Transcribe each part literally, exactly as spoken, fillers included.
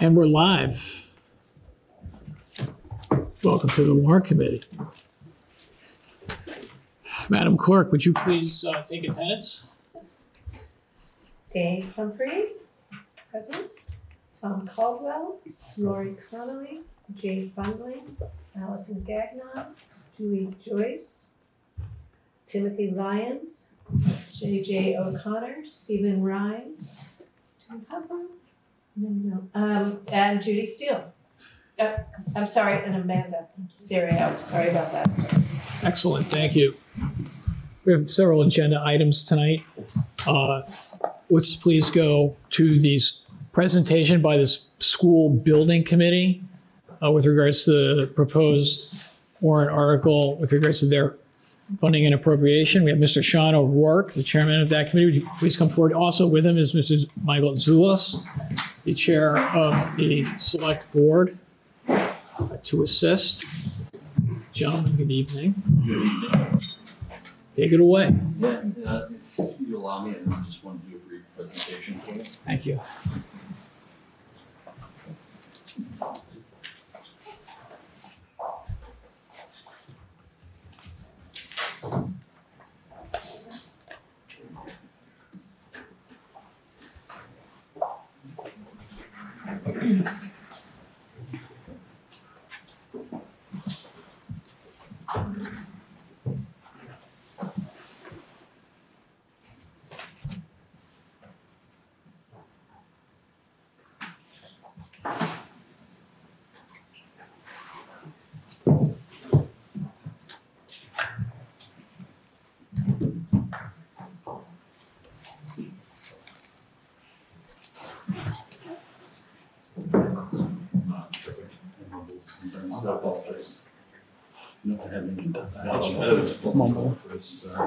And we're live. Welcome to the Warrant Committee. Madam Clerk, would you please uh, take attendance? Yes. Dave Humphreys, present. Tom Caldwell, Lori Connolly, Jay Bundling, Allison Gagnon, Julie Joyce, Timothy Lyons, J J O'Connor, Stephen Rhines, Tim Hubbard, no, no, um, and Judy Steele. Oh, I'm sorry, and Amanda Serio. Sorry about that. Excellent, thank you. We have several agenda items tonight, uh, which please go to these presentation by this school building committee uh, with regards to the proposed warrant article with regards to their funding and appropriation. We have Mister Sean O'Rourke, the chairman of that committee. Would you please come forward? Also with him is Mister Michael Zoulas, the chair of the select board, uh, to assist. Gentlemen, good evening. Good evening. Take it away. Yeah, uh, if you allow me, I just want to do a brief presentation for you. Thank you. Mumble. I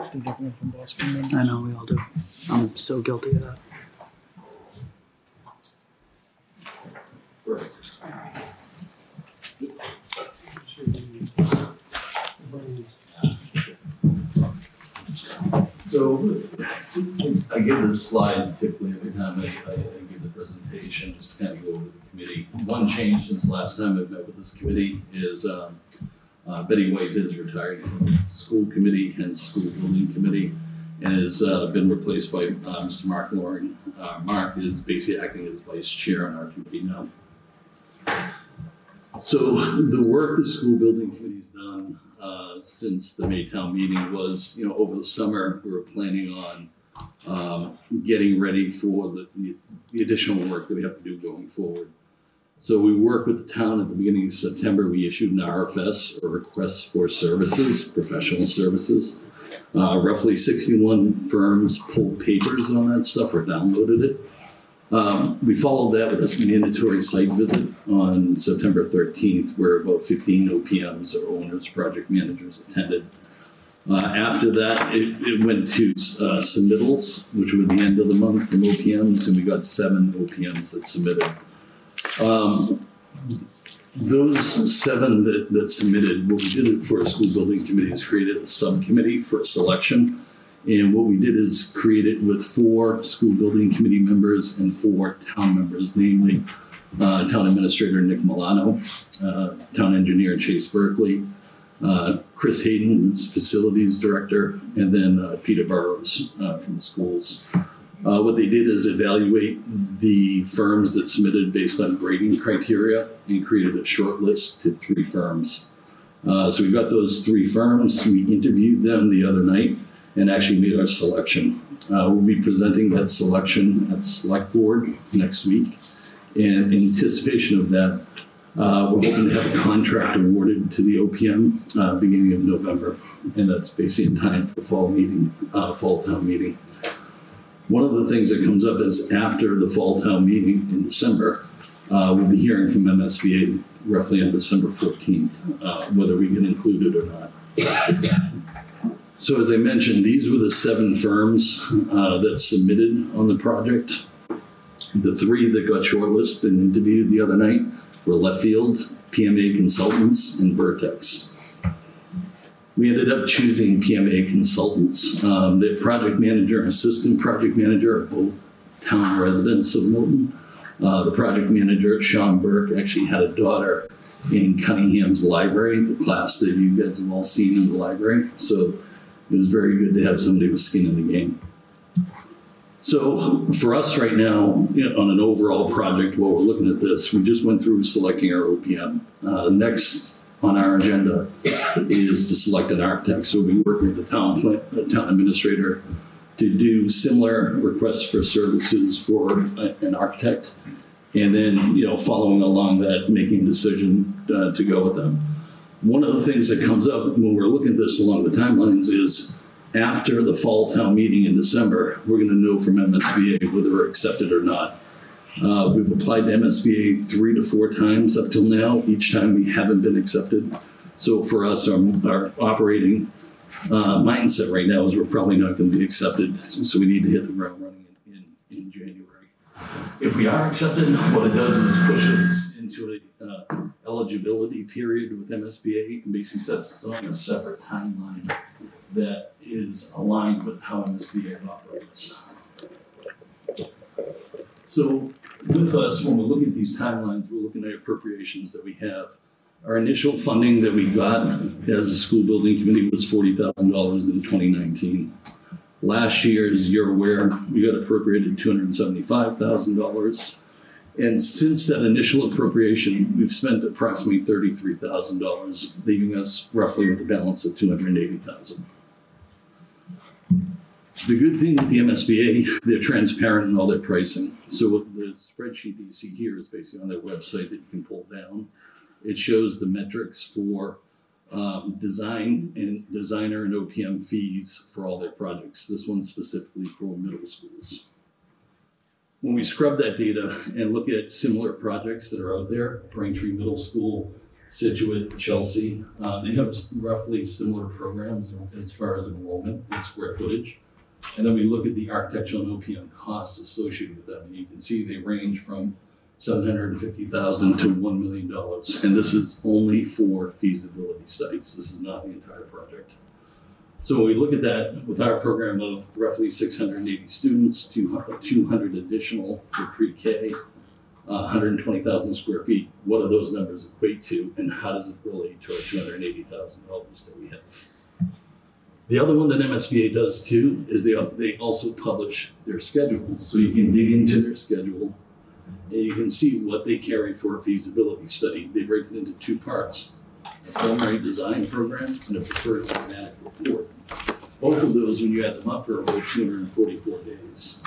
think everyone from Boston. I know we all do. I'm so guilty of that. Perfect. So I give this slide typically every time I, I, I give the presentation, just kind of go over the committee. One change since last time I've met with this committee is. Um, Uh, Betty White has retired from the school committee and school building committee and has uh, been replaced by uh, Mister Mark Lauren. Uh, Mark is basically acting as vice chair on our committee now. So the work the school building committee's done uh, since the Maytown meeting was, you know, over the summer we were planning on um, getting ready for the, the additional work that we have to do going forward. So we worked with the town at the beginning of September. We issued an R F S, or request for services, professional services. Uh, roughly sixty-one firms pulled papers on that stuff or downloaded it. Um, we followed that with this mandatory site visit on September thirteenth, where about fifteen O P Ms, or owners, project managers, attended. Uh, after that, it, it went to uh, submittals, which were the end of the month from O P Ms, and we got seven O P Ms that submitted. Um, those seven that, that submitted, what we did for a school building committee is created a subcommittee for a selection. And what we did is create it with four school building committee members and four town members, namely uh, town administrator Nick Milano, uh, town engineer Chase Berkeley, uh, Chris Hayden, facilities director, and then uh, Peter Burrows uh, from the schools. Uh, what they did is evaluate the firms that submitted based on grading criteria and created a short list to three firms. Uh, so we got those three firms, we interviewed them the other night and actually made our selection. Uh, we'll be presenting that selection at the select board next week. And in anticipation of that, uh, we're hoping to have a contract awarded to the O P M uh, beginning of November. And that's basically in time for fall meeting, uh, fall town meeting. One of the things that comes up is after the fall town meeting in December, uh, we'll be hearing from M S B A roughly on December fourteenth, uh, whether we get included or not. So as I mentioned, these were the seven firms uh, that submitted on the project. The three that got shortlisted and interviewed the other night were Leftfield, P M A Consultants, and Vertex. We ended up choosing P M A Consultants. Um, their project manager and assistant project manager are both town residents of Milton. Uh, the project manager, Sean Burke, actually had a daughter in Cunningham's library, the class that you guys have all seen in the library. So it was very good to have somebody with skin in the game. So for us right now, you know, on an overall project, while we're looking at this, we just went through selecting our O P M. Uh, next on our agenda is to select an architect. So we'll be working with the town, the town administrator to do similar requests for services for an architect. And then, you know, following along that, making a decision uh, to go with them. One of the things that comes up when we're looking at this along the timelines is after the fall town meeting in December, we're going to know from M S B A whether we're accepted or not. Uh, we've applied to M S B A three to four times up till now. Each time we haven't been accepted. So for us, our, our operating uh, mindset right now is we're probably not going to be accepted. So we need to hit the ground running in, in, in January. If we are accepted, what it does is pushes us into an uh, eligibility period with M S B A and basically sets us on a separate timeline that is aligned with how M S B A operates. So with us, when we're looking at these timelines, we're looking at appropriations that we have. Our initial funding that we got as a school building committee was forty thousand dollars in twenty nineteen. Last year, as you're aware, we got appropriated two hundred seventy-five thousand dollars. And since that initial appropriation, we've spent approximately thirty-three thousand dollars, leaving us roughly with a balance of two hundred eighty thousand dollars. The good thing with the M S B A, they're transparent in all their pricing. So the spreadsheet that you see here is basically on their website that you can pull down. It shows the metrics for Um, design and designer and O P M fees for all their projects. This one specifically for middle schools. When we scrub that data and look at similar projects that are out there, Braintree Middle School, Situate, Chelsea, uh, they have roughly similar programs as far as enrollment and square footage. And then we look at the architectural and O P M costs associated with them. And you can see they range from seven hundred fifty thousand dollars to one million dollars. And this is only for feasibility studies. This is not the entire project. So when we look at that with our program of roughly six hundred eighty students, two hundred additional for pre-K, uh, one hundred twenty thousand square feet, what do those numbers equate to and how does it relate to our two hundred eighty thousand dollars that we have? The other one that M S B A does too is they, they also publish their schedule. So you can dig into their schedule and you can see what they carry for a feasibility study. They break it into two parts, a preliminary design program and a preferred schematic report. Both of those, when you add them up, are about two hundred forty-four days.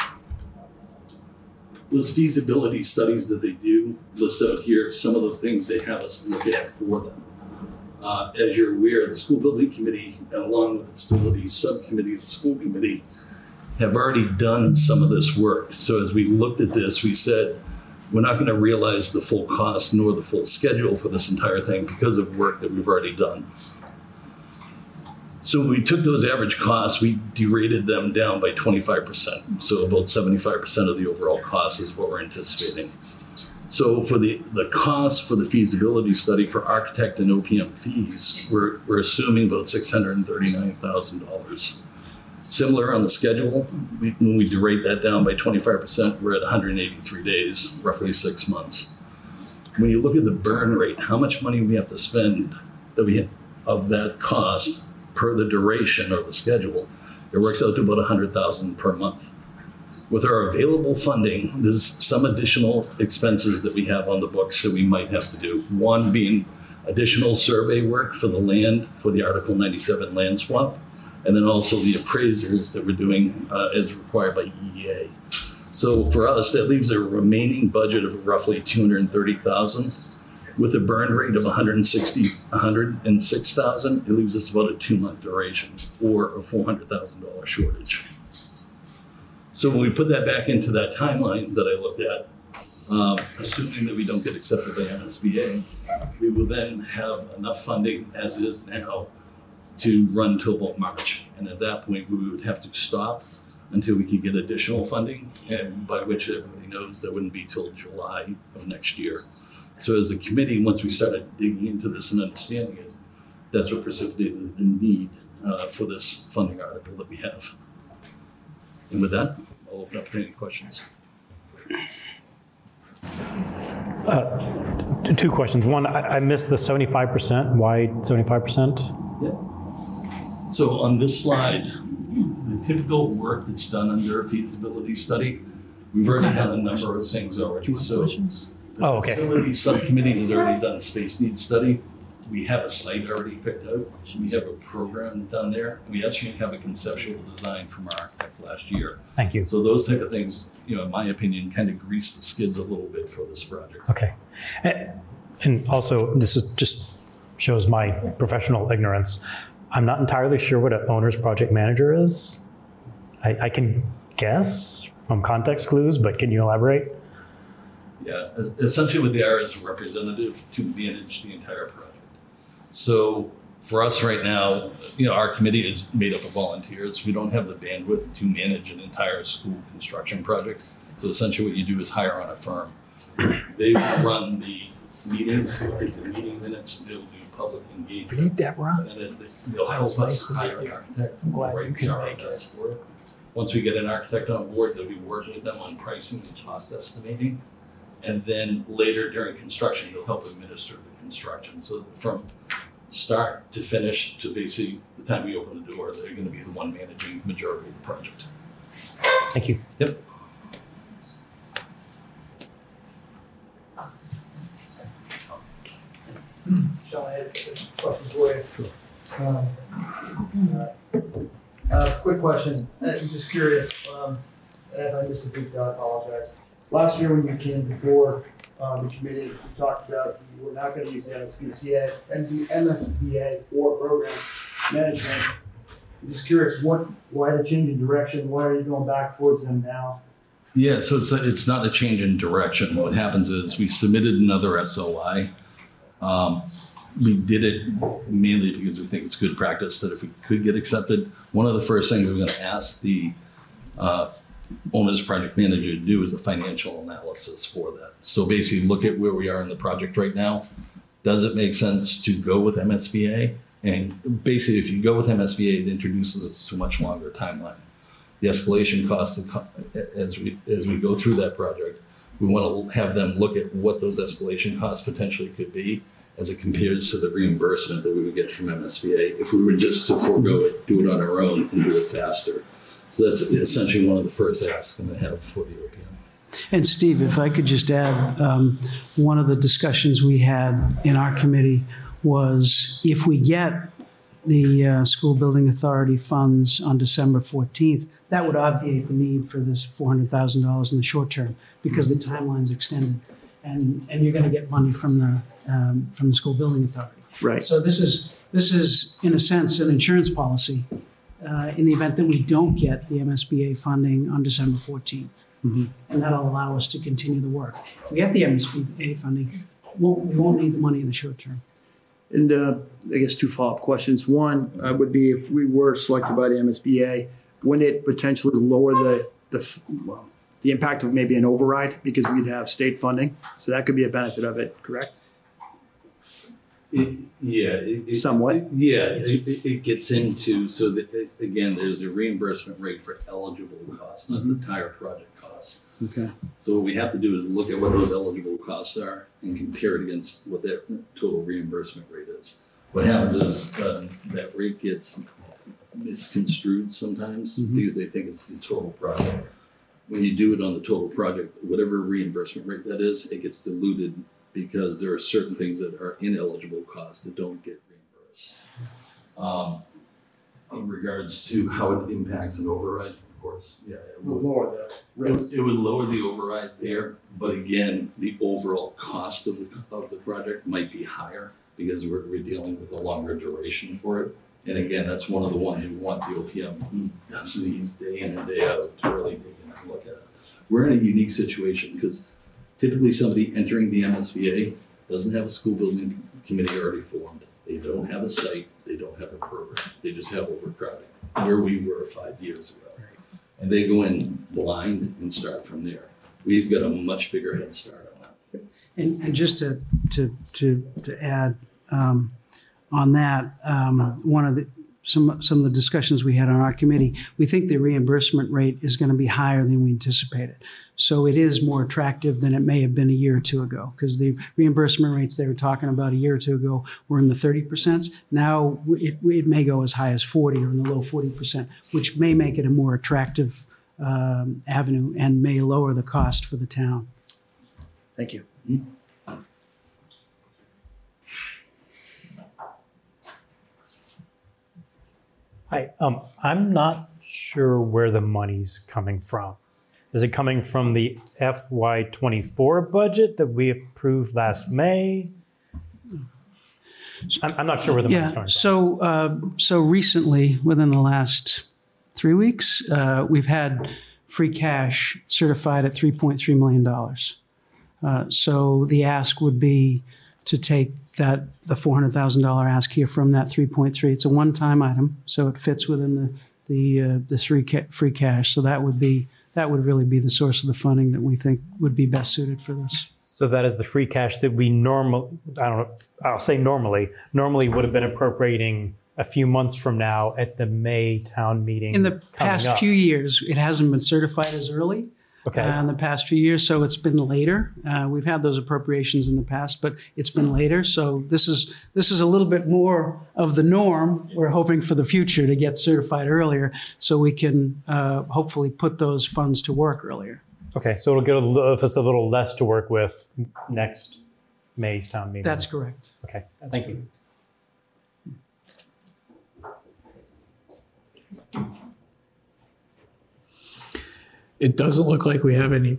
Those feasibility studies that they do list out here, some of the things they have us look at for them. Uh, as you're aware, the school building committee, along with the facilities subcommittee of the school committee, have already done some of this work. So as we looked at this, we said, we're not going to realize the full cost nor the full schedule for this entire thing because of work that we've already done. So we took those average costs, we derated them down by twenty-five percent. So about seventy-five percent of the overall cost is what we're anticipating. So for the, the cost for the feasibility study for architect and O P M fees, we're, we're assuming about six hundred thirty-nine thousand dollars. Similar on the schedule, we, when we derate that down by twenty-five percent, we're at one hundred eighty-three days, roughly six months. When you look at the burn rate, how much money we have to spend that we have of that cost per the duration of the schedule, it works out to about one hundred thousand dollars per month. With our available funding, there's some additional expenses that we have on the books that we might have to do. One being additional survey work for the land, for the Article ninety-seven land swap, and then also the appraisers that we're doing uh, as required by E E A. So for us, that leaves a remaining budget of roughly two hundred thirty thousand dollars. With a burn rate of one hundred six thousand dollars, it leaves us about a two month duration or a four hundred thousand dollars shortage. So when we put that back into that timeline that I looked at, uh, assuming that we don't get accepted by M S B A, we will then have enough funding as is now to run till about March. And at that point, we would have to stop until we could get additional funding, and by which everybody knows that wouldn't be till July of next year. So as a committee, once we started digging into this and understanding it, that's what precipitated the need uh, for this funding article that we have. And with that, I'll open up to any questions. Uh, two questions. One, I, I missed the seventy-five percent. Why seventy-five percent? Yeah. So on this slide, the typical work that's done under a feasibility study, we've already done a number of things already. So the oh, okay. facility subcommittee has already done a space needs study. We have a site already picked out. We have a program done there. We actually have a conceptual design from our architect last year. Thank you. So those type of things, you know, in my opinion, kind of grease the skids a little bit for this project. Okay. And also, this is just shows my professional ignorance. I'm not entirely sure what an owner's project manager is. I, I can guess from context clues, but can you elaborate? Yeah, essentially what they are is a representative to manage the entire project. So for us right now, you know, our committee is made up of volunteers. We don't have the bandwidth to manage an entire school construction project. So essentially what you do is hire on a firm. They will run the meetings, they'll take the meeting minutes, they'll do public engagement. You need Deborah? And as they, they'll help us nice hire an architect. I'm glad you can make it. Work. Once we get an architect on board, they'll be working with them on pricing and cost estimating. And then later during construction, they'll help administer the construction. So from start to finish to basically the time we open the door, they're going to be the one managing the majority of the project. Thank you. Yep. Shall I add a question for you? Sure. Um, uh, uh, quick question. I'm just curious. Um, if I missed a detail, I apologize. Last year when you came before um, the committee, you talked about you were not going to use the M S B A, M S B A or program management. I'm just curious, what, why the change in direction? Why are you going back towards them now? Yeah, so it's, a, it's not a change in direction. What happens is we submitted another S O I. Um, we did it mainly because we think it's good practice that if we could get accepted, one of the first things we're going to ask the uh, owner's project manager to do is a financial analysis for that. So basically look at where we are in the project right now. Does it make sense to go with M S B A? And basically if you go with M S B A, it introduces us to a much longer timeline. The escalation costs as we, as we go through that project, we want to have them look at what those escalation costs potentially could be as it compares to the reimbursement that we would get from M S B A if we were just to forego it, do it on our own and do it faster. So that's essentially one of the first asks I'm going to have for the O P M. And Steve, if I could just add, um, one of the discussions we had in our committee was if we get the uh, School Building Authority funds on December fourteenth, that would obviate the need for this four hundred thousand dollars in the short term because the timeline's extended, and and you're going to get money from the um, from the School Building Authority. Right. So this is this is in a sense an insurance policy. Uh, in the event that we don't get the M S B A funding on December fourteenth. Mm-hmm. And that'll allow us to continue the work. If we get the M S B A funding, we'll, we won't need the money in the short term. And uh, I guess two follow-up questions. One uh, would be if we were selected by the M S B A, wouldn't it potentially lower the, the, well, the impact of maybe an override because we'd have state funding? So that could be a benefit of it, correct? It, yeah, it, it, somewhat. It, yeah, it, it gets into so that it, again, there's a reimbursement rate for eligible costs, not mm-hmm. the entire project costs. Okay. So what we have to do is look at what those eligible costs are and compare it against what their total reimbursement rate is. What happens is uh, that rate gets misconstrued sometimes mm-hmm. because they think it's the total project. When you do it on the total project, whatever reimbursement rate that is, it gets diluted, because there are certain things that are ineligible costs that don't get reimbursed. Um, in regards to how it impacts an override, of course, yeah, it would lower that. It, it would lower the override there, but again, the overall cost of the of the project might be higher because we're, we're dealing with a longer duration for it. And again, that's one of the ones you want the O P M does these day in and day out to really dig in and look at it. We're in a unique situation because typically somebody entering the M S B A doesn't have a school building committee already formed. They don't have a site, they don't have a program. They just have overcrowding, where we were five years ago. And they go in blind and start from there. We've got a much bigger head start on that. And, and just to, to, to, to add um, on that, um, one of the, some, some of the discussions we had on our committee, we think the reimbursement rate is going to be higher than we anticipated. So it is more attractive than it may have been a year or two ago, because the reimbursement rates they were talking about a year or two ago were in the thirty percent. Now it, it may go as high as forty or in the low forty percent, which may make it a more attractive um, avenue and may lower the cost for the town. Thank you. Mm-hmm. Hi, um, I'm not sure where the money's coming from. Is it coming from the F Y twenty-four budget that we approved last May? I'm, I'm not sure where the yeah, money's coming so, from. Uh, so recently, within the last three weeks, uh, we've had free cash certified at three point three million dollars. Uh, so the ask would be to take that the four hundred thousand dollar ask here from that three point three. It's a one-time item, so it fits within the the uh, the free ca free cash. So that would be that would really be the source of the funding that we think would be best suited for this. So that is the free cash that we normal I don't know, I'll say normally normally would have been appropriating a few months from now at the May town meeting. In the past up. few years, it hasn't been certified as early. Okay. Uh, in the past few years, so it's been later. Uh, we've had those appropriations in the past, but it's been later. So this is this is a little bit more of the norm. We're hoping for the future to get certified earlier, so we can uh, hopefully put those funds to work earlier. Okay, so it'll give us a little less to work with next May's town meeting. That's correct. Okay, That's thank correct. you. It doesn't look like we have any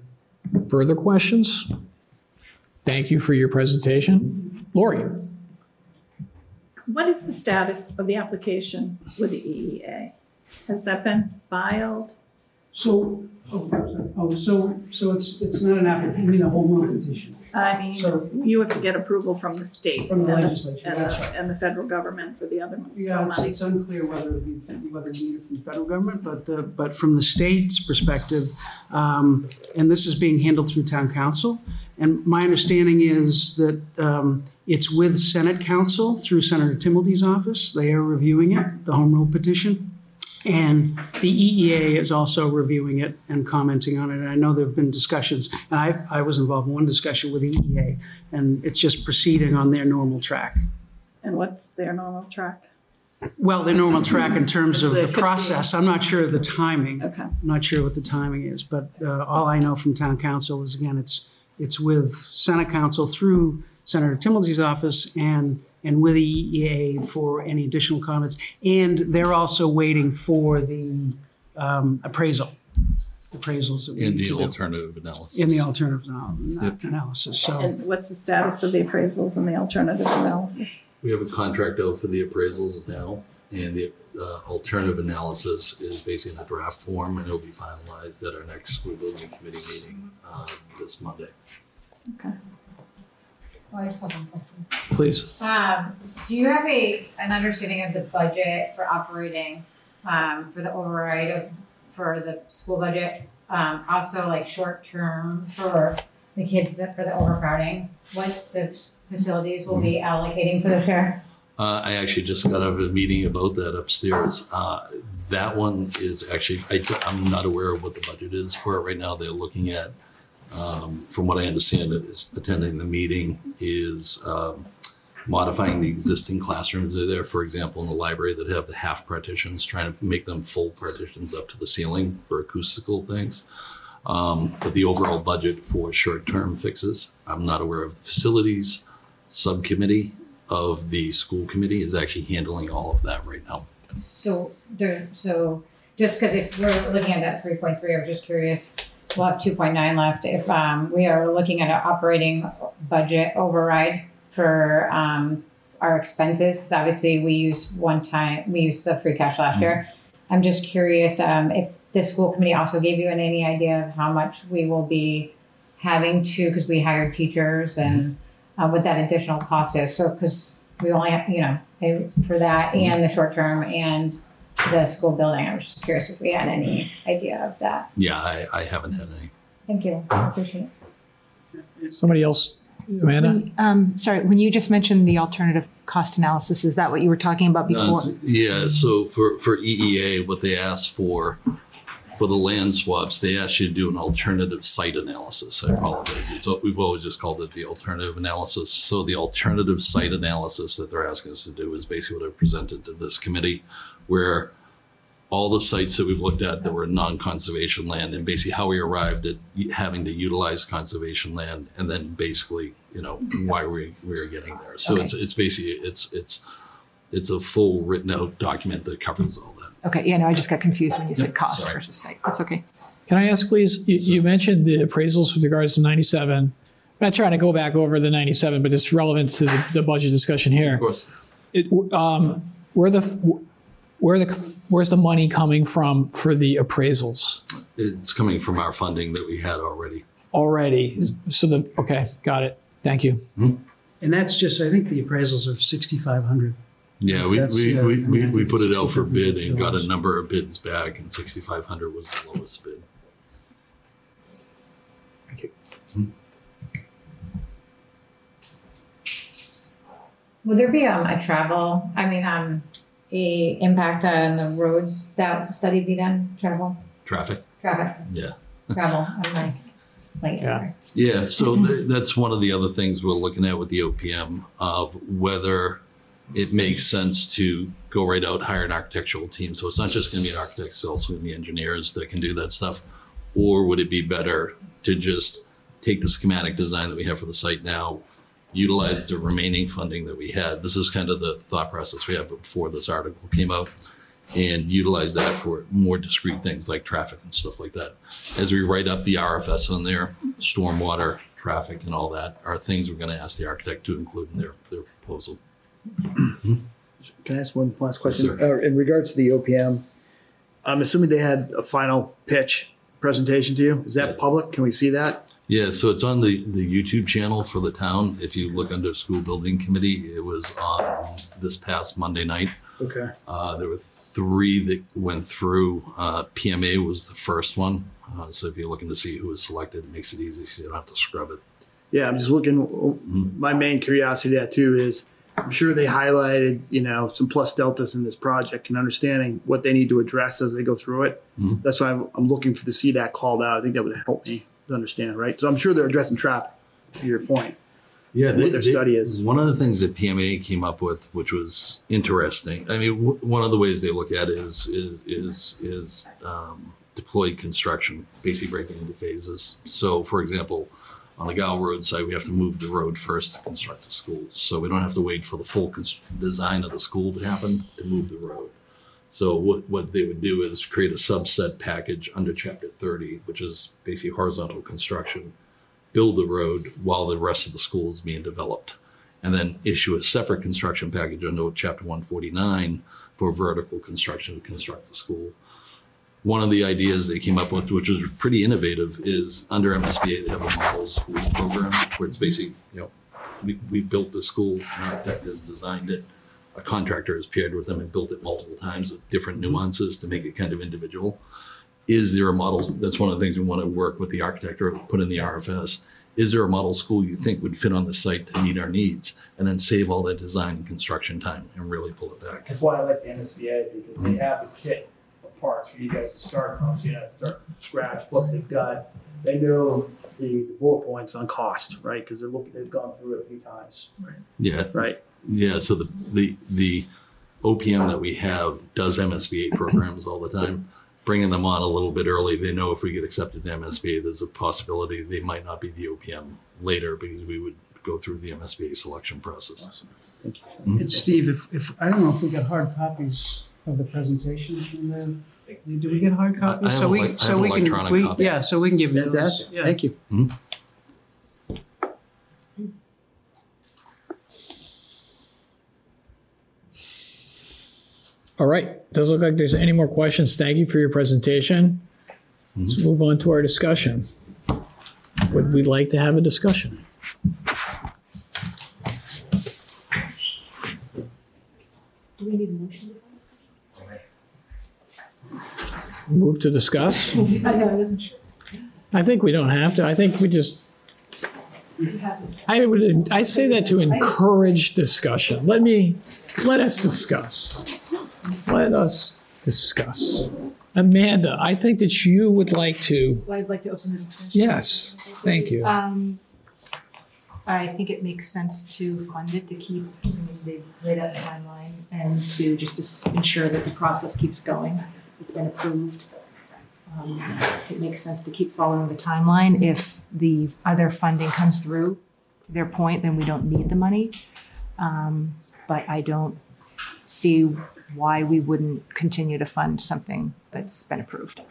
further questions. Thank you for your presentation. Lori. What is the status of the application with the E E A? Has that been filed? So, oh, oh so so it's it's not an application, you mean a whole new petition. I mean, so, you have to get approval from the state from the and, legislature, and, that's right. and the federal government for the other money. Yeah, it's, it's unclear whether we whether we need it from the federal government, but the, but from the state's perspective, um, and this is being handled through town council. And my understanding is that um, it's with Senate Council through Senator Timilty's office. They are reviewing it, the home rule petition. And the E E A is also reviewing it and commenting on it. And I know there have been discussions, and I, I was involved in one discussion with E E A, and it's just proceeding on their normal track. And what's their normal track? Well, their normal track in terms of the process. I'm not sure of the timing. Okay. I'm not sure what the timing is, but uh, all I know from town council is, again, it's it's with Senate Council through Senator Timilty's office and and with E E A for any additional comments. And they're also waiting for the um, appraisal, appraisals that we in the alternative do. analysis. In the alternative yep. analysis. So, and what's the status of the appraisals and the alternative analysis? We have a contract out for the appraisals now, and the uh, alternative analysis is basically in the draft form, and it'll be finalized at our next school building committee meeting uh, this Monday. Okay. Oh, I just have one question. Please. Um, do you have a an understanding of the budget for operating, um, for the override of for the school budget? Um, also, like short term for the kids that for the overcrowding, what the facilities will be allocating for this year? Uh, I actually just got out of a meeting about that upstairs. Uh, that one is actually I, I'm not aware of what the budget is for it right now. They're looking at. Um, from what I understand, it is attending the meeting is um, modifying the existing classrooms that are there, for example, in the library that have the half partitions, trying to make them full partitions up to the ceiling for acoustical things. Um, but the overall budget for short-term fixes, I'm not aware of the facilities. Subcommittee of the school committee is actually handling all of that right now. So, there, so just because if we're looking at that three point three, I'm just curious. We'll have two point nine left. If um, we are looking at an operating budget override for um, our expenses, because obviously we used one time, we used the free cash last year. I'm just curious um, if the school committee also gave you any idea of how much we will be having to, because we hired teachers and uh, what that additional cost is. So, because we only have, you know, pay for that and the short term and the school building. I was just curious if we had any idea of that. Yeah, I, I haven't had any. Thank you. I appreciate it. Somebody else Amanda? When, um, sorry, when you just mentioned the alternative cost analysis, is that what you were talking about before? Uh, yeah, so for, for E E A, what they asked for, for the land swaps, they asked you to do an alternative site analysis. I apologize. It's what we've always just called it the alternative analysis. So the alternative site analysis that they're asking us to do is basically what I presented to this committee, where all the sites that we've looked at that were non-conservation land, and basically how we arrived at having to utilize conservation land, and then basically, you know, why we we're getting there. So okay. it's it's basically it's it's it's a full written out document that covers all that. Okay, yeah, no, I just got confused when you said cost Sorry. versus site. That's okay. Can I ask, please? You, you mentioned the appraisals with regards to ninety-seven. I'm not trying to go back over the ninety-seven, but it's relevant to the, the budget discussion here. Of course. It um, where the Where the, where's the money coming from for the appraisals? It's coming from our funding that we had already. Already. So the, okay, got it. Thank you. Mm-hmm. And that's just, I think the appraisals are six thousand five hundred dollars. Yeah, we, we, yeah, we, we, we put it out for bid and got a number of bids back, and six thousand five hundred dollars was the lowest bid. Thank you. Mm-hmm. Would there be um, a travel, I mean, um, a impact on the roads that study be done? Travel? Traffic. Traffic. Yeah. Travel. I'm like, like yeah. Sorry. Yeah. So th that's one of the other things we're looking at with the O P M, of whether it makes sense to go right out, hire an architectural team. So it's not just going to be an architect, it's also going to be engineers that can do that stuff. Or would it be better to just take the schematic design that we have for the site now, utilize the remaining funding that we had? This is kind of the thought process we had before this article came out, and utilize that for more discrete things like traffic and stuff like that. As we write up the R F S on there, stormwater, traffic, and all that are things we're going to ask the architect to include in their, their proposal. Can I ask one last question? Yes, uh, in regards to the O P M, I'm assuming they had a final pitch presentation to you. Is that yeah. public? Can we see that? Yeah, so it's on the, the YouTube channel for the town. If you look under School Building Committee, it was on this past Monday night. Okay. Uh, there were three that went through. Uh, P M A was the first one. Uh, so if you're looking to see who was selected, it makes it easy so you don't have to scrub it. Yeah, I'm just looking. Mm-hmm. My main curiosity that too is I'm sure they highlighted, you know, some plus deltas in this project and understanding what they need to address as they go through it. Mm-hmm. That's why I'm, I'm looking for to see that called out. I think that would help me to understand, right? So I'm sure they're addressing traffic, to your point. Yeah, they, what their they, study is. One of the things that P M A came up with, which was interesting. I mean, w one of the ways they look at it is is is is um, deployed construction, basically breaking into phases. So, for example, on the Gao Road side, we have to move the road first to construct the school, so we don't have to wait for the full design of the school to happen to move the road. So what, what they would do is create a subset package under Chapter thirty, which is basically horizontal construction, build the road while the rest of the school is being developed, and then issue a separate construction package under Chapter one forty-nine for vertical construction to construct the school. One of the ideas they came up with, which was pretty innovative, is under M S B A, they have a model school program where it's basically, you know, we, we built the school, an architect has designed it, a contractor has paired with them and built it multiple times with different nuances to make it kind of individual. Is there a model? That's one of the things we want to work with the architect or put in the R F S. Is there a model school you think would fit on the site to meet our needs, and then save all that design and construction time and really pull it back? That's why I like the M S B A, because mm-hmm. they have the kit of parts for you guys to start from. So you have to start from scratch. Plus they've got, they know the, the bullet points on cost, right? Because they're looking, they've gone through it a few times. Right. Yeah. Right. Yeah, so the, the the O P M that we have does M S B A programs all the time. Bringing them on a little bit early, they know if we get accepted to M S B A, there's a possibility they might not be the O P M later, because we would go through the M S B A selection process. Awesome. Thank you. Mm-hmm. And Steve, if, if I don't know if we got hard copies of the presentations from them. Do we get hard copies? I, I so we like, so we can we, yeah, so we can give them. Fantastic. Yeah. Thank you. Mm-hmm. All right, doesn't look like there's any more questions. Thank you for your presentation. Mm-hmm. Let's move on to our discussion. Would we like to have a discussion? Do we need a motion? Move to discuss? I know, I wasn't sure. I think we don't have to. I think we just You haven't. I would. I say that to encourage discussion. Let me. Let us discuss. Let us discuss. Amanda, I think that you would like to. Well, I'd like to open the discussion. Yes. Thank you. Um, I think it makes sense to fund it, to keep, they've laid out the timeline, and to just ensure that the process keeps going. It's been approved. Um, it makes sense to keep following the timeline. If the other funding comes through, to their point, then we don't need the money. Um, but I don't see why we wouldn't continue to fund something that's been approved.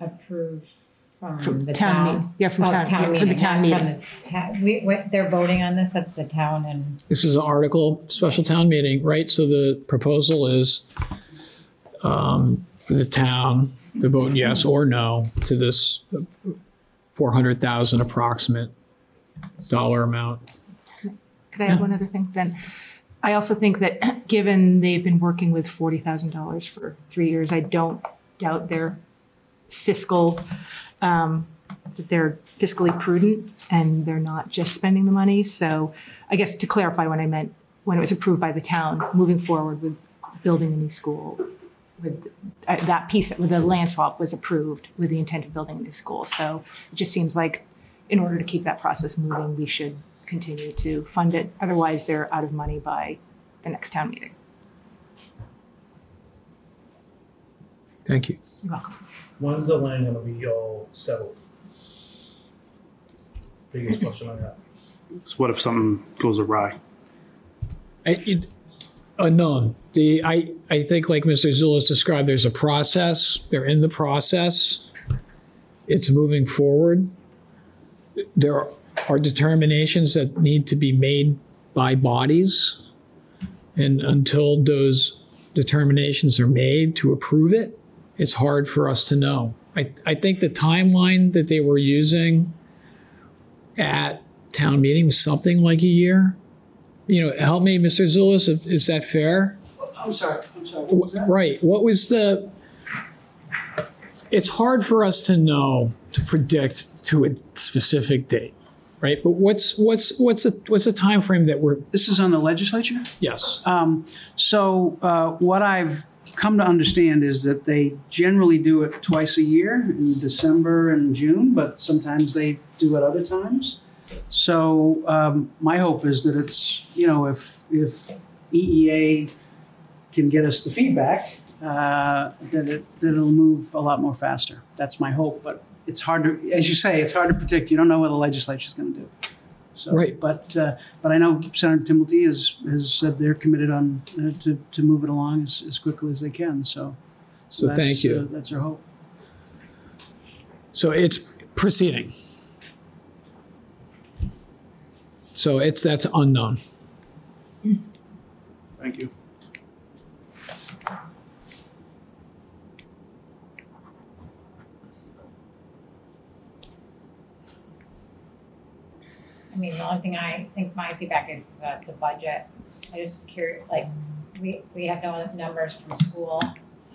Approved. From the town, town yeah, from oh, town, town yeah, for the town meeting. The ta we, what, they're voting on this at the town, and this is an article special town meeting, right? So the proposal is um, for the town to vote yes or no to this four hundred thousand approximate dollar amount. Could I add yeah. one other thing then? I also think that given they've been working with forty thousand dollars for three years, I don't doubt their fiscal. Um, that they're fiscally prudent and they're not just spending the money. So I guess to clarify what I meant when it was approved by the town, moving forward with building a new school, with uh, that piece, with the land swap was approved with the intent of building a new school. So it just seems like in order to keep that process moving, we should continue to fund it. Otherwise, they're out of money by the next town meeting. Thank you. You're welcome. When's the land going to be all settled? Biggest question I have. So what if something goes awry? I, it, unknown. The, I, I think like Mister Zoulas described, there's a process. They're in the process. It's moving forward. There are determinations that need to be made by bodies. And until those determinations are made to approve it, it's hard for us to know. I, I think the timeline that they were using at town meeting was something like a year. You know, help me, Mister Zoulas, if, is that fair? I'm sorry, I'm sorry. What was that? Right, what was the, it's hard for us to know, to predict to a specific date, right? But what's, what's, what's, a, what's a time frame that we're... This is on the legislature? Yes. Um, so uh, what I've come to understand is that they generally do it twice a year, in December and June, but sometimes they do it other times. So um, my hope is that it's, you know, if, if E E A can get us the feedback, uh, that, it, that it'll move a lot more faster. That's my hope, but it's hard to, as you say, it's hard to predict. You don't know what the legislature's going to do. So, right. But uh, but I know Senator Timilty has, has said they're committed on uh, to, to move it along as, as quickly as they can. So, so, so that's, thank you. Uh, that's our hope. So it's proceeding. So it's that's unknown. Thank you. I mean, the only thing I think my feedback is uh, the budget. I just curious, like we, we have no numbers from school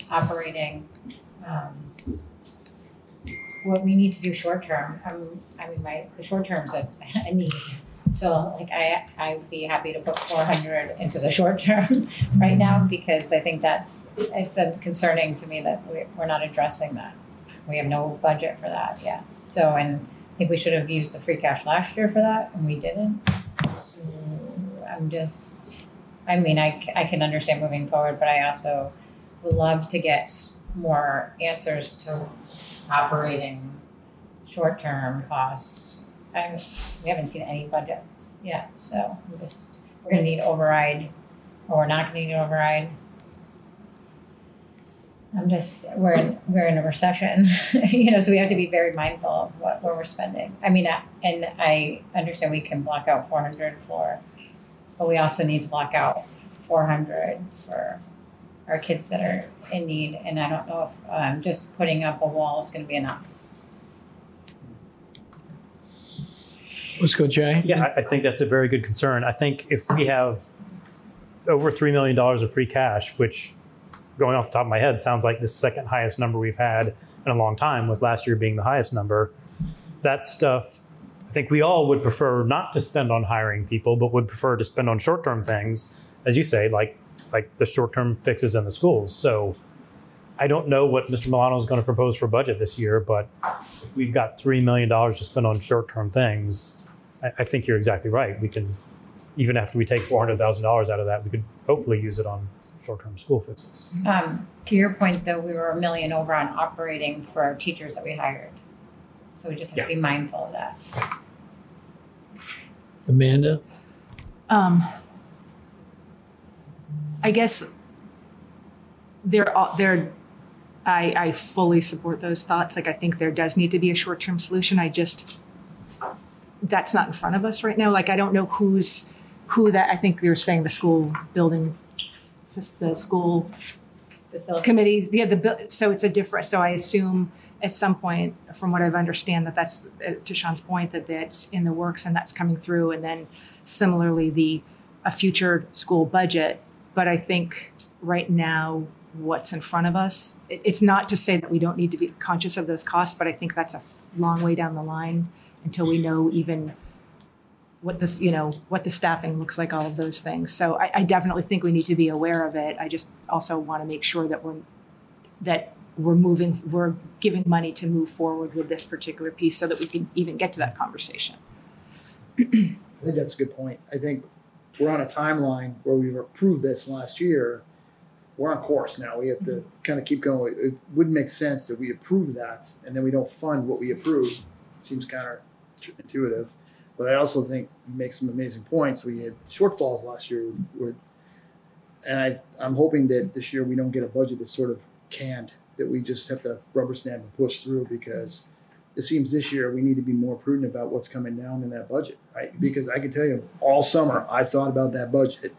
operating. Um, what we need to do short term, um, I mean, my the short term's a, a need. So like I I would be happy to put four hundred into the short term right now, because I think that's, it's a concerning to me that we, we're not addressing that. We have no budget for that yet. So and. I think we should have used the free cash last year for that, and we didn't. So I'm just, I mean, I, I can understand moving forward, but I also would love to get more answers to operating short-term costs. I, we haven't seen any budgets yet, so we're just, we're gonna need override, or we're not gonna need override. I'm just, we're in, we're in a recession, you know, so we have to be very mindful of what, where we're spending. I mean, I, and I understand we can block out four hundred for, but we also need to block out four hundred for our kids that are in need. And I don't know if um, just putting up a wall is going to be enough. Let's go, Jay. Yeah, I think that's a very good concern. I think if we have over three million dollars of free cash, which going off the top of my head, sounds like the second highest number we've had in a long time, with last year being the highest number. That stuff, I think we all would prefer not to spend on hiring people, but would prefer to spend on short-term things, as you say, like like the short-term fixes in the schools. So I don't know what Mister Milano is going to propose for budget this year, but if we've got three million dollars to spend on short-term things, I, I think you're exactly right. We can, even after we take four hundred thousand dollars out of that, we could hopefully use it on short-term school fixes. Um, to your point, though, we were a million over on operating for our teachers that we hired. So we just have yeah. to be mindful of that. Amanda? Um, I guess there are, there, I, I fully support those thoughts. Like, I think there does need to be a short-term solution. I just, that's not in front of us right now. Like, I don't know who's, who that, I think you're saying the school building, the school facility committees. Yeah, the, so it's a different, so I assume at some point, from what I've understand, that that's, to Sean's point, that that's in the works and that's coming through. And then similarly, the a future school budget. But I think right now, what's in front of us, it, it's not to say that we don't need to be conscious of those costs, but I think that's a long way down the line until we know even what this, you know, what the staffing looks like, all of those things. So I, I definitely think we need to be aware of it. I just also want to make sure that we're, that we're moving, we're giving money to move forward with this particular piece so that we can even get to that conversation. I think that's a good point. I think we're on a timeline where we've approved this last year. We're on course now. We have to kind of keep going. It wouldn't make sense that we approve that and then we don't fund what we approve. Seems counterintuitive. But I also think you make some amazing points. We had shortfalls last year. With, and I, I'm hoping that this year we don't get a budget that's sort of canned, that we just have to rubber stamp and push through, because it seems this year we need to be more prudent about what's coming down in that budget, right? Because I can tell you all summer I thought about that budget,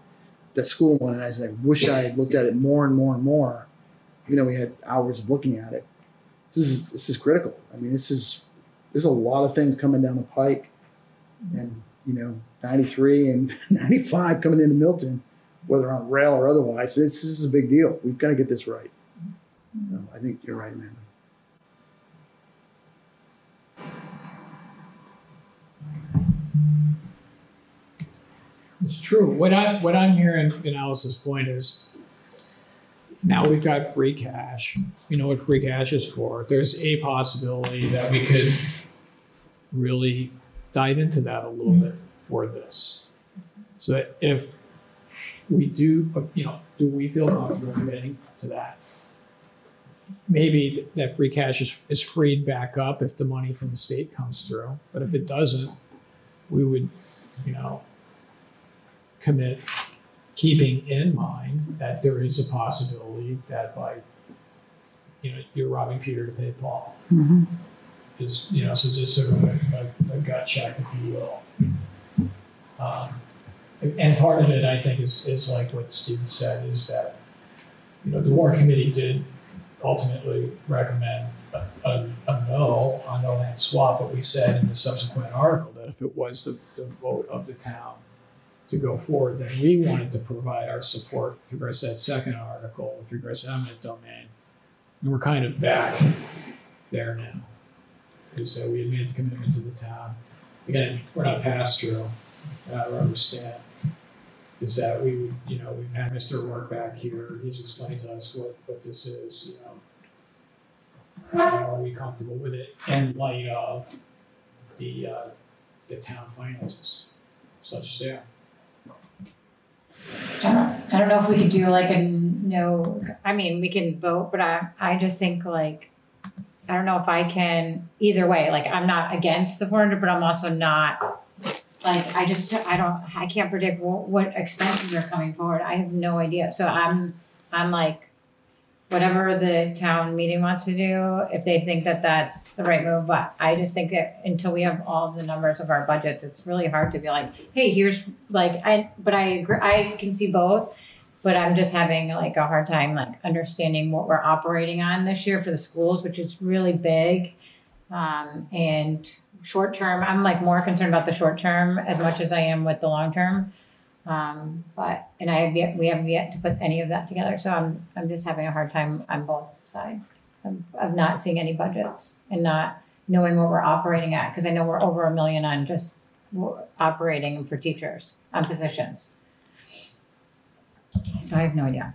that school one, and I was like, wish I had looked at it more and more and more, even though we had hours of looking at it. This is this is critical. I mean, this is there's a lot of things coming down the pike. And, you know, ninety-three and ninety-five coming into Milton, whether on rail or otherwise, this is a big deal. We've got to get this right. So I think you're right, Amanda. It's true. What I what I'm hearing in Alice's point is, now we've got free cash. We know what free cash is for. There's a possibility that we could really dive into that a little bit for this. So that if we do, you know, do we feel comfortable committing to that? Maybe that free cash is, is freed back up if the money from the state comes through. But if it doesn't, we would, you know, commit, keeping in mind that there is a possibility that by, you know, you're robbing Peter to pay Paul. Mm-hmm. Is, you know, so just sort of a, a, a gut check, if you will. Um, and part of it, I think, is, is like what Steve said, is that, you know, the Warrant Committee did ultimately recommend a, a, a no on the land swap, but we said in the subsequent article that if it was the, the vote of the town to go forward, then we wanted to provide our support with regards to that second article, with regards to eminent domain. And we're kind of back there now. So we had made the commitment to the town. Again, we're not passed through. I understand is that we would, you know, we've had Mister O'Rourke back here. He's explained to us what, what this is. You know, are we comfortable with it in light of the uh, the town finances, such as they are? I don't, I don't know if we could do like a no. I mean, we can vote, but I I just think like. I don't know if I can either way. Like, I'm not against the four hundred, but I'm also not like, I just, I don't, I can't predict what, what expenses are coming forward. I have no idea. So I'm, I'm like, whatever the town meeting wants to do, if they think that that's the right move. But I just think that until we have all of the numbers of our budgets, it's really hard to be like, hey, here's like, I, but I agree. I can see both. But I'm just having like a hard time like understanding what we're operating on this year for the schools, which is really big. Um, and short term, I'm like more concerned about the short term as much as I am with the long term. Um, but, and I have yet, we have yet to put any of that together. So I'm, I'm just having a hard time on both sides of, of not seeing any budgets and not knowing what we're operating at. Cause I know we're over a million on just operating for teachers on positions. So I have no idea.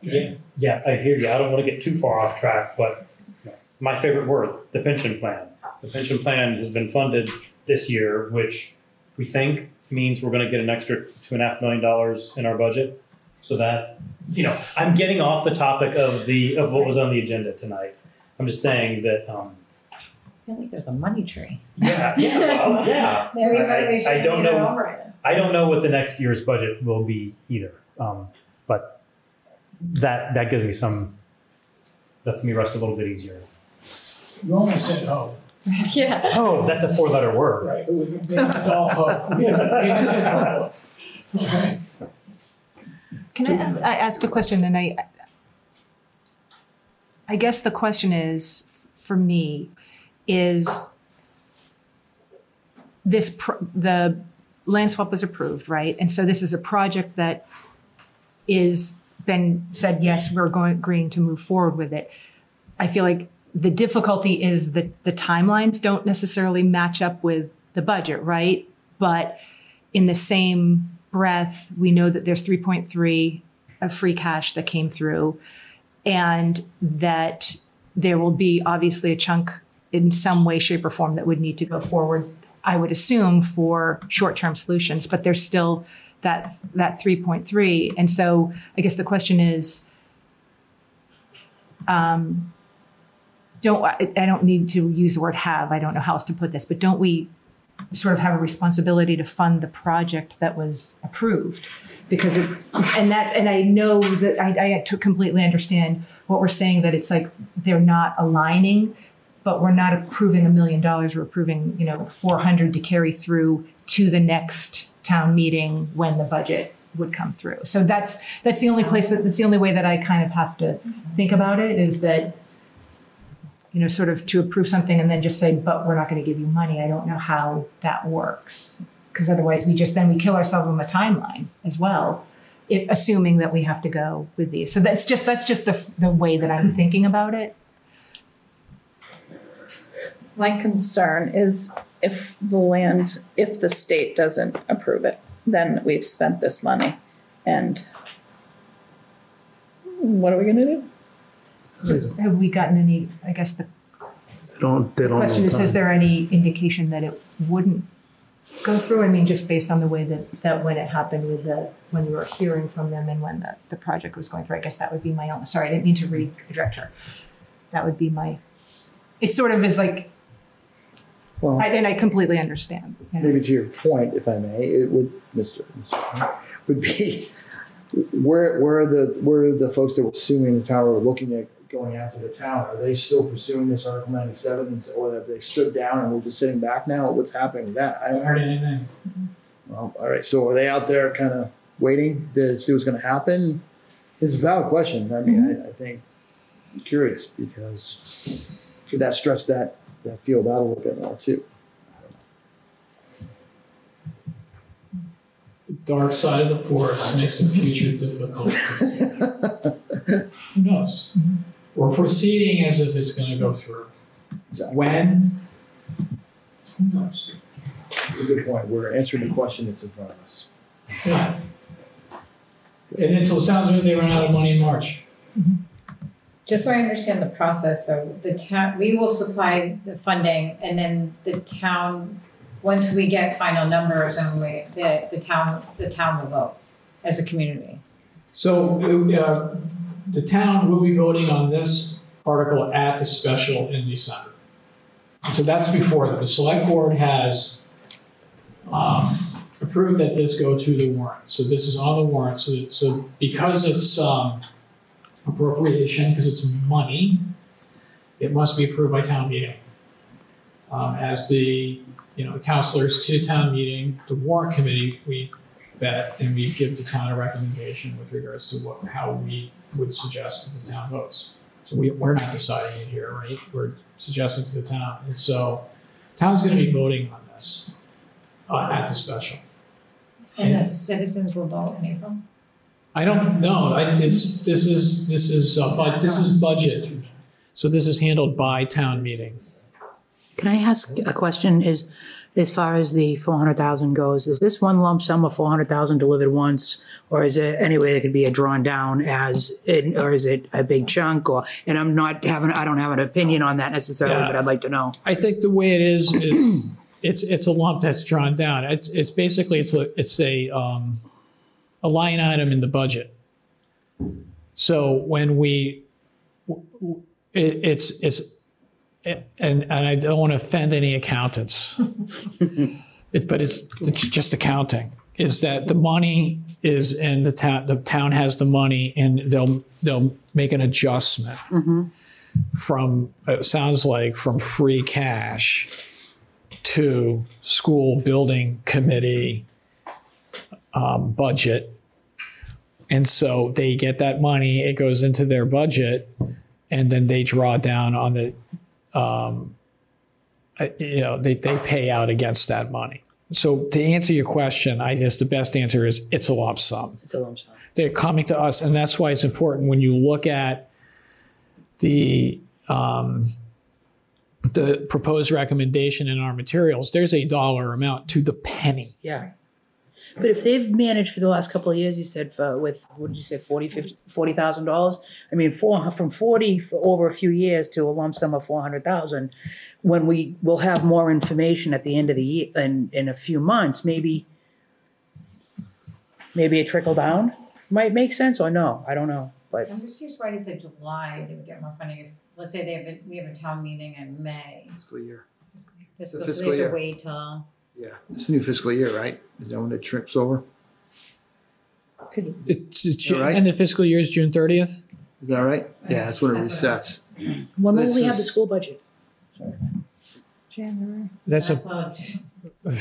Yeah, yeah, I hear you. I don't want to get too far off track, but my favorite word, the pension plan. The pension plan has been funded this year, which we think means we're going to get an extra two and a half million dollars in our budget. So that, you know, I'm getting off the topic of the of what was on the agenda tonight. I'm just saying that. Um, I feel like there's a money tree. Yeah, yeah, well, yeah. Maybe I, I, I don't know. Over it. I don't know what the next year's budget will be either, um, but. That that gives me some. That's me rest a little bit easier. You almost said hope. Yeah. Oh, that's a four-letter word, right? Can I ask, I ask a question? And I, I guess the question is for me, is this pr the land swap was approved, right? And so this is a project that is. Been said, yes, we're going, agreeing to move forward with it. I feel like the difficulty is that the timelines don't necessarily match up with the budget, right? But in the same breath, we know that there's three point three of free cash that came through and that there will be obviously a chunk in some way, shape or form that would need to go forward, I would assume, for short-term solutions, but there's still that that three point three. And so I guess the question is, um, don't I, I don't need to use the word have, I don't know how else to put this, but don't we sort of have a responsibility to fund the project that was approved? Because it, and that's, and I know that I, I completely understand what we're saying, that it's like they're not aligning, but we're not approving a million dollars, we're approving, you know, four hundred to carry through to the next town meeting when the budget would come through. So that's that's the only place that that's the only way that I kind of have to think about it, is that, you know, sort of to approve something and then just say, but we're not going to give you money. I don't know how that works, because otherwise we just then we kill ourselves on the timeline as well, if, assuming that we have to go with these. So that's just that's just the the way that I'm thinking about it. My concern is, if the land, if the state doesn't approve it, then we've spent this money. And what are we gonna do? So have we gotten any, I guess the they don't, they don't question is, time. Is there any indication that it wouldn't go through? I mean, just based on the way that, that when it happened with the, when we were hearing from them and when the, the project was going through, I guess that would be my own, sorry, I didn't mean to redirect her. That would be my, it sort of is like, Well, I, and I completely understand. Yeah. Maybe to your point, if I may, it would, Mister Mister would be where where are the where are the folks that were suing the town or looking at going after the town? Are they still pursuing this Article ninety-seven, or have they stood down and we're just sitting back now? What's happening with that? I haven't heard anything. Well, all right. So are they out there kind of waiting to see what's going to happen? It's a valid question. I mean, mm-hmm. I, I think I'm curious because should that stress that. That field out a little bit more too. The dark side of the forest makes the future difficult. Who knows? Mm-hmm. We're proceeding as if it's going to go through. Exactly. When? Who knows? That's a good point. We're answering the question that's in front of us. Yeah. And it sounds like they run out of money in March. Mm-hmm. Just so I understand the process, so the town, we will supply the funding, and then the town, once we get final numbers, and we, the, the town, the town will vote as a community. So uh, the town will be voting on this article at the special in December. So that's before the select board has um, approved that this go to the warrant. So this is on the warrant. So, so because it's um, appropriation, because it's money, it must be approved by town meeting. Um, as the, you know, the counselors to town meeting, the warrant committee, we vet and we give the town a recommendation with regards to what, how we would suggest that the town votes. So we, we're not deciding it here, right? We're suggesting to the town. And so town's going to be voting on this uh, at the special. And the citizens will vote in April? I don't know. I, this, this is this is uh, but this is budget, so this is handled by town meeting. Can I ask a question? Is as far as the four hundred thousand goes, is this one lump sum of four hundred thousand delivered once, or is it any way that could be a drawn down as, in, or is it a big chunk? Or and I'm not having I don't have an opinion on that necessarily, yeah. but I'd like to know. I think the way it is, is it's it's a lump that's drawn down. It's it's basically it's a it's a um, a line item in the budget. So when we, it, it's it's, it, and and I don't want to offend any accountants, it, but it's it's just accounting. Is that the money is in the town? The town has the money, and they'll they'll make an adjustment mm-hmm. from it sounds like from free cash to school building committee. Um, budget, and so they get that money. It goes into their budget, and then they draw down on the, um, you know, they they pay out against that money. So to answer your question, I guess the best answer is it's a lump sum. It's a lump sum. They're coming to us, and that's why it's important when you look at the um, the proposed recommendation in our materials. There's a dollar amount to the penny. Yeah. But if they've managed for the last couple of years, you said for, with, what did you say, forty thousand dollars, forty thousand dollars? I mean, four, from forty for over a few years to a lump sum of four hundred thousand dollars, when we will have more information at the end of the year, in, in a few months, maybe maybe a trickle down might make sense or no, I don't know. But I'm just curious why you said July, they would get more funding. If, let's say they have a, we have a town meeting in May. Fiscal year. Fiscal, so fiscal so they have to wait till... Yeah, it's a new fiscal year, right? Is that when it trips over? Could it's, it's right? End of fiscal year is June thirtieth. Is that right? Yeah, that's when it resets. When will we have the school budget? Sorry. January. That's, that's a. a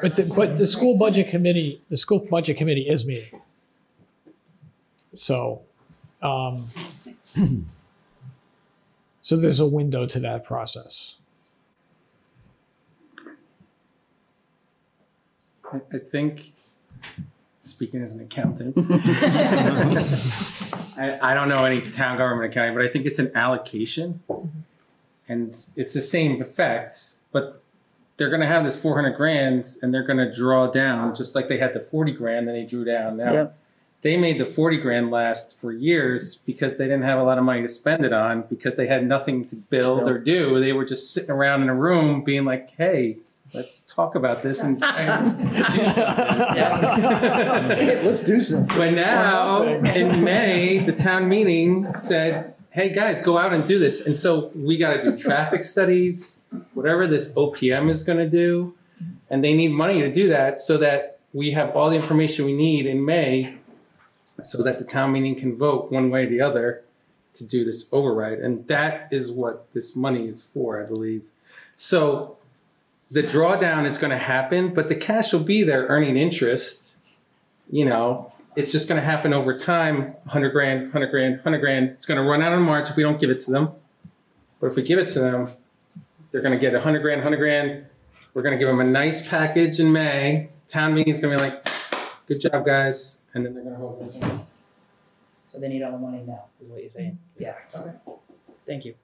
but the, but the school budget committee, the school budget committee is meeting. So, um, so there's a window to that process. I think, speaking as an accountant, I, I don't know any town government accounting, but I think it's an allocation, and it's the same effects. But they're going to have this four hundred grand, and they're going to draw down just like they had the forty grand that they drew down. Now yep. they made the forty grand last for years because they didn't have a lot of money to spend it on because they had nothing to build or do. They were just sitting around in a room, being like, "Hey, let's talk about this and, and do something." Let's do something. But now in May, the town meeting said, hey guys, go out and do this. And so we got to do traffic studies, whatever this O P M is going to do. And they need money to do that so that we have all the information we need in May so that the town meeting can vote one way or the other to do this override. And that is what this money is for, I believe. So the drawdown is going to happen, but the cash will be there earning interest. You know, it's just going to happen over time. one hundred grand, one hundred grand, one hundred grand. It's going to run out in March if we don't give it to them. But if we give it to them, they're going to get one hundred grand, one hundred grand. We're going to give them a nice package in May. Town meeting's going to be like, good job, guys. And then they're going to hold this one. So they need all the money now, is what you're saying? Yeah. All right. Thank you.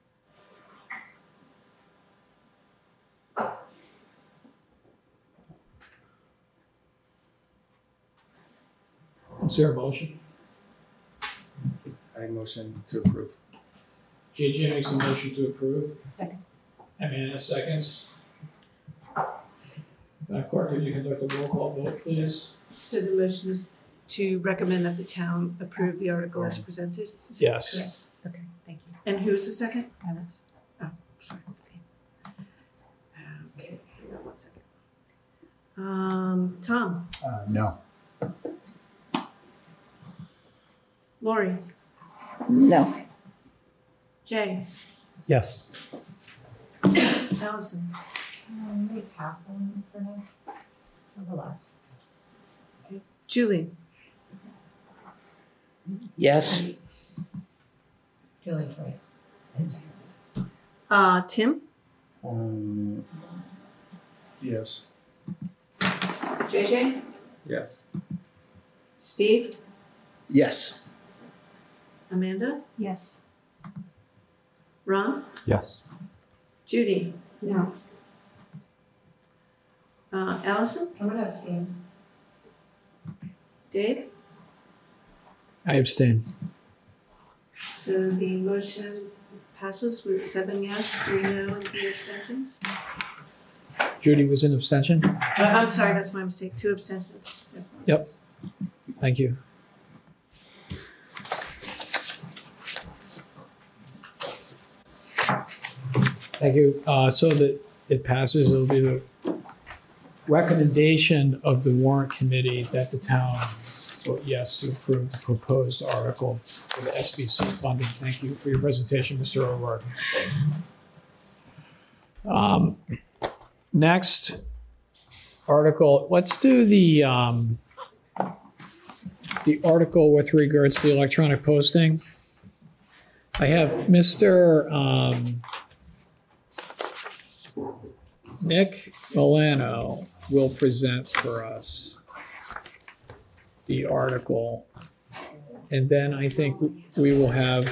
Is there a motion? I motion to approve. J J makes a motion to approve. Second. Amanda seconds. Madam Clerk, could you conduct a roll call vote, please? So the motion is to recommend that the town approve the article as presented? Is yes. It? Yes. Okay, thank you. And who is the second? Alice. Oh, sorry. Okay, hang on one second. Um, Tom? Uh, no. Lori? No. Jay? Yes. Allison? Um, maybe pass on for now. Or the last. Okay. Julie? Yes. Julie first. Uh, Tim? Um, yes. J J? Yes. Steve? Yes. Amanda? Yes. Ron? Yes. Judy? No. Uh, Allison? I'm gonna abstain. Dave? I abstain. So the motion passes with seven yes, three no, and three abstentions. Judy was in abstention. Oh, I'm sorry, that's my mistake. Two abstentions. Yep. Thank you. Thank you. Uh, so that it passes, it'll be the recommendation of the Warrant Committee that the town vote yes to approve the proposed article for the S B C funding. Thank you for your presentation, Mister O'Rourke. Um, next article, let's do the um, the article with regards to the electronic posting. I have Mister Um, Nick Milano will present for us the article, and then I think we will have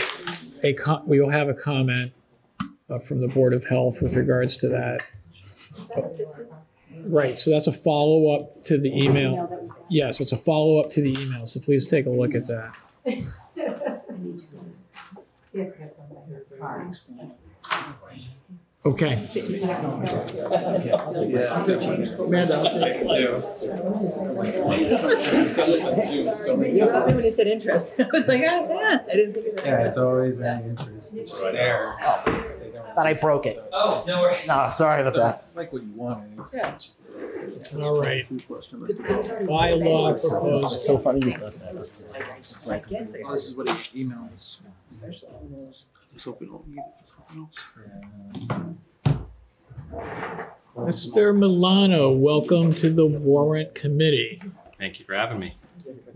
a we will have a comment uh, from the Board of Health with regards to that. that right, so that's a follow up to the email. Yes, it's a follow up to the email. So please take a look at that. Okay. You got me when you said interest. I was like, oh, yeah, I didn't think of that. Yeah, it's always an interest. It's just there. Oh. Thought I broke it. Oh, no worries. No, sorry about that. It's like what you wanted. Yeah. All right. Bylaw proposal. So funny. Oh, this is what he emails. Mister Milano, welcome to the Warrant Committee. Thank you for having me.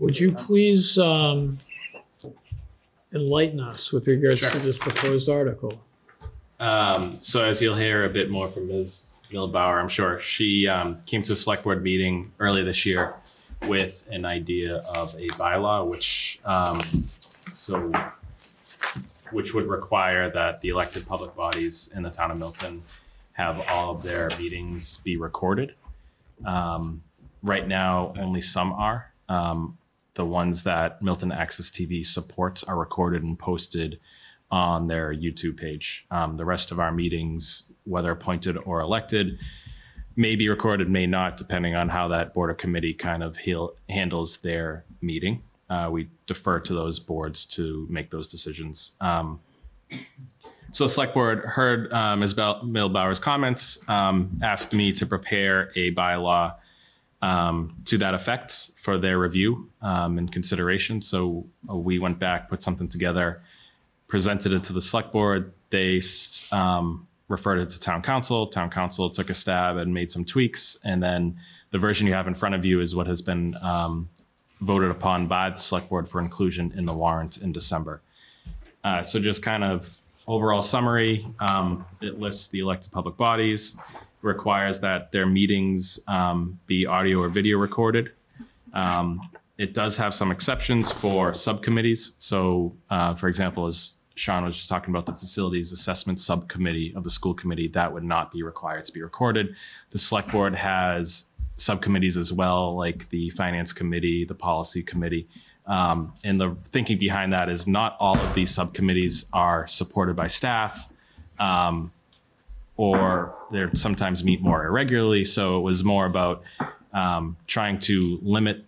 Would you please um, enlighten us with regards sure. to this proposed article? Um, so as you'll hear a bit more from Miz Milbauer, I'm sure, she um, came to a select board meeting earlier this year with an idea of a bylaw, which um, so. which would require that the elected public bodies in the town of Milton have all of their meetings be recorded. Um, right now, only some are. Um, the ones that Milton Access T V supports are recorded and posted on their YouTube page. Um, the rest of our meetings, whether appointed or elected, may be recorded, may not, depending on how that board or committee kind of heal, handles their meeting. Uh, we defer to those boards to make those decisions. Um, so the select board heard uh, Miz Milbauer's comments, um, asked me to prepare a bylaw um, to that effect for their review um, and consideration. So uh, we went back, put something together, presented it to the select board. They um, referred it to town council. Town council took a stab and made some tweaks. And then the version you have in front of you is what has been um, voted upon by the select board for inclusion in the warrant in December. Uh, so just kind of overall summary, um, it lists the elected public bodies, requires that their meetings um, be audio or video recorded. Um, it does have some exceptions for subcommittees. So uh, for example, as Sean was just talking about, the facilities assessment subcommittee of the school committee, that would not be required to be recorded. The select board has subcommittees as well, like the finance committee, the policy committee. Um, and the thinking behind that is not all of these subcommittees are supported by staff, um, or they sometimes meet more irregularly. So it was more about um, trying to limit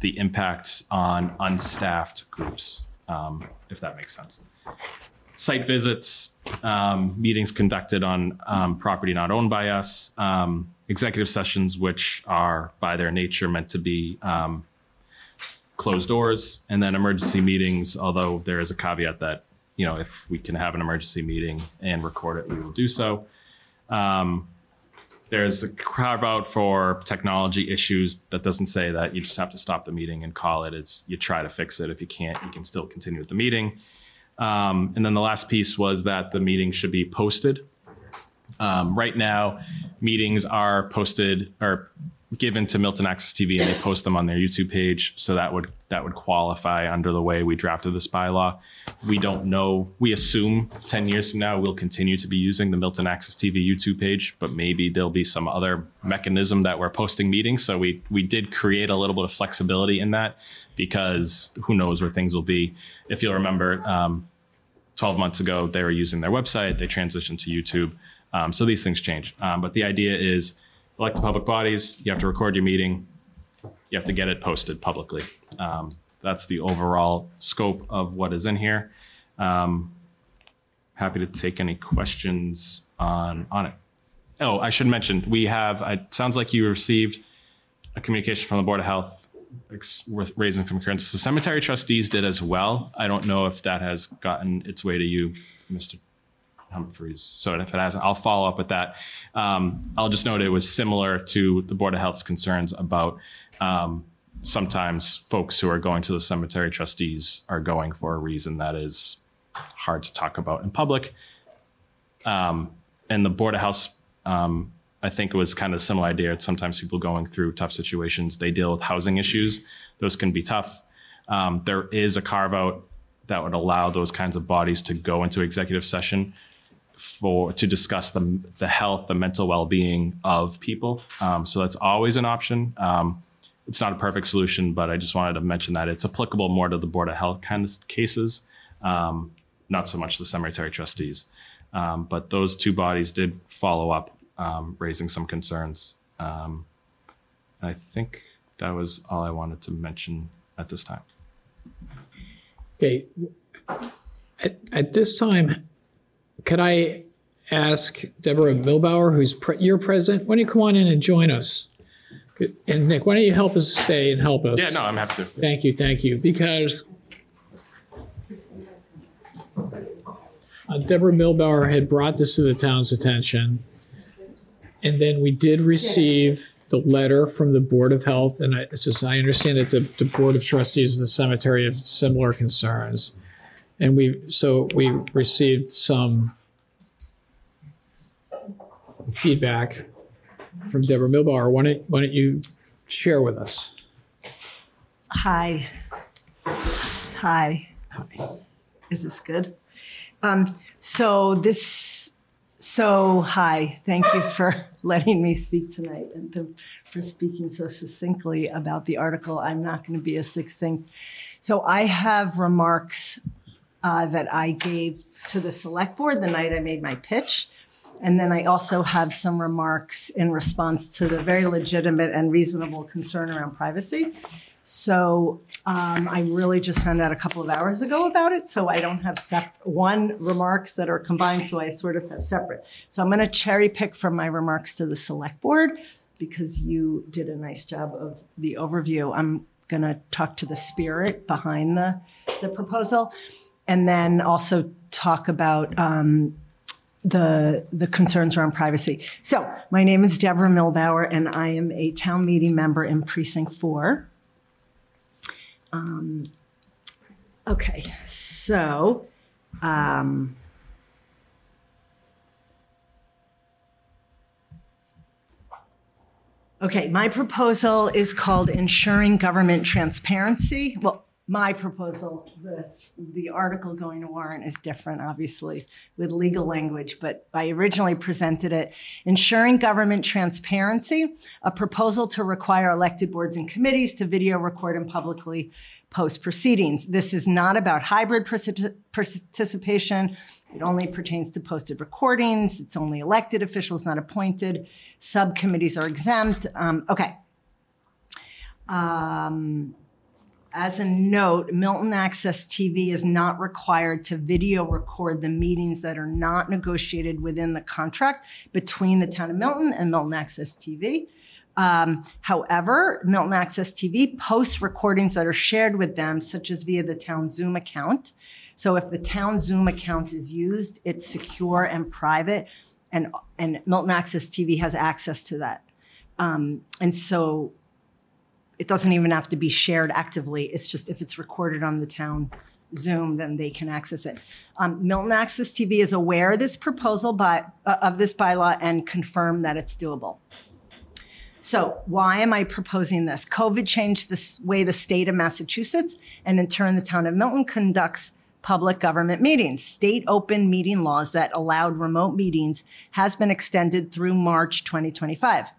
the impact on unstaffed groups, um, if that makes sense. Site visits, um, meetings conducted on um, property not owned by us, um, executive sessions, which are by their nature meant to be um, closed doors, and then emergency meetings, although there is a caveat that, you know, if we can have an emergency meeting and record it, we will do so. Um, there's a carve out for technology issues that doesn't say that you just have to stop the meeting and call it. It's you try to fix it. If you can't, you can still continue with the meeting. Um, and then the last piece was that the meeting should be posted. Um, right now, meetings are posted, or given to Milton Access T V, and they post them on their YouTube page. So that would that would qualify under the way we drafted this bylaw. We don't know. We assume ten years from now, we'll continue to be using the Milton Access T V YouTube page, but maybe there'll be some other mechanism that we're posting meetings. So we we did create a little bit of flexibility in that, because who knows where things will be. If you'll remember, um, twelve months ago, they were using their website. They transitioned to YouTube. Um, so these things change. Um, but the idea is, elect the public bodies, you have to record your meeting, you have to get it posted publicly. Um, that's the overall scope of what is in here. Um, happy to take any questions on, on it. Oh, I should mention, we have, it sounds like you received a communication from the Board of Health raising some concerns. The cemetery trustees did as well. I don't know if that has gotten its way to you, Mister Humphreys. So if it hasn't, I'll follow up with that. Um, I'll just note it was similar to the Board of Health's concerns about um, sometimes folks who are going to the cemetery trustees are going for a reason that is hard to talk about in public. Um, and the Board of Health, um, I think it was kind of a similar idea. It's sometimes people going through tough situations, they deal with housing issues. Those can be tough. Um, there is a carve out that would allow those kinds of bodies to go into executive session for to discuss the, the health, the mental well-being of people. Um, so that's always an option. Um, it's not a perfect solution, but I just wanted to mention that it's applicable more to the Board of Health kind of cases, um, not so much the cemetery trustees. Um, but those two bodies did follow up, um, raising some concerns. Um, I think that was all I wanted to mention at this time. Okay, at, at this time, could I ask Deborah Milbauer, who's pre you're present, why don't you come on in and join us? And Nick, why don't you help us stay and help us? Yeah, no, I'm happy to. Thank you, thank you. Because uh, Deborah Milbauer had brought this to the town's attention, and then we did receive the letter from the Board of Health, and I, just, I understand that the, the Board of Trustees of the cemetery have similar concerns. And we, so we received some feedback from Deborah Milbauer. Why don't, why don't you share with us? Hi. Hi. Hi. Is this good? Um, so this, so hi, thank you for letting me speak tonight and to, for speaking so succinctly about the article. I'm not going to be as succinct. So I have remarks uh, that I gave to the select board the night I made my pitch. And then I also have some remarks in response to the very legitimate and reasonable concern around privacy. So um, I really just found out a couple of hours ago about it. So I don't have sep one remarks that are combined. So I sort of have separate. So I'm going to cherry pick from my remarks to the select board, because you did a nice job of the overview. I'm going to talk to the spirit behind the, the proposal, and then also talk about um, the the concerns around privacy. So my name is Deborah Milbauer, and I am a town meeting member in Precinct four. Um, okay, so um, okay, my proposal is called Ensuring Government Transparency. Well, my proposal, the, the article going to warrant is different, obviously, with legal language, but I originally presented it. Ensuring Government Transparency, a proposal to require elected boards and committees to video record and publicly post proceedings. This is not about hybrid participation. It only pertains to posted recordings. It's only elected officials, not appointed. Subcommittees are exempt. Um, okay. Um, As a note, Milton Access T V is not required to video record the meetings that are not negotiated within the contract between the town of Milton and Milton Access T V. Um, however, Milton Access T V posts recordings that are shared with them, such as via the town Zoom account. So if the town Zoom account is used, it's secure and private, and, and Milton Access T V has access to that. Um, and so it doesn't even have to be shared actively. It's just if it's recorded on the town Zoom, then they can access it. Um, Milton Access T V is aware of this proposal by, uh, of this bylaw and confirmed that it's doable. So why am I proposing this? COVID changed the way the state of Massachusetts, and in turn, the town of Milton conducts public government meetings. State open meeting laws that allowed remote meetings has been extended through March twenty twenty-five.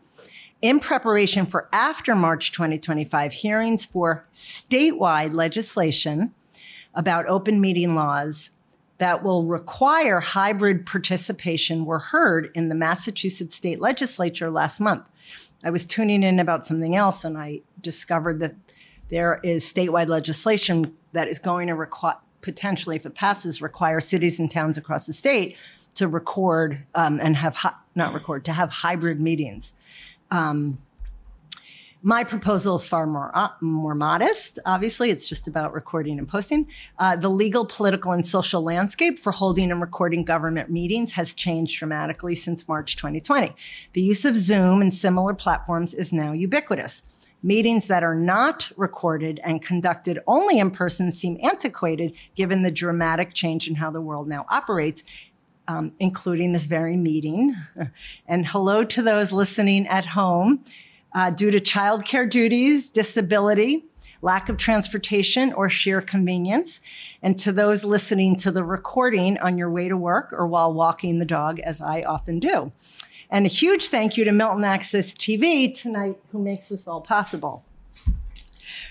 In preparation for after March twenty twenty-five, hearings for statewide legislation about open meeting laws that will require hybrid participation were heard in the Massachusetts state legislature last month. I was tuning in about something else, and I discovered that there is statewide legislation that is going to require, potentially, if it passes, require cities and towns across the state to record um, and have, hi- not record, to have hybrid meetings. Um, my proposal is far more, uh, more modest. Obviously, it's just about recording and posting. Uh, the legal, political, and social landscape for holding and recording government meetings has changed dramatically since March twenty twenty. The use of Zoom and similar platforms is now ubiquitous. Meetings that are not recorded and conducted only in person seem antiquated given the dramatic change in how the world now operates, um, including this very meeting. And hello to those listening at home. Uh, due to childcare duties, disability, lack of transportation, or sheer convenience, and to those listening to the recording on your way to work or while walking the dog, as I often do. And a huge thank you to Milton Access T V tonight, who makes this all possible.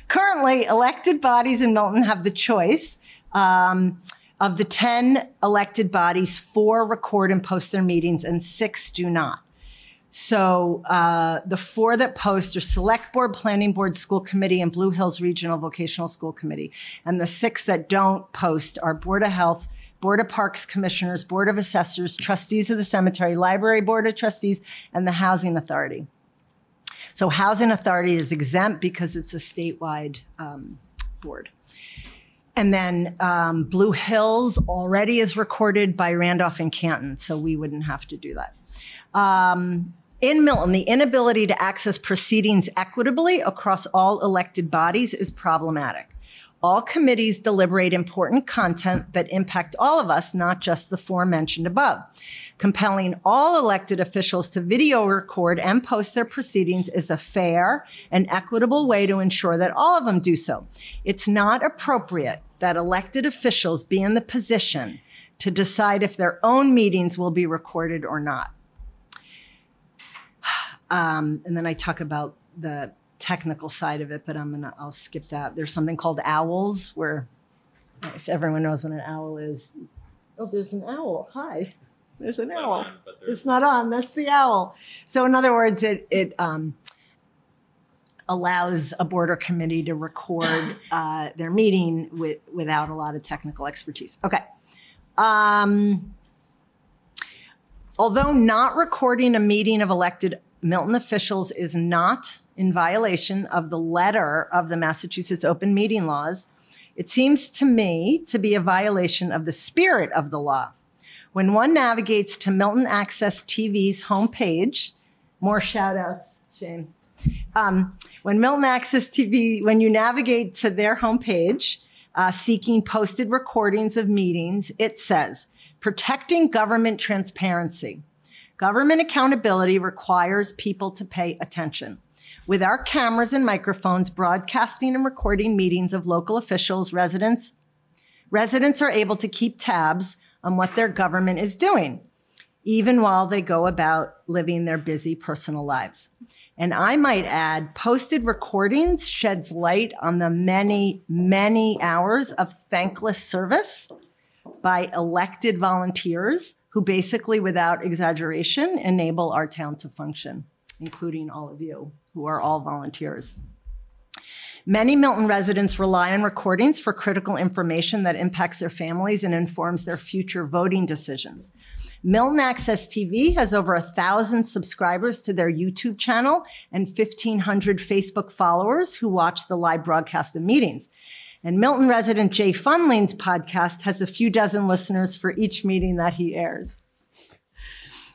Currently, elected bodies in Milton have the choice um, of the ten elected bodies, four record and post their meetings, and six do not. So uh, the four that post are Select Board, Planning Board, School Committee, and Blue Hills Regional Vocational School Committee. And the six that don't post are Board of Health, Board of Parks Commissioners, Board of Assessors, Trustees of the Cemetery, Library Board of Trustees, and the Housing Authority. So Housing Authority is exempt because it's a statewide um, board. And then um, Blue Hills already is recorded by Randolph and Canton, so we wouldn't have to do that. Um, in Milton, the inability to access proceedings equitably across all elected bodies is problematic. All committees deliberate important content that impact all of us, not just the four mentioned above. Compelling all elected officials to video record and post their proceedings is a fair and equitable way to ensure that all of them do so. It's not appropriate that elected officials be in the position to decide if their own meetings will be recorded or not. Um, and then I talk about the technical side of it, but I'm gonna, I'll skip that. There's something called owls, where if everyone knows what an owl is. Oh, there's an owl, hi. There's an owl, on, there's it's not on, that's the owl. So in other words, it, it um, allows a board or committee to record uh, their meeting with, without a lot of technical expertise. Okay. Um, although not recording a meeting of elected Milton officials is not in violation of the letter of the Massachusetts open meeting laws, it seems to me to be a violation of the spirit of the law. When one navigates to Milton Access T V's homepage, more shout outs, Shane. Um, when Milton Access T V, when you navigate to their homepage, uh, seeking posted recordings of meetings, it says, protecting government transparency. Government accountability requires people to pay attention. With our cameras and microphones broadcasting and recording meetings of local officials, residents, residents are able to keep tabs on what their government is doing, even while they go about living their busy personal lives. And I might add, posted recordings sheds light on the many, many hours of thankless service by elected volunteers who basically, without exaggeration, enable our town to function, including all of you, who are all volunteers. Many Milton residents rely on recordings for critical information that impacts their families and informs their future voting decisions. Milton Access T V has over a thousand subscribers to their YouTube channel and fifteen hundred Facebook followers who watch the live broadcast of meetings. And Milton resident Jay Funling's podcast has a few dozen listeners for each meeting that he airs.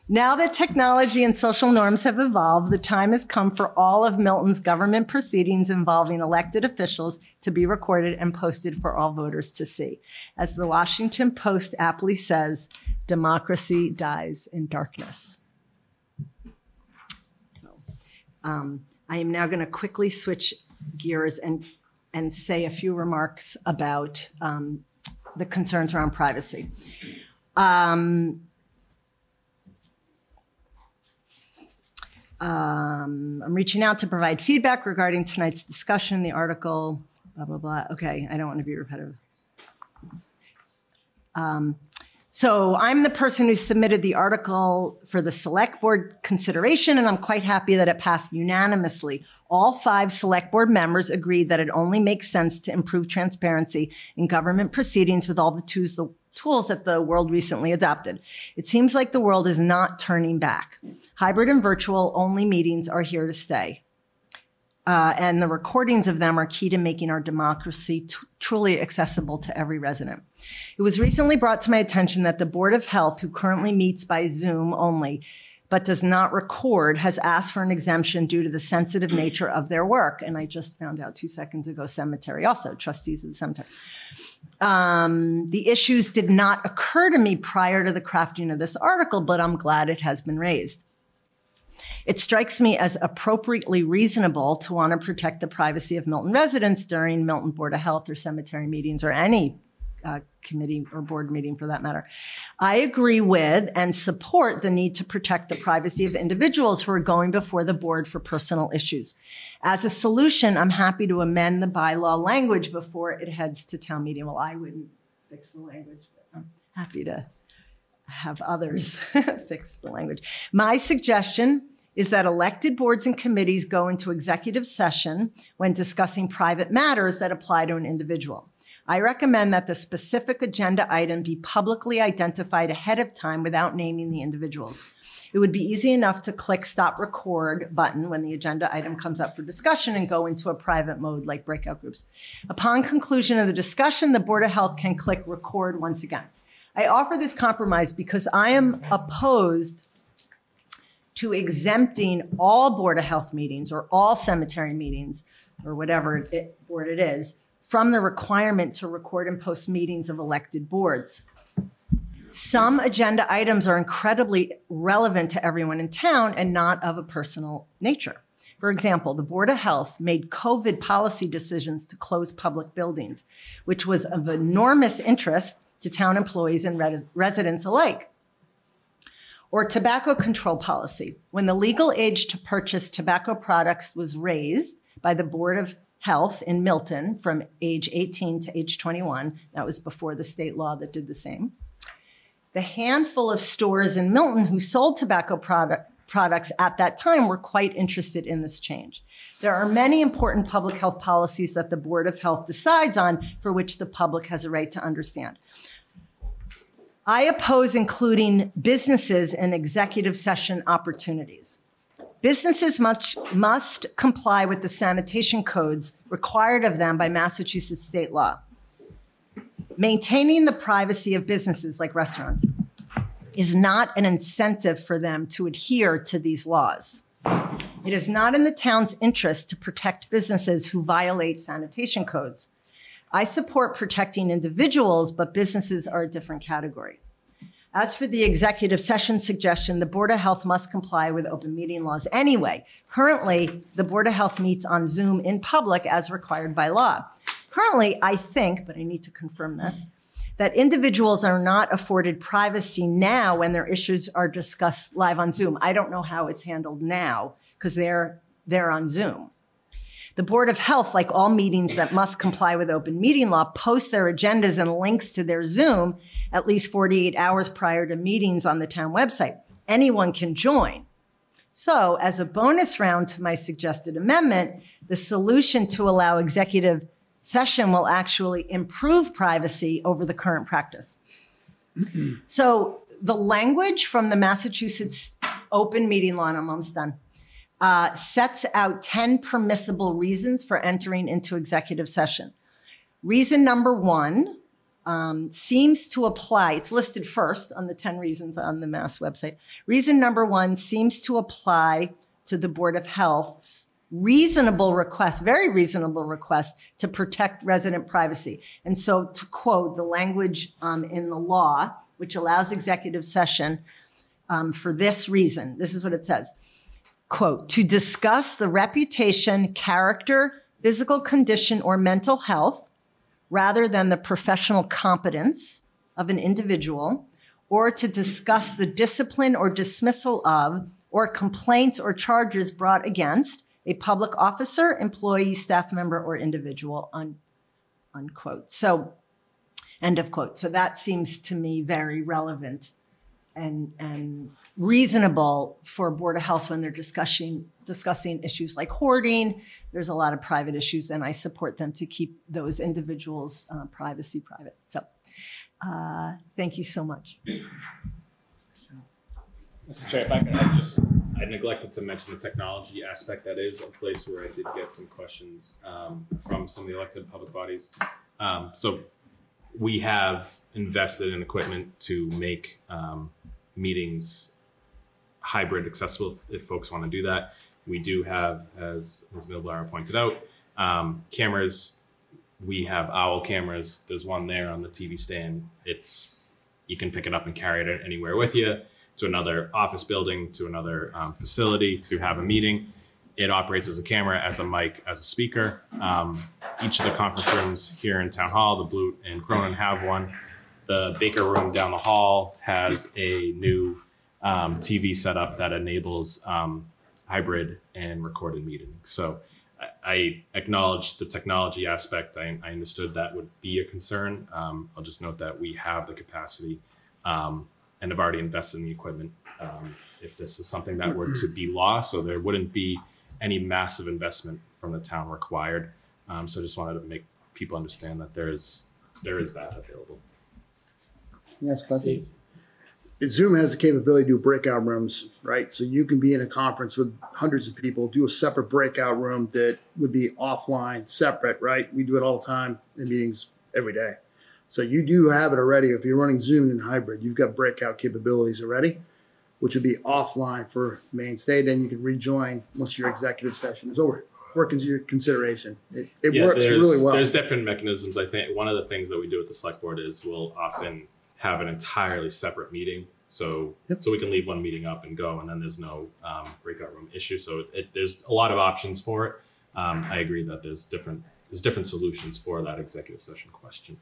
Now that technology and social norms have evolved, the time has come for all of Milton's government proceedings involving elected officials to be recorded and posted for all voters to see. As the Washington Post aptly says, democracy dies in darkness. So Um, I am now going to quickly switch gears and and say a few remarks about um, the concerns around privacy. Um, um, I'm reaching out to provide feedback regarding tonight's discussion, the article, blah, blah, blah. Okay, I don't want to be repetitive. Um, so I'm the person who submitted the article for the select board consideration, and I'm quite happy that it passed unanimously. All five select board members agreed that it only makes sense to improve transparency in government proceedings with all the tools, the tools that the world recently adopted. It seems like the world is not turning back. Hybrid and virtual only meetings are here to stay. Uh, and the recordings of them are key to making our democracy truly accessible to every resident. It was recently brought to my attention that the Board of Health, who currently meets by Zoom only, but does not record, has asked for an exemption due to the sensitive nature of their work. And I just found out two seconds ago, cemetery also, trustees of the cemetery. Um, the issues did not occur to me prior to the crafting of this article, but I'm glad it has been raised. It strikes me as appropriately reasonable to want to protect the privacy of Milton residents during Milton Board of Health or cemetery meetings or any uh, committee or board meeting for that matter. I agree with and support the need to protect the privacy of individuals who are going before the board for personal issues. As a solution, I'm happy to amend the bylaw language before it heads to town meeting. Well, I wouldn't fix the language, but I'm happy to have others fix the language. My suggestion is that elected boards and committees go into executive session when discussing private matters that apply to an individual. I recommend that the specific agenda item be publicly identified ahead of time without naming the individuals. It would be easy enough to click stop record button when the agenda item comes up for discussion and go into a private mode like breakout groups. Upon conclusion of the discussion, the Board of Health can click record once again. I offer this compromise because I am opposed to exempting all Board of Health meetings or all cemetery meetings or whatever it, board it is from the requirement to record and post meetings of elected boards. Some agenda items are incredibly relevant to everyone in town and not of a personal nature. For example, the Board of Health made COVID policy decisions to close public buildings, which was of enormous interest to town employees and res- residents alike. Or tobacco control policy. When the legal age to purchase tobacco products was raised by the Board of Health in Milton from age eighteen to age twenty-one, that was before the state law that did the same. The handful of stores in Milton who sold tobacco product, products at that time were quite interested in this change. There are many important public health policies that the Board of Health decides on for which the public has a right to understand. I oppose including businesses in executive session opportunities. Businesses must, must comply with the sanitation codes required of them by Massachusetts state law. Maintaining the privacy of businesses like restaurants is not an incentive for them to adhere to these laws. It is not in the town's interest to protect businesses who violate sanitation codes. I support protecting individuals, but businesses are a different category. As for the executive session suggestion, the Board of Health must comply with open meeting laws anyway. Currently, the Board of Health meets on Zoom in public as required by law. Currently, I think, but I need to confirm this, that individuals are not afforded privacy now when their issues are discussed live on Zoom. I don't know how it's handled now because they're, they're on Zoom. The Board of Health, like all meetings that must comply with open meeting law, posts their agendas and links to their Zoom at least forty-eight hours prior to meetings on the town website. Anyone can join. So, as a bonus round to my suggested amendment, the solution to allow executive session will actually improve privacy over the current practice. So, the language from the Massachusetts Open Meeting Law, and I'm almost done, Uh, sets out ten permissible reasons for entering into executive session. Reason number one um, seems to apply. It's listed first on the ten reasons on the Mass website. Reason number one seems to apply to the Board of Health's reasonable request, very reasonable request to protect resident privacy. And so to quote the language um, in the law, which allows executive session um, for this reason, this is what it says. quote, to discuss the reputation, character, physical condition, or mental health, rather than the professional competence of an individual, or to discuss the discipline or dismissal of, or complaints or charges brought against a public officer, employee, staff member, or individual, un unquote. So, end of quote. So that seems to me very relevant and, and reasonable for Board of Health when they're discussing, discussing issues like hoarding. There's a lot of private issues, and I support them to keep those individuals' uh, privacy private. So uh, thank you so much. Mister Chair, if I could, I just, I neglected to mention the technology aspect. That is a place where I did get some questions um, from some of the elected public bodies. Um, so we have invested in equipment to make um, meetings hybrid accessible if, if folks want to do that. We do have, as Miz Milbauer pointed out, um, cameras. We have OWL cameras. There's one there on the T V stand. It's, you can pick it up and carry it anywhere with you, to another office building, to another um, facility, to have a meeting. It operates as a camera, as a mic, as a speaker. Um, each of the conference rooms here in Town Hall, the Blute and Cronin, have one. The Baker room down the hall has a new um, T V setup that enables um, hybrid and recorded meetings. So I, I acknowledge the technology aspect. I, I understood that would be a concern. Um, I'll just note that we have the capacity um, and have already invested in the equipment um, if this is something that were to be lost. So there wouldn't be any massive investment from the town required. Um, so just wanted to make people understand that there is, there is that available. Yes, Steve. Zoom has the capability to do breakout rooms, right? So you can be in a conference with hundreds of people, do a separate breakout room that would be offline, separate, right? We do it all the time in meetings every day. So you do have it already. If you're running Zoom and hybrid, you've got breakout capabilities already, which would be offline for main state. Then you can rejoin once your executive session is over. Work into your consideration. It, it yeah, works really well. There's different mechanisms. I think one of the things that we do at the select board is we'll often have an entirely separate meeting. So, yep. so we can leave one meeting up and go, and then there's no um, breakout room issue. So it, it, there's a lot of options for it. Um, I agree that there's different, there's different solutions for that executive session question.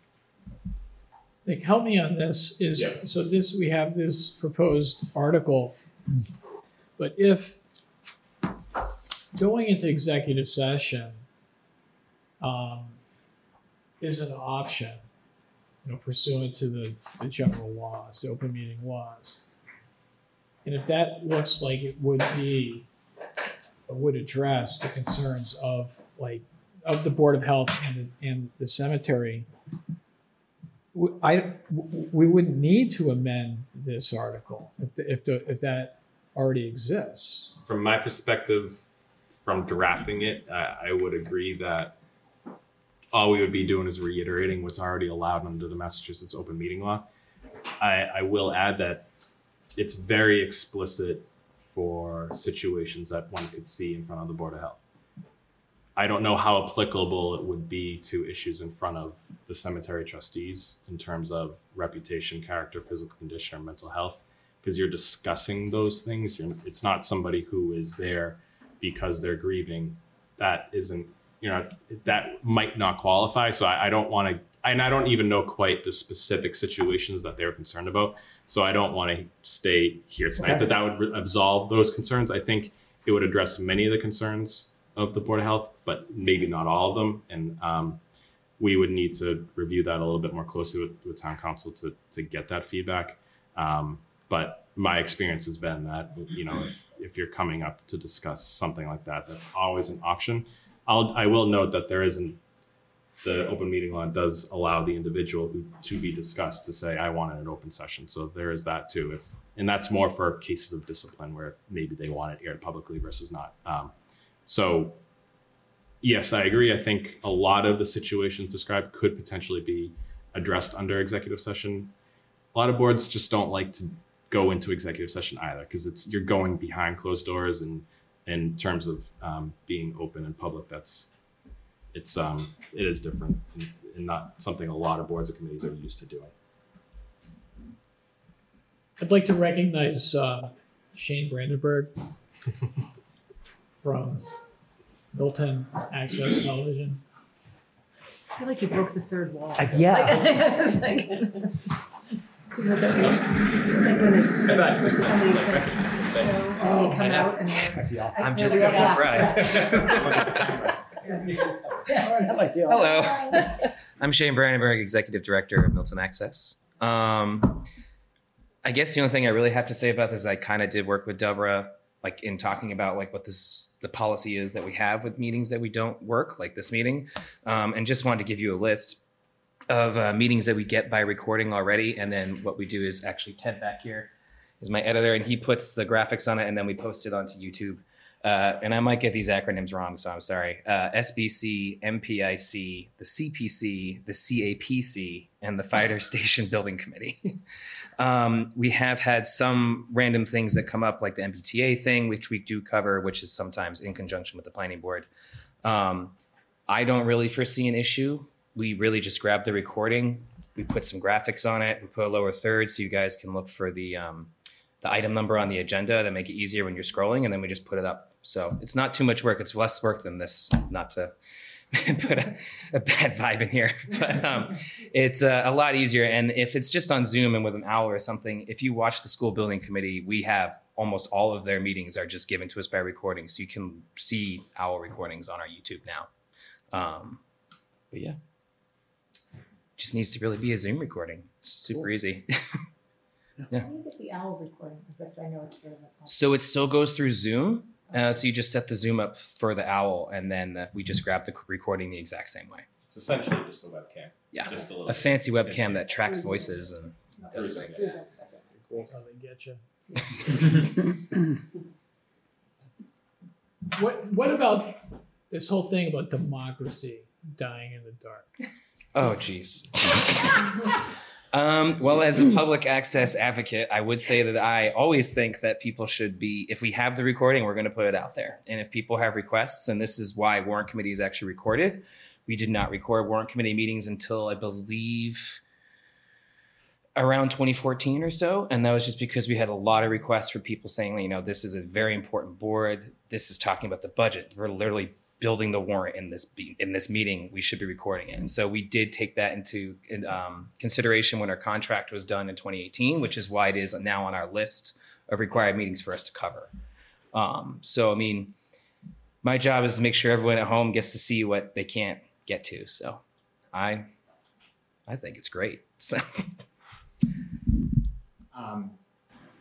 Nick, help me on this. Is yeah. so this we have this proposed article, but if going into executive session um, is an option, you know, pursuant to the, the general laws, the open meeting laws, and if that looks like it would be, or would address the concerns of like of the Board of Health and the, and the cemetery. I, we wouldn't need to amend this article if, the, if, the, if that already exists. From my perspective, from drafting it, I, I would agree that all we would be doing is reiterating what's already allowed under the Massachusetts Open Meeting Law. I, I will add that it's very explicit for situations that one could see in front of the Board of Health. I don't know how applicable it would be to issues in front of the cemetery trustees in terms of reputation, character, physical condition, or mental health, because you're discussing those things. You're, it's not somebody who is there because they're grieving. That isn't, you know, that might not qualify. So I, I don't want to, and I don't even know quite the specific situations that they're concerned about. So I don't want to stay here tonight okay. that that would absolve those concerns. I think it would address many of the concerns of the Board of Health, but maybe not all of them. And um, we would need to review that a little bit more closely with, with town council to, to get that feedback. Um, but my experience has been that, you know, if, if you're coming up to discuss something like that, that's always an option. I'll, I will note that there isn't, the open meeting law does allow the individual who, to be discussed to say, I want an open session. So there is that too. If, and that's more for cases of discipline where maybe they want it aired publicly versus not. Um, So, yes, I agree. I think a lot of the situations described could potentially be addressed under executive session. A lot of boards just don't like to go into executive session either, because it's you're going behind closed doors, and in terms of um, being open and public, that's it's um, it is different and, and not something a lot of boards or committees are used to doing. I'd like to recognize uh, Shane Brandenburg. from Milton Access Television. I feel like you broke the third wall. So. Uh, yeah. It's like, do you know what that means? It's like when it's somebody like, so, oh, come out and I'm just so surprised. Hello. I'm Shane Brandenburg, Executive Director of Milton Access. Um, I guess the only thing I really have to say about this is I kind of did work with Deborah, like in talking about like what this the policy is that we have with meetings that we don't work, like this meeting, um, and just wanted to give you a list of uh, meetings that we get by recording already. And then what we do is actually Ted back here is my editor, and he puts the graphics on it, and then we post it onto YouTube. Uh, and I might get these acronyms wrong, so I'm sorry. Uh, S B C, M P I C, the C P C, the C A P C, and the Fire Station Building Committee. um, we have had some random things that come up, like the M B T A thing, which we do cover, which is sometimes in conjunction with the planning board. Um, I don't really foresee an issue. We really just grab the recording. We put some graphics on it. We put a lower third so you guys can look for the... Um, the item number on the agenda that make it easier when you're scrolling, and then we just put it up. So it's not too much work. It's less work than this, not to put a, a bad vibe in here, but um, it's uh, a lot easier. And if it's just on Zoom and with an owl or something, if you watch the school building committee, we have almost all of their meetings are just given to us by recording. So you can see owl recordings on our YouTube now. Um, but yeah, just needs to really be a Zoom recording. It's super cool. Easy. Yeah. How do you get the owl recording? Because I know it's sort of a so it still goes through Zoom. Okay. Uh, so you just set the Zoom up for the owl, and then uh, we just grab the recording the exact same way. It's essentially just a webcam. Yeah, just a, little a fancy webcam fancy. That tracks voices and does things. Yeah. That's how they get you. What What about this whole thing about democracy dying in the dark? Oh, geez. Um, well, as a public access advocate, I would say that I always think that people should be, if we have the recording, we're going to put it out there. And if people have requests, and this is why Warrant Committee is actually recorded. We did not record Warrant Committee meetings until I believe around twenty fourteen or so. And that was just because we had a lot of requests for people saying, you know, this is a very important board. This is talking about the budget. We're literally building the warrant in this be in this meeting, we should be recording it. And so we did take that into um, consideration when our contract was done in twenty eighteen, which is why it is now on our list of required meetings for us to cover. Um, so, I mean, my job is to make sure everyone at home gets to see what they can't get to. So I, I think it's great. So. Um,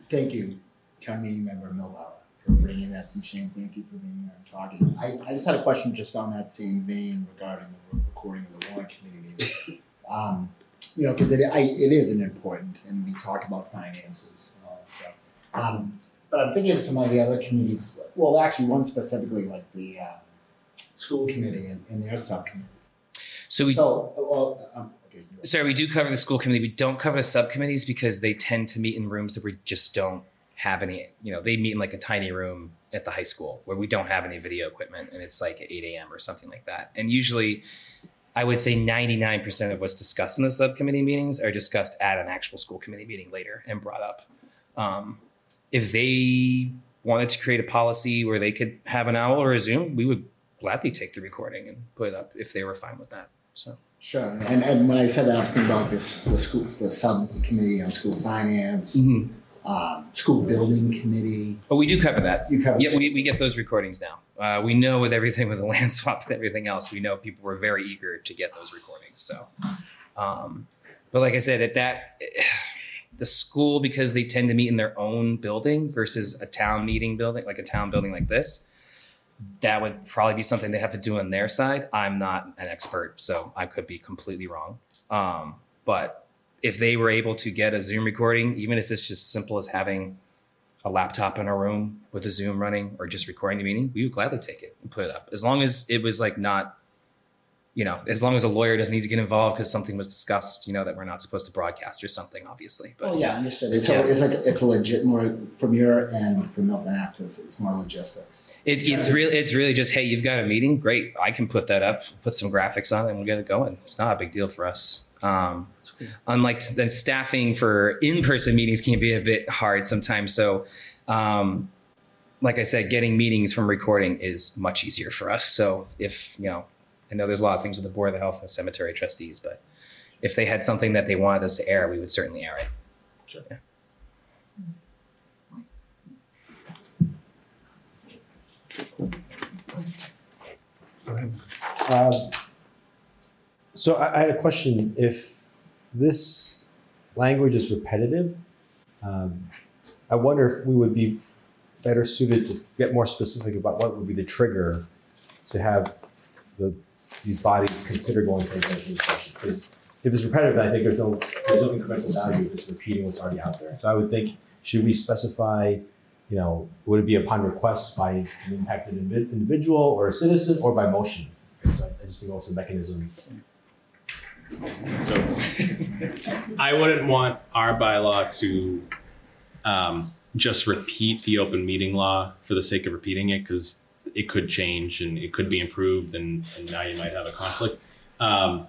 thank you, Town Meeting Member Milbauer, for bringing this, and Shane, thank you for being here and talking. I, I just had a question just on that same vein regarding the recording of the Warrant Committee meeting. Um, you know, because it, it is an important, and we talk about finances and all that stuff. Um, but I'm thinking of some of the other committees, well, actually one specifically like the uh, school committee and, and their subcommittee. So we- So, well, um, okay. Sorry, we do cover the school committee. We don't cover the subcommittees because they tend to meet in rooms that we just don't have any, you know, they meet in like a tiny room at the high school where we don't have any video equipment, and it's like at eight A M or something like that. And usually I would say ninety-nine percent of what's discussed in the subcommittee meetings are discussed at an actual school committee meeting later and brought up. Um, if they wanted to create a policy where they could have an owl or a Zoom, we would gladly take the recording and put it up if they were fine with that, so. Sure, and, and when I said that, I was thinking about this, the school, the subcommittee on school finance, mm-hmm. Um, school building committee. Oh, we do cover that. You cover. Yeah, we, we get those recordings now. Uh, we know with everything with the land swap and everything else, we know people were very eager to get those recordings. So, um, but like I said, at that, the school, because they tend to meet in their own building versus a town meeting building, like a town building like this, that would probably be something they have to do on their side. I'm not an expert, so I could be completely wrong. Um, but if they were able to get a Zoom recording, even if it's just simple as having a laptop in a room with the Zoom running or just recording the meeting, we would gladly take it and put it up. As long as it was like not, you know, as long as a lawyer doesn't need to get involved because something was discussed, you know, that we're not supposed to broadcast or something, obviously. But, oh, yeah, I understood. It's, yeah. A, it's like it's a legit more from your end, from Milton Access, it's more logistics. It, it's, really, it's really just, hey, you've got a meeting? Great. I can put that up, put some graphics on it, and we'll get it going. It's not a big deal for us. Um, unlike the staffing for in-person meetings can be a bit hard sometimes. So, um, like I said, getting meetings from recording is much easier for us. So if, you know, I know there's a lot of things with the Board of Health and the cemetery trustees, but if they had something that they wanted us to air, we would certainly air it. Sure. Yeah. Uh, so I, I had a question. If this language is repetitive, um, I wonder if we would be better suited to get more specific about what would be the trigger to have the these bodies consider going for executive session. Because if it's repetitive, I think there's no there's no incremental value just repeating what's already out there. So I would think, should we specify, you know, would it be upon request by an impacted individual or a citizen or by motion? So I just think also mechanism. So I wouldn't want our bylaw to um, just repeat the open meeting law for the sake of repeating it, because it could change and it could be improved, and, and now you might have a conflict. Um,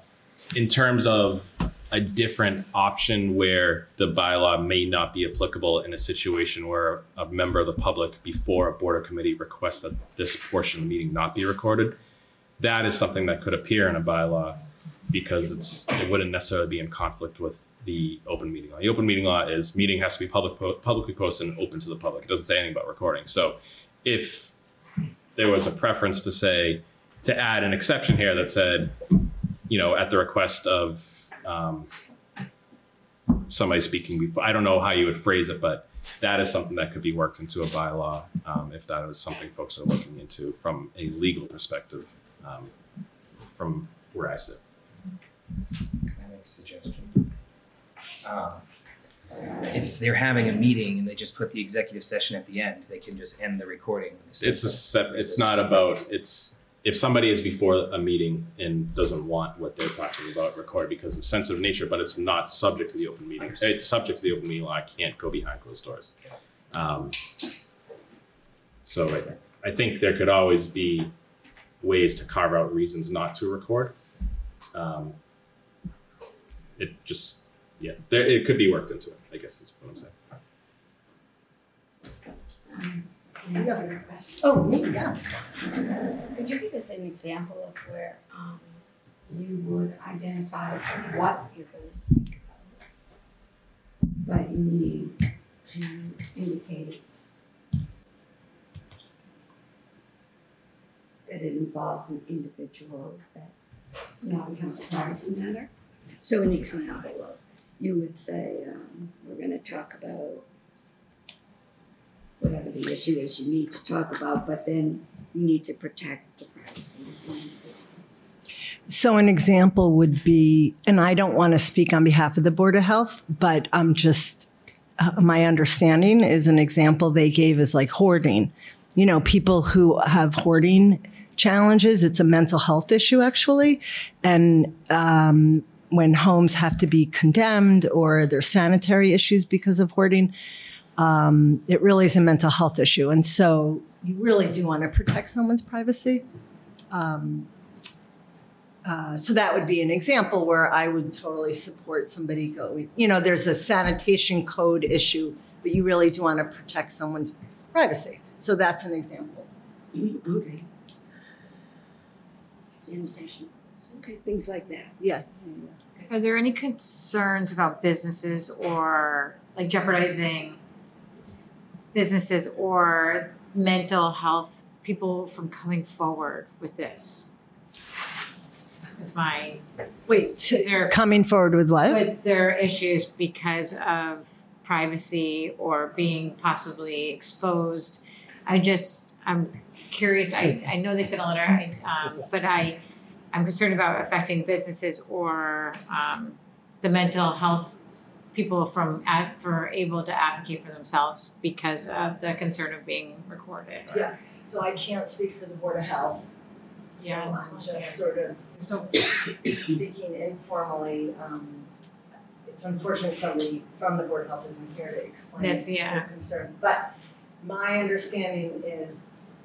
in terms of a different option where the bylaw may not be applicable in a situation where a member of the public before a board or committee requests that this portion of the meeting not be recorded, that is something that could appear in a bylaw because it's, it wouldn't necessarily be in conflict with the open meeting law. The open meeting law is meeting has to be public, publicly posted and open to the public. It doesn't say anything about recording. So if there was a preference to say, to add an exception here that said, you know, at the request of Um, somebody speaking before, I don't know how you would phrase it, but that is something that could be worked into a bylaw um, if that is something folks are looking into from a legal perspective, um, from where I sit. Can I make a suggestion? Uh, if they're having a meeting and they just put the executive session at the end, they can just end the recording. It's a sep it's not about, it's if somebody is before a meeting and doesn't want what they're talking about recorded because of sensitive nature, but it's not subject to the open meeting. It's subject to the open meeting law. I can't go behind closed doors. Um, so I, I think there could always be ways to carve out reasons not to record. Um, it just, yeah, there, it could be worked into it, I guess is what I'm saying. Oh, me, yeah. Could you give us an example of where um, you would identify what you're going to speak about, but you need to indicate that it involves an individual that now becomes a policy matter? So an example, you would say, um, we're going to talk about whatever the issue is you need to talk about, but then you need to protect the privacy. So an example would be, and I don't want to speak on behalf of the Board of Health, but I'm um, just, uh, my understanding is an example they gave is like hoarding. You know, people who have hoarding challenges, it's a mental health issue actually. And um, when homes have to be condemned or there's sanitary issues because of hoarding, Um, it really is a mental health issue. And so you really do want to protect someone's privacy. Um, uh, so that would be an example where I would totally support somebody going, you know, there's a sanitation code issue, but you really do want to protect someone's privacy. So that's an example. Okay. Sanitation. Okay, things like that. Yeah. Okay. Are there any concerns about businesses or like jeopardizing businesses or mental health people from coming forward with this? That's my wait. So they're coming forward with what? With their issues because of privacy or being possibly exposed. I just I'm curious. I I know they sent a letter, I, um, but I I'm concerned about affecting businesses or um, the mental health people from ad, for able to advocate for themselves because of the concern of being recorded. Or, yeah, so I can't speak for the Board of Health. So yeah, I'm just it. sort of speaking informally. Um, it's unfortunate somebody from the Board of Health isn't here to explain yes, yeah. their concerns. But my understanding is,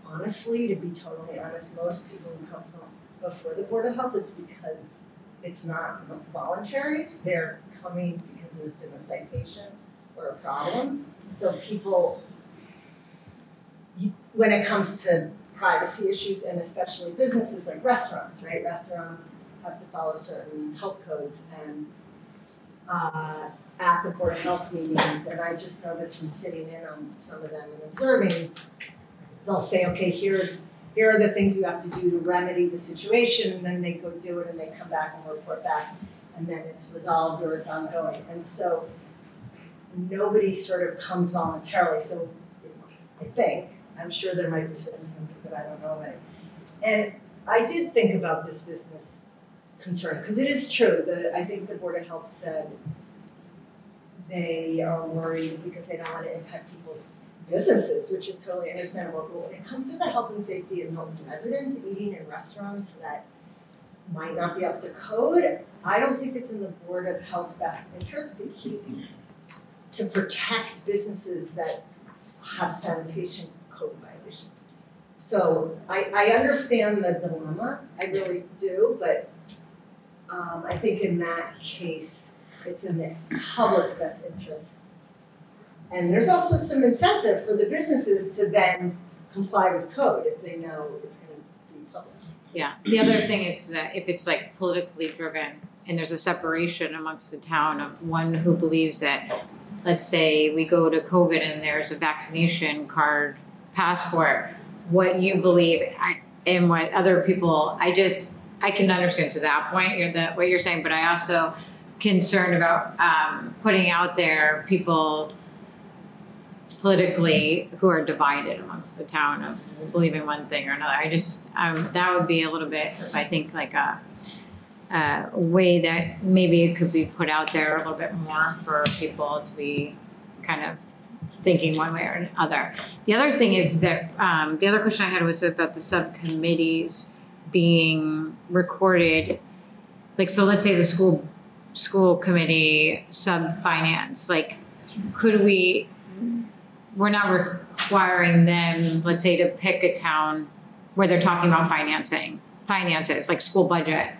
honestly, to be totally honest, most people who come from before the Board of Health, it's because it's not voluntary. They're coming because there's been a citation or a problem. So people, you, when it comes to privacy issues, and especially businesses like restaurants, right? Restaurants have to follow certain health codes, and uh, at the Board of Health meetings, and I just noticed from sitting in on some of them and observing, they'll say, okay, here's here are the things you have to do to remedy the situation, and then they go do it, and they come back and report back, and then it's resolved or it's ongoing. And so nobody sort of comes voluntarily. So I think, I'm sure there might be circumstances that I don't know about. And I did think about this business concern, because it is true that I think the Board of Health said they are worried because they don't want to impact people's businesses, which is totally understandable. But when it comes to the health and safety of Milton residents eating in restaurants that might not be up to code, I don't think it's in the Board of Health's best interest to keep, to protect businesses that have sanitation code violations. So I, I understand the dilemma, I really do, but um, I think in that case, it's in the public's best interest. And there's also some incentive for the businesses to then comply with code if they know it's going to be public. Yeah, the other thing is that if it's like politically driven and there's a separation amongst the town of one who believes that, let's say we go to COVID and there's a vaccination card passport, what you believe and what other people, I just, I can understand to that point you're that what you're saying, but I also concerned about um, putting out there people politically who are divided amongst the town of believing one thing or another. I just, um, that would be a little bit, I think, like a, a way that maybe it could be put out there a little bit more for people to be kind of thinking one way or another. The other thing is that, um, the other question I had was about the subcommittees being recorded. Like, so let's say the school school committee sub finance, like, could we, we're not requiring them, let's say, to pick a town where they're talking about financing, finances, like school budget,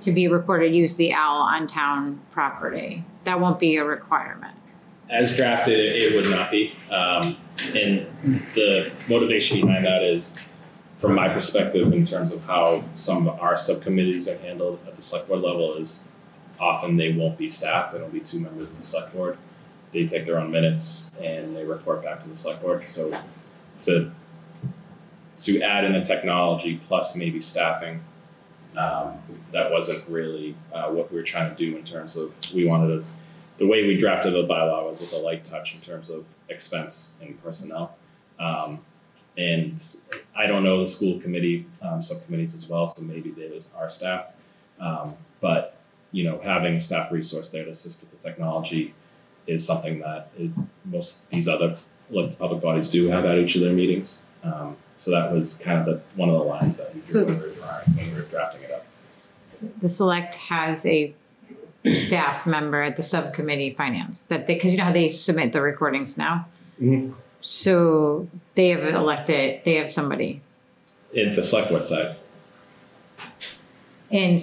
to be recorded, use the owl on town property. That won't be a requirement. As drafted, it would not be. Um, and the motivation behind that is, from my perspective, in terms of how some of our subcommittees are handled at the select board level, is often they won't be staffed. It'll be two members of the select board. They take their own minutes and they report back to the select board. So to, to add in the technology plus maybe staffing, um, that wasn't really uh, what we were trying to do in terms of, we wanted to, the way we drafted the bylaw was with a light touch in terms of expense and personnel. Um, and I don't know the school committee um, subcommittees as well, so maybe they are staffed. Um, but you know, having a staff resource there to assist with the technology is something that it, most these other like, public bodies do have at each of their meetings. Um, so that was kind of the, one of the lines that we drew so when, we were drawing, when we were drafting it up. The select has a staff member at the subcommittee finance that they, because you know how they submit the recordings now? Mm-hmm. So they have elected, they have somebody. At the select board side. And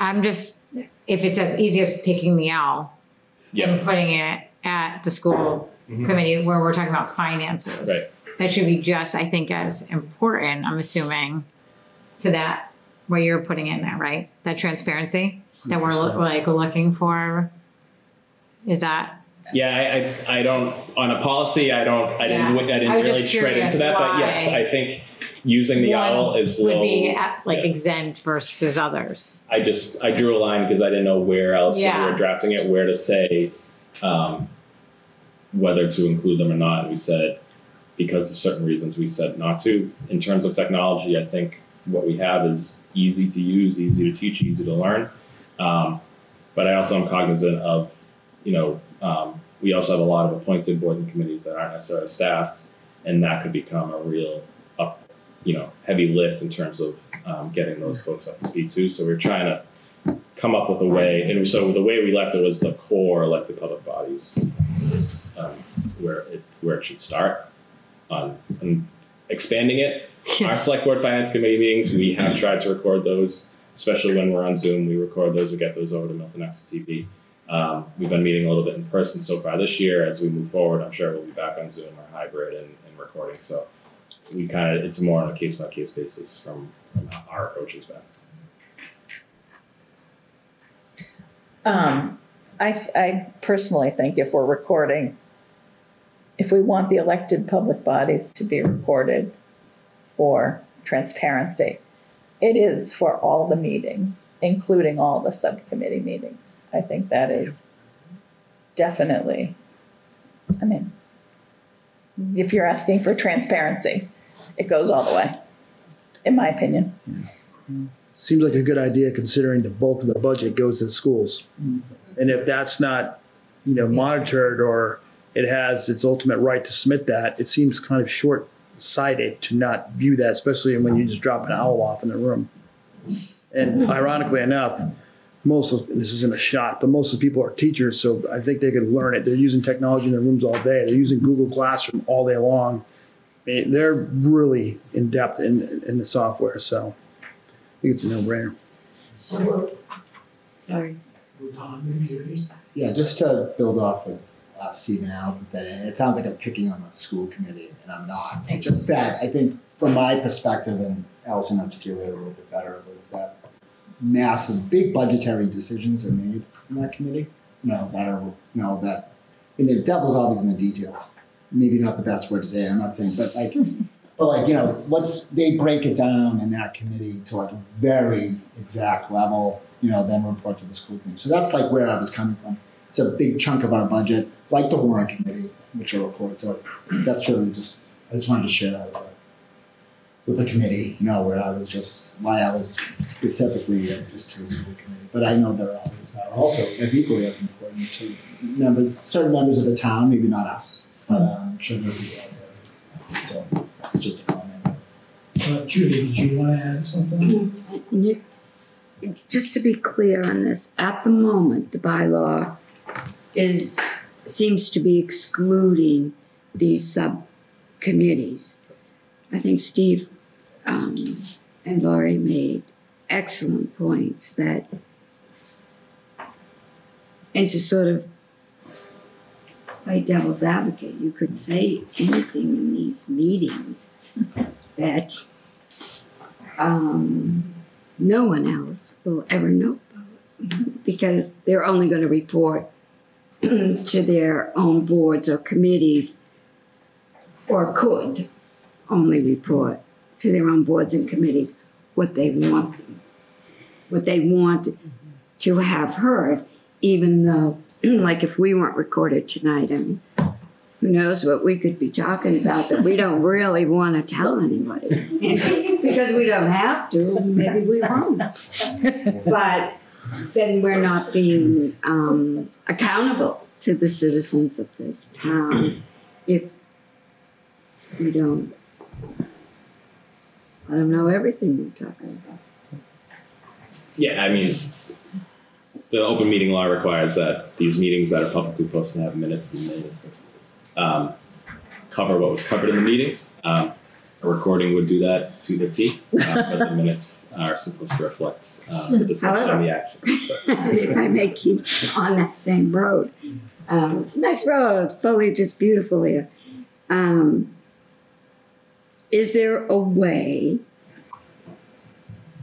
I'm just, if it's as easy as taking the owl, yep, and putting it at the school mm-hmm. committee where we're talking about finances. Right. That should be just, I think, as important, I'm assuming, to that, what you're putting in there, right? That transparency one hundred percent that we're lo like looking for. Is that? Yeah, I, I, I don't, on a policy, I don't, I yeah. didn't, I didn't I really tread into that, but yes, I think using the owl is low. Would be at, like yeah. exempt versus others. I just, I drew a line because I didn't know where else yeah. we were drafting it, where to say um, whether to include them or not. We said, because of certain reasons, we said not to. In terms of technology, I think what we have is easy to use, easy to teach, easy to learn. Um, but I also am cognizant of, you know, um, we also have a lot of appointed boards and committees that aren't necessarily staffed, and that could become a real, up, you know, heavy lift in terms of um, getting those folks up to speed too. So we're trying to come up with a way, and so the way we left it was the core elected public bodies, um, where it where it should start. Um, and expanding it, our select board finance committee meetings, we have tried to record those, especially when we're on Zoom. We record those, we get those over to Milton Access T V. Um, we've been meeting a little bit in person so far this year. As we move forward, I'm sure we'll be back on Zoom or hybrid and, and recording. So we kind of, it's more on a case by case basis from, from our approaches back. Um, I, I personally think if we're recording, if we want the elected public bodies to be recorded for transparency, it is for all the meetings, including all the subcommittee meetings. I think that is definitely, I mean, if you're asking for transparency, it goes all the way, in my opinion. Seems like a good idea considering the bulk of the budget goes to the schools. And if that's not, you know, monitored or it has its ultimate right to submit that, it seems kind of short sighted to not view that, especially when you just drop an owl off in the room. And ironically enough, most of this isn't a shot, but most of the people are teachers, so I think they could learn it. They're using technology in their rooms all day. They're using Google Classroom all day long. They're really in depth in, in the software, so I think it's a no-brainer. Sorry. Yeah, just to build off of Uh, Stephen Allison said, and it sounds like I'm picking on the school committee, and I'm not. It's just that I think from my perspective, and Allison articulated a little bit better, was that massive, big budgetary decisions are made in that committee. You know, that are, you know, that, and the devil's always in the details. Maybe not the best word to say it, I'm not saying, but like, but like, you know, what's, they break it down in that committee to like a very exact level, you know, then report to the school committee. So that's like where I was coming from. It's a big chunk of our budget, like the Warrant Committee, which I'll report to. That's really just, I just wanted to share that with, with the committee, you know, where I was just, why I was specifically uh, just to the school committee. But I know there are others that are also as equally as important to members, certain members of the town, maybe not us, but uh, I'm sure there'll be others. So that's just a comment. Uh, Judy, did you want to add something? Nick, just to be clear on this, at the moment, the bylaw is seems to be excluding these subcommittees. I think Steve um, and Laurie made excellent points that, and to sort of play devil's advocate, you could say anything in these meetings that um, no one else will ever know about because they're only going to report to their own boards or committees, or could only report to their own boards and committees what they want them, what they want to have heard, even though, like if we weren't recorded tonight, I mean, who knows what we could be talking about that we don't really want to tell anybody. Because we don't have to, maybe we won't. But then we're not being um, accountable to the citizens of this town if we don't, I don't know everything we're talking about. Yeah, I mean, the open meeting law requires that these meetings that are publicly posted and have minutes and minutes um, cover what was covered in the meetings. Um, A recording would do that to the T, uh, but the minutes are supposed to reflect uh, the discussion and the action. So. If I may keep on that same road, um, it's a nice road, foliage is beautiful here. Um, is there a way,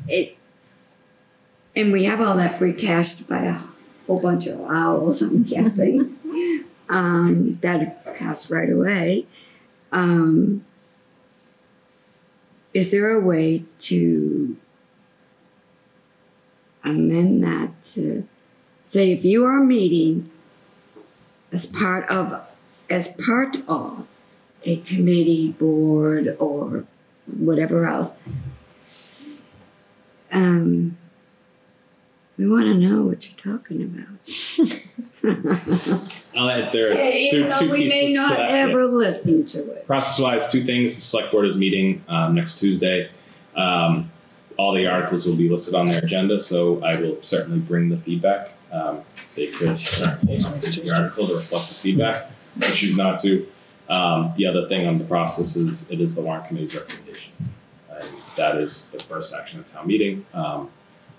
it, and we have all that free cash to buy a whole bunch of owls, I'm guessing, um, that costs right away. Um, Is there a way to amend that to say if you are meeting as part of, as part of a committee, board, or whatever else, um, we want to know what you're talking about. I'll add there are two, two we pieces may not to that, ever yeah. listen to it. Process-wise, two things. The select board is meeting um, next Tuesday. Um, all the articles will be listed on their agenda, so I will certainly bring the feedback. Um, they could start the article to reflect the feedback. I choose not to. Um, the other thing on the process is it is the Warrant Committee's recommendation. Uh, that is the first action at town meeting. Um,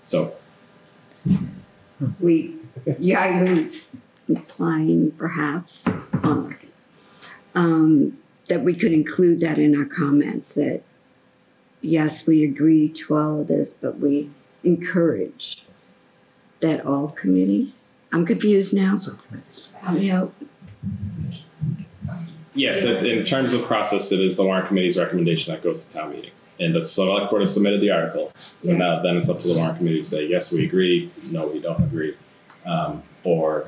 so... We, yeah, you're implying perhaps, um, um, that we could include that in our comments, that yes, we agree to all of this, but we encourage that all committees. I'm confused now. Help me out. Yes, in terms of process, it is the Warrant Committee's recommendation that goes to town meeting. And the select board has submitted the article. So yeah. now then it's up to the Warrant Committee to say, yes, we agree, no, we don't agree. Um, or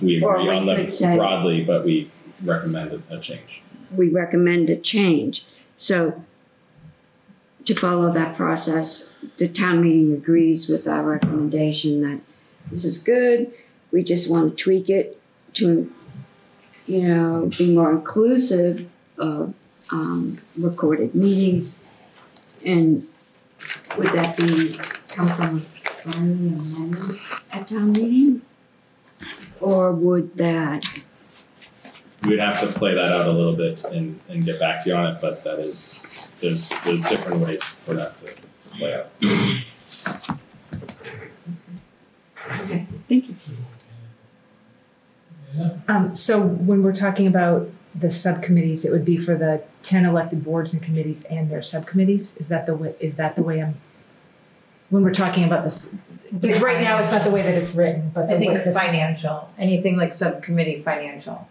we agree or we on them say, broadly, but we recommend a change. We recommend a change. So to follow that process, the town meeting agrees with our recommendation that this is good. We just want to tweak it to, you know, be more inclusive of um, recorded meetings. And would that be come from filing amendments at town meeting? Or would that? We'd have to play that out a little bit and, and get back to you on it, but that is, there's, there's different ways for that to, to play out. Okay, thank you. Um, so when we're talking about the subcommittees, it would be for the ten elected boards and committees and their subcommittees. Is that the way, is that the way I'm, when we're talking about this, like right now it's not the way that it's written, but the I think way financial, anything like subcommittee financial.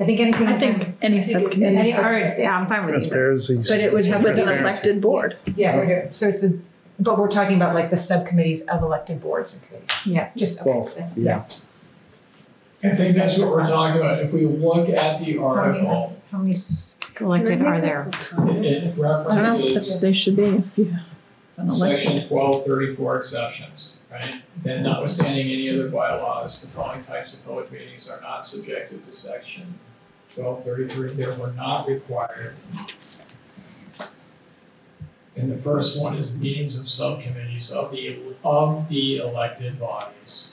I think anything. I think any subcommittee. Any, all right, yeah, I'm fine with it. But it would have with an elected board. Yeah, right here. So it's the, but we're talking about like the subcommittees of elected boards and committees. Yeah, just, okay, well, that's, yeah. yeah. I think that's what we're talking about. If we look at the article, how many, how many collected are there? It, it references. I know, they should be. If you have an section twelve thirty-four exceptions, right? Then, notwithstanding any other bylaws, the following types of public meetings are not subjected to section twelve thirty-three. There were not required. And the first one is meetings of subcommittees of the of the elected bodies.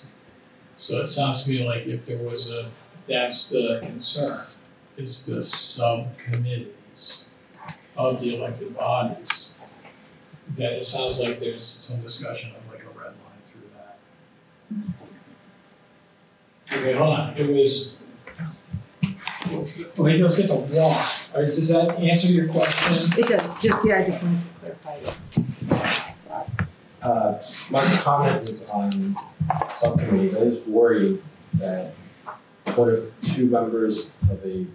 So it sounds to me like if there was a, that's the concern, is the subcommittees of the elected bodies, that it sounds like there's some discussion of like a red line through that. Okay, hold on, it was, okay, let's get the one. Right, does that answer your question? It does, just, yeah, I just want to clarify it. Uh, my comment is on subcommittees. I just worry that what if two members of a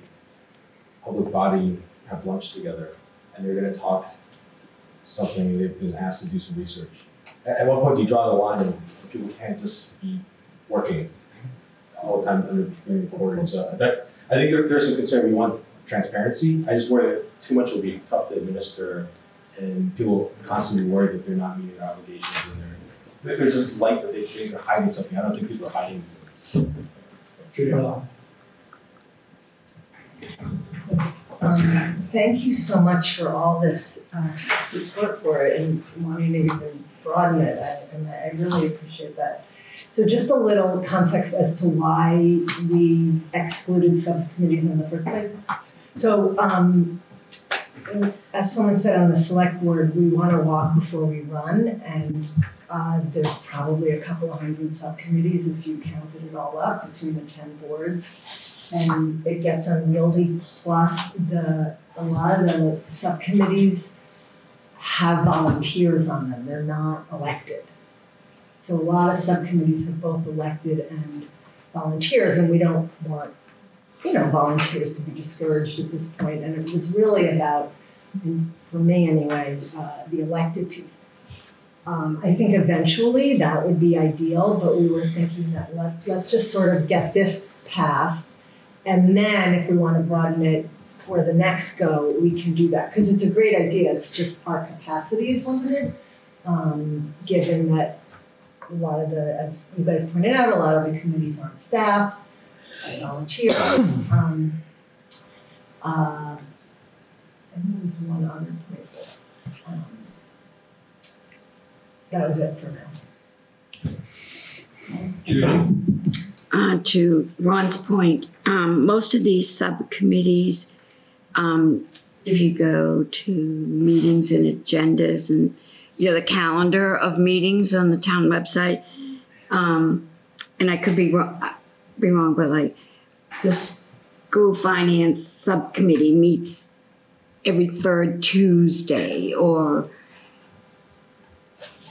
public body have lunch together and they're going to talk something, they've been asked to do some research. At, at what point do you draw the line and people can't just be working all the time under being recorded? So that, I think there, there's some concern. We want transparency. I just worry that too much will be tough to administer. And people constantly worry that they're not meeting their obligations, and they're, there's this light that they think they're hiding something. I don't think people are hiding anything. Um, thank you so much for all this uh, support for it and wanting to even broaden it, I, and I really appreciate that. So just a little context as to why we excluded subcommittees in the first place. So. Um, As someone said on the select board, we want to walk before we run, and uh, there's probably a couple of hundred subcommittees if you counted it all up between the ten boards, and it gets unwieldy. Plus, the a lot of the subcommittees have volunteers on them; they're not elected. So a lot of subcommittees have both elected and volunteers, and we don't want, you know, volunteers to be discouraged at this point. And it was really about, and for me anyway, uh, the elected piece. Um, I think eventually that would be ideal, but we were thinking that let's, let's just sort of get this passed, and then if we want to broaden it for the next go, we can do that, because it's a great idea. It's just our capacity is limited, um, given that a lot of the, as you guys pointed out, a lot of the committees aren't staffed, and volunteers. Um, uh, And there was one other point. Um, that was it for now. Okay. Uh, to Ron's point, um, most of these subcommittees, um, if you go to meetings and agendas and, you know, the calendar of meetings on the town website, um, and I could be wrong, be wrong, but like this school finance subcommittee meets every third Tuesday, or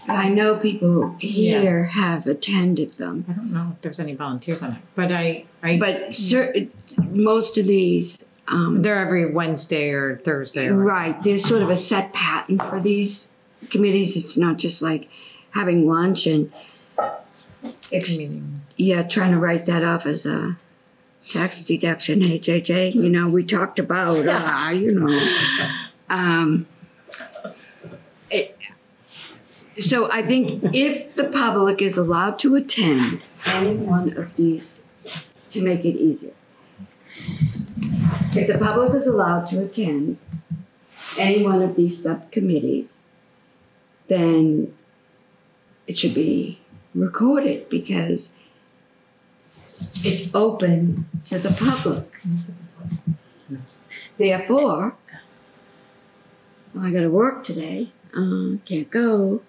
I know people here yeah. have attended them. I don't know if there's any volunteers on it, but I... I but sir, most of these... Um, they're every Wednesday or Thursday. Or right. There's sort of a set pattern for these committees. It's not just like having lunch and... Ex Meaning. Yeah, trying to write that off as a tax deduction, H H A. You know, we talked about, uh, you know... Um, it, So I think if the public is allowed to attend any one of these to make it easier, if the public is allowed to attend any one of these subcommittees, then it should be recorded because it's open to the public. Therefore, well, I got to work today, uh, can't go.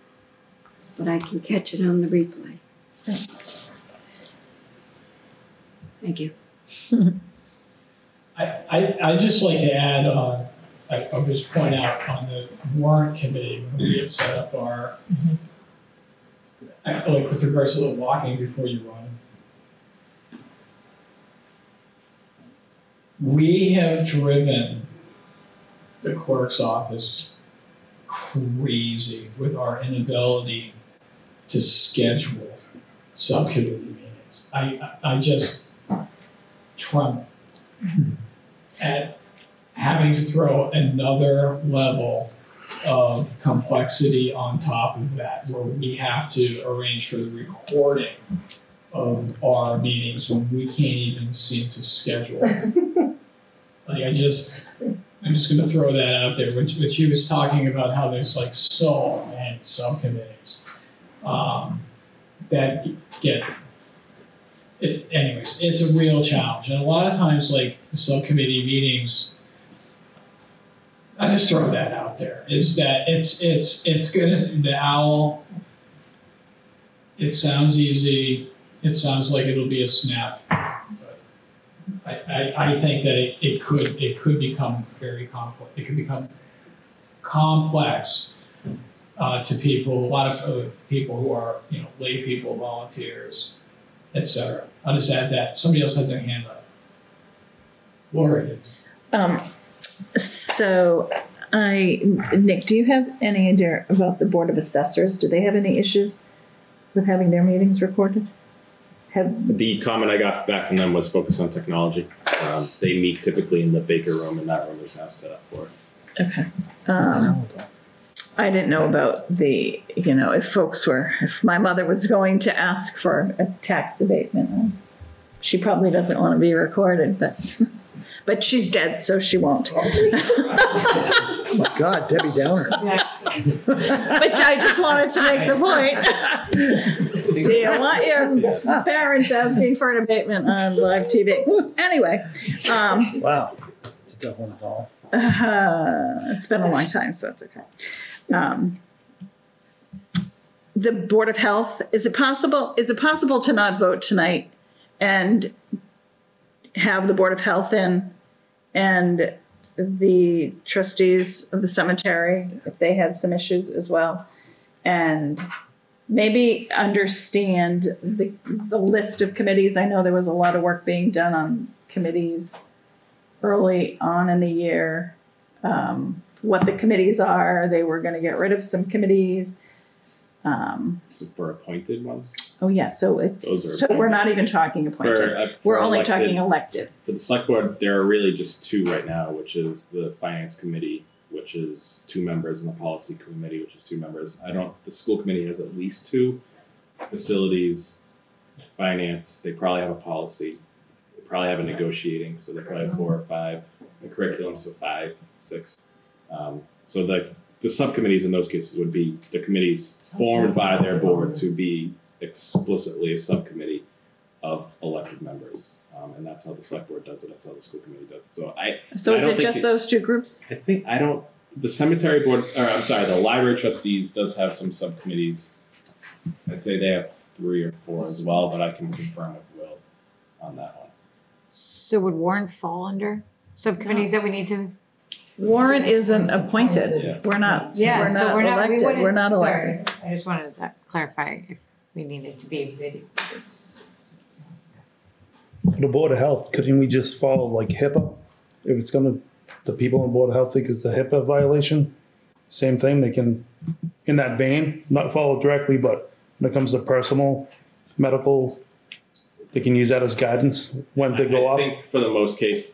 But I can catch it on the replay. Thank you. I, I, I'd just like to add on, I, I'll just point out on the warrant committee, when we have set up our, mm-hmm. I feel like with regards to the walking before you run, we have driven the clerk's office crazy with our inability to schedule subcommittee meetings. I, I just tremble at having to throw another level of complexity on top of that, where we have to arrange for the recording of our meetings when we can't even seem to schedule. Like I just, I'm just going to throw that out there, which, which he was talking about how there's like so many subcommittees um, that get, it, anyways, it's a real challenge. And a lot of times like the subcommittee meetings, I just throw that out there, is that it's, it's, it's good, the owl, it sounds easy, it sounds like it'll be a snap. I, I, I think that it, it could it could become very complex. It could become complex uh, to people, a lot of uh, people who are you know lay people, volunteers, et cetera. I'll just add that somebody else had their hand up. Lori. Um. So, I Nick, do you have any idea about the Board of Assessors? Do they have any issues with having their meetings recorded? Have the comment I got back from them was focused on technology. Um, they meet typically in the Baker room, and that room is now set up for it. Okay. Um, I didn't know about the, you know, if folks were, if my mother was going to ask for a tax abatement, she probably doesn't want to be recorded, but but she's dead, so she won't. Oh my God, Debbie Downer. Yeah. But I just wanted to make the point. Do you want your parents asking for an abatement on live T V? Anyway. Um, wow. It's a double involved. Uh, it's been a long time, so that's okay. Um, the Board of Health, is it possible, is it possible to not vote tonight and have the Board of Health in and the trustees of the cemetery, if they had some issues as well, and maybe understand the, the list of committees? I know there was a lot of work being done on committees early on in the year, um, what the committees are. They were going to get rid of some committees. Um, so for appointed ones? Oh, yeah. So it's so we're not even talking appointed. For, uh, for we're only elected, talking elected. For the select board, there are really just two right now, which is the finance committee, which is two members, and the policy committee, which is two members. I don't, the school committee has at least two. Facilities, finance, they probably have a policy. They probably have a negotiating, so they probably have four or five. The curriculum, so five, six. Um, so the The subcommittees in those cases would be the committees formed by their board to be explicitly a subcommittee of elected members. Um, and that's how the select board does it. That's how the school committee does it. So I. So is it just those two groups? I think I don't. The cemetery board, or I'm sorry, the library trustees does have some subcommittees. I'd say they have three or four as well, but I can confirm with Will on that one. So would Warrant fall under subcommittees no. that we need to? Warrant isn't appointed. Yes. We're not. Yeah, we're so not we're not elected. We we're not elected. Sorry, I just wanted to clarify if we needed to be. For the Board of Health, couldn't we just follow like HIPAA? If it's going to, the people on Board of Health think it's a HIPAA violation. Same thing. They can, in that vein, not follow directly, but when it comes to personal, medical, they can use that as guidance when they go I off. I think for the most case,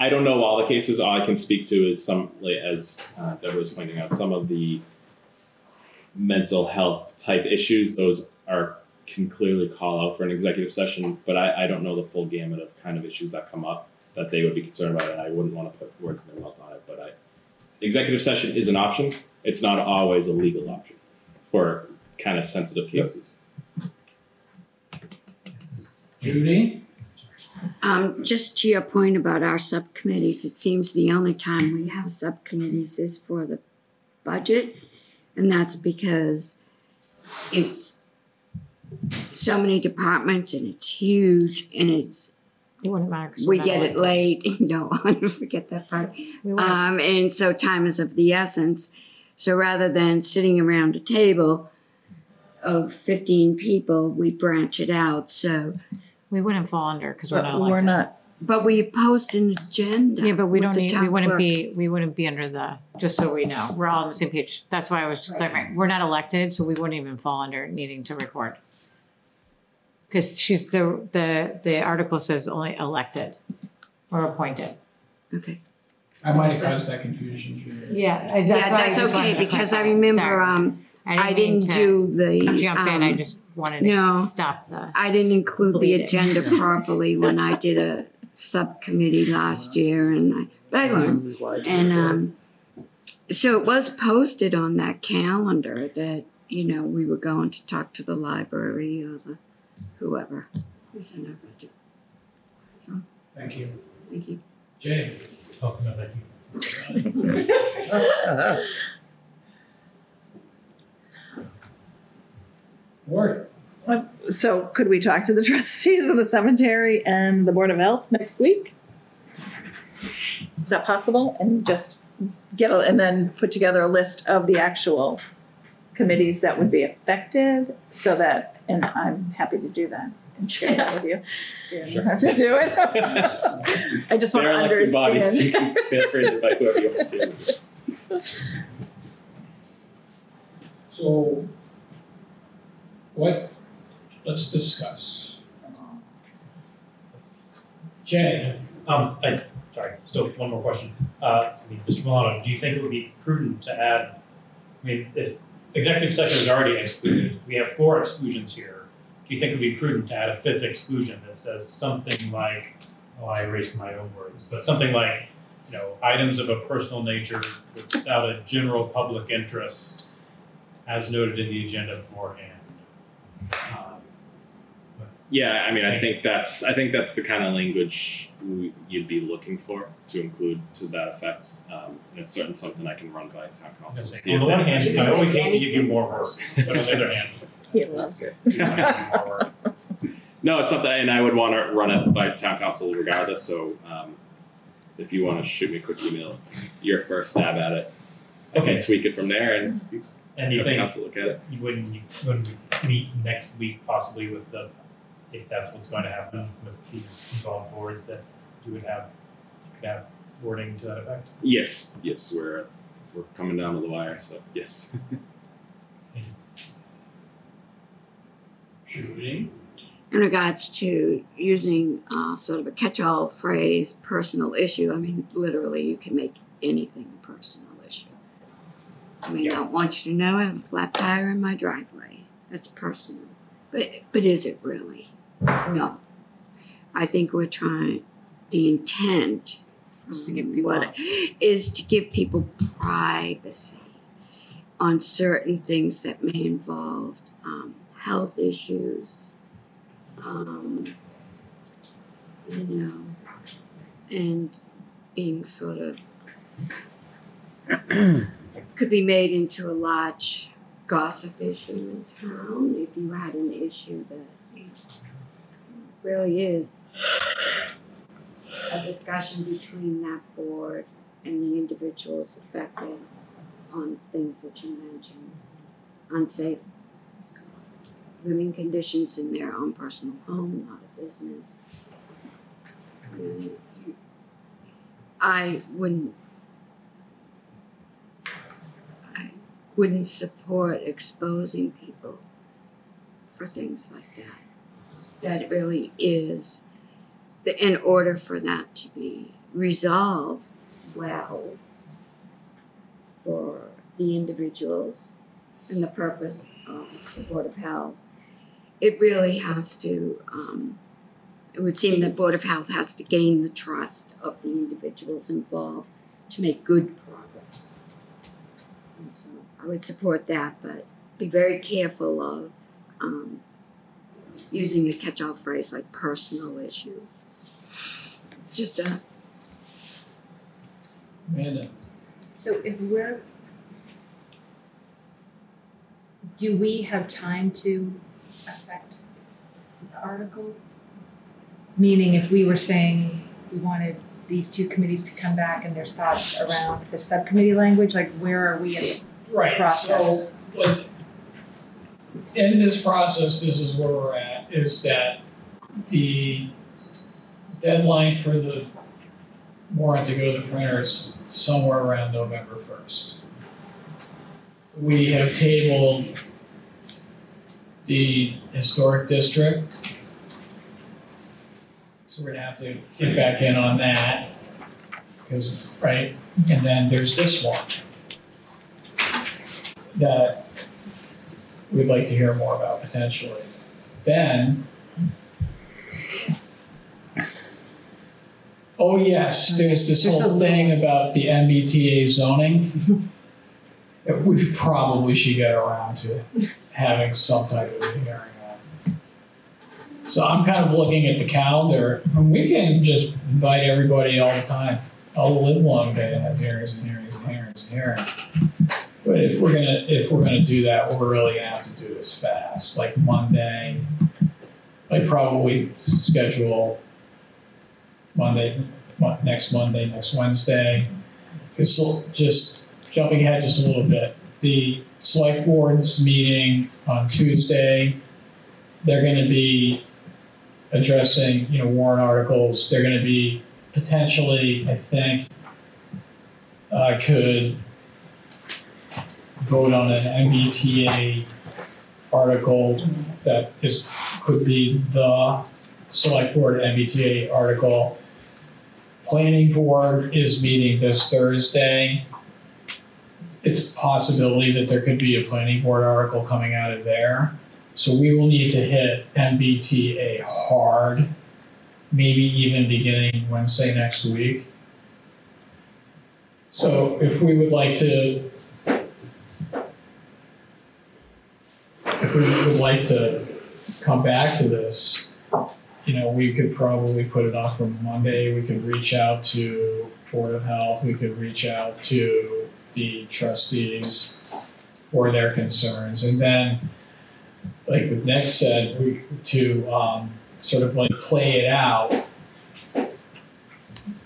I don't know all the cases. All I can speak to is some, as uh, Deborah was pointing out, some of the mental health type issues. Those are can clearly call out for an executive session, but I, I don't know the full gamut of kind of issues that come up that they would be concerned about, and I wouldn't want to put words in their mouth on it. But I, executive session is an option. It's not always a legal option for kind of sensitive cases. Judy? Um, just to your point about our subcommittees, it seems the only time we have subcommittees is for the budget, and that's because it's so many departments and it's huge and it's it wouldn't matter we get it late. No, I forget that part. Um, and so time is of the essence. So rather than sitting around a table of fifteen people, we branch it out. So we wouldn't fall under because we're not elected. We're not. But we post an agenda. Yeah, but we don't need. We wouldn't be. We wouldn't be under the. Just so we know, we're all on the same page. That's why I was just clarifying. We're not elected, so we wouldn't even fall under needing to record. Because she's the the the article says only elected, or appointed. Okay. I might have caused that confusion. Here. Yeah, yeah, that's okay because I remember. Um, I didn't, I didn't do the jump um, in. I just wanted to no, stop the. I didn't include the agenda it. properly when I did a subcommittee last year, and I, but I learned. And um, so it was posted on that calendar that you know we were going to talk to the library or the whoever is in our budget. So, thank you. Thank you, Jay. Oh, no, thank you. What? So could we talk to the trustees of the cemetery and the Board of Health next week? Is that possible? And just get a, and then put together a list of the actual committees that would be affected so that, and I'm happy to do that and share that with you. So you sure. don't have to do it. I just want to understand. Bodies, you can feel free to invite whoever you want to. So what? Let's discuss. Jay, um, I, sorry, still one more question. Uh, I mean, Mister Milano, do you think it would be prudent to add? I mean, if executive session is already excluded, we have four exclusions here. Do you think it would be prudent to add a fifth exclusion that says something like, oh, I erased my own words, but something like, you know, items of a personal nature without a general public interest, as noted in the agenda beforehand. Um, yeah, I mean, I think that's I think that's the kind of language we, you'd be looking for to include to that effect. Um, and it's certainly something I can run by town council. On the one hand, I always hate to give you more work, but on the other hand, he loves it. No, it's not that, and I would want to run it by town council regardless. So, um, if you want to shoot me a quick email, your first stab at it, I okay, can tweak it from there and. And you think look at it. You wouldn't you wouldn't meet next week possibly with the, if that's what's going to happen with these involved boards, that you would have you could have wording to that effect? Yes, yes, we're we're coming down to the wire, so yes. Thank you. Judy? In regards to using uh, sort of a catch-all phrase, personal issue, I mean, literally you can make anything a personal issue. I mean, yeah. I want you to know I have a flat tire in my driveway. That's personal. But, but is it really? No. I think we're trying, the intent to give what, is to give people privacy on certain things that may involve um, health issues, um, you know, and being sort of... could be made into a large gossip issue in town if you had an issue that really is a discussion between that board and the individuals affected on things that you mentioned, unsafe living conditions in their own personal home, not a business. Um, I wouldn't I wouldn't support exposing people for things like that. That really is, the, in order for that to be resolved well for the individuals and the purpose of the Board of Health, it really has to, um, it would seem that Board of Health has to gain the trust of the individuals involved to make good progress. And so I would support that, but be very careful of um, using a catch-all phrase like personal issue. Just a... Amanda. So if we're... Do we have time to affect the article? Meaning if we were saying we wanted these two committees to come back and there's thoughts around the subcommittee language, like where are we in the right process? So, like, in this process, this is where we're at, is that the deadline for the warrant to go to the printer is somewhere around November first. We have tabled the historic district, so we're gonna have to get back in on that, because, right, and then there's this one that we'd like to hear more about potentially. Then, oh yes, there's this whole thing about the M B T A zoning. We probably should get around to having some type of a hearing on. So I'm kind of looking at the calendar, and we can just invite everybody all the time, all the live long day, to have hearings and hearings and hearings and hearings. But if we're gonna if we're gonna do that, we're really gonna have to do this fast, like Monday. Like probably schedule Monday, next Monday, next Wednesday. Because just jumping ahead just a little bit, the select board's meeting on Tuesday. They're going to be addressing, you know, warrant articles. They're going to be potentially, I think, uh, could vote on an M B T A article that is could be the select board M B T A article. Planning board is meeting this Thursday. It's a possibility that there could be a planning board article coming out of there. So we will need to hit M B T A hard, maybe even beginning Wednesday next week. So if we would like to, if we would like to come back to this, you know, we could probably put it off from Monday. We could reach out to Board of Health. We could reach out to the trustees for their concerns, and then, like with Nick said, we to um, sort of like play it out.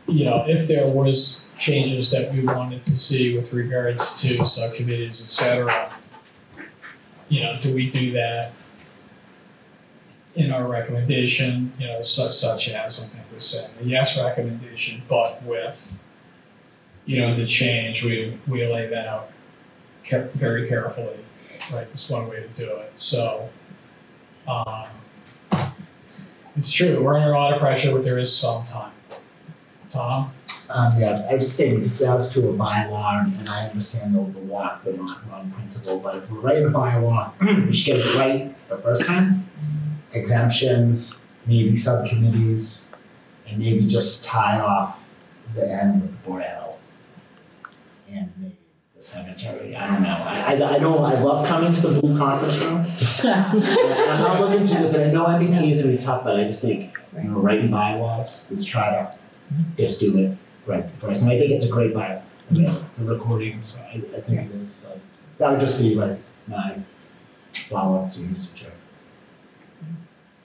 You know, if there was changes that we wanted to see with regards to subcommittees, et cetera. You know, do we do that in our recommendation? You know, such such as I think we said a yes recommendation, but with, you know, the change, we, we lay that out care very carefully, right? That's one way to do it. So um, it's true, we're under a lot of pressure, but there is some time. Tom? Um, yeah, I just say, this goes to a bylaw, and I understand the, the walk, the not run principle, but if we're writing a bylaw, we should get it right the first time. Exemptions, maybe subcommittees, and maybe just tie off the end with the Board of Health. And maybe the cemetery, I don't know. I, I, I know I love coming to the Blue Conference Room. I'm not looking to this, and I know M B T is going to be tough, but I just think, you know, writing bylaws, let's try to just do it right first. And I think it's a great bylaw, you know, the recordings, I, I think it is. But that would just be like my follow up to Mister Chair.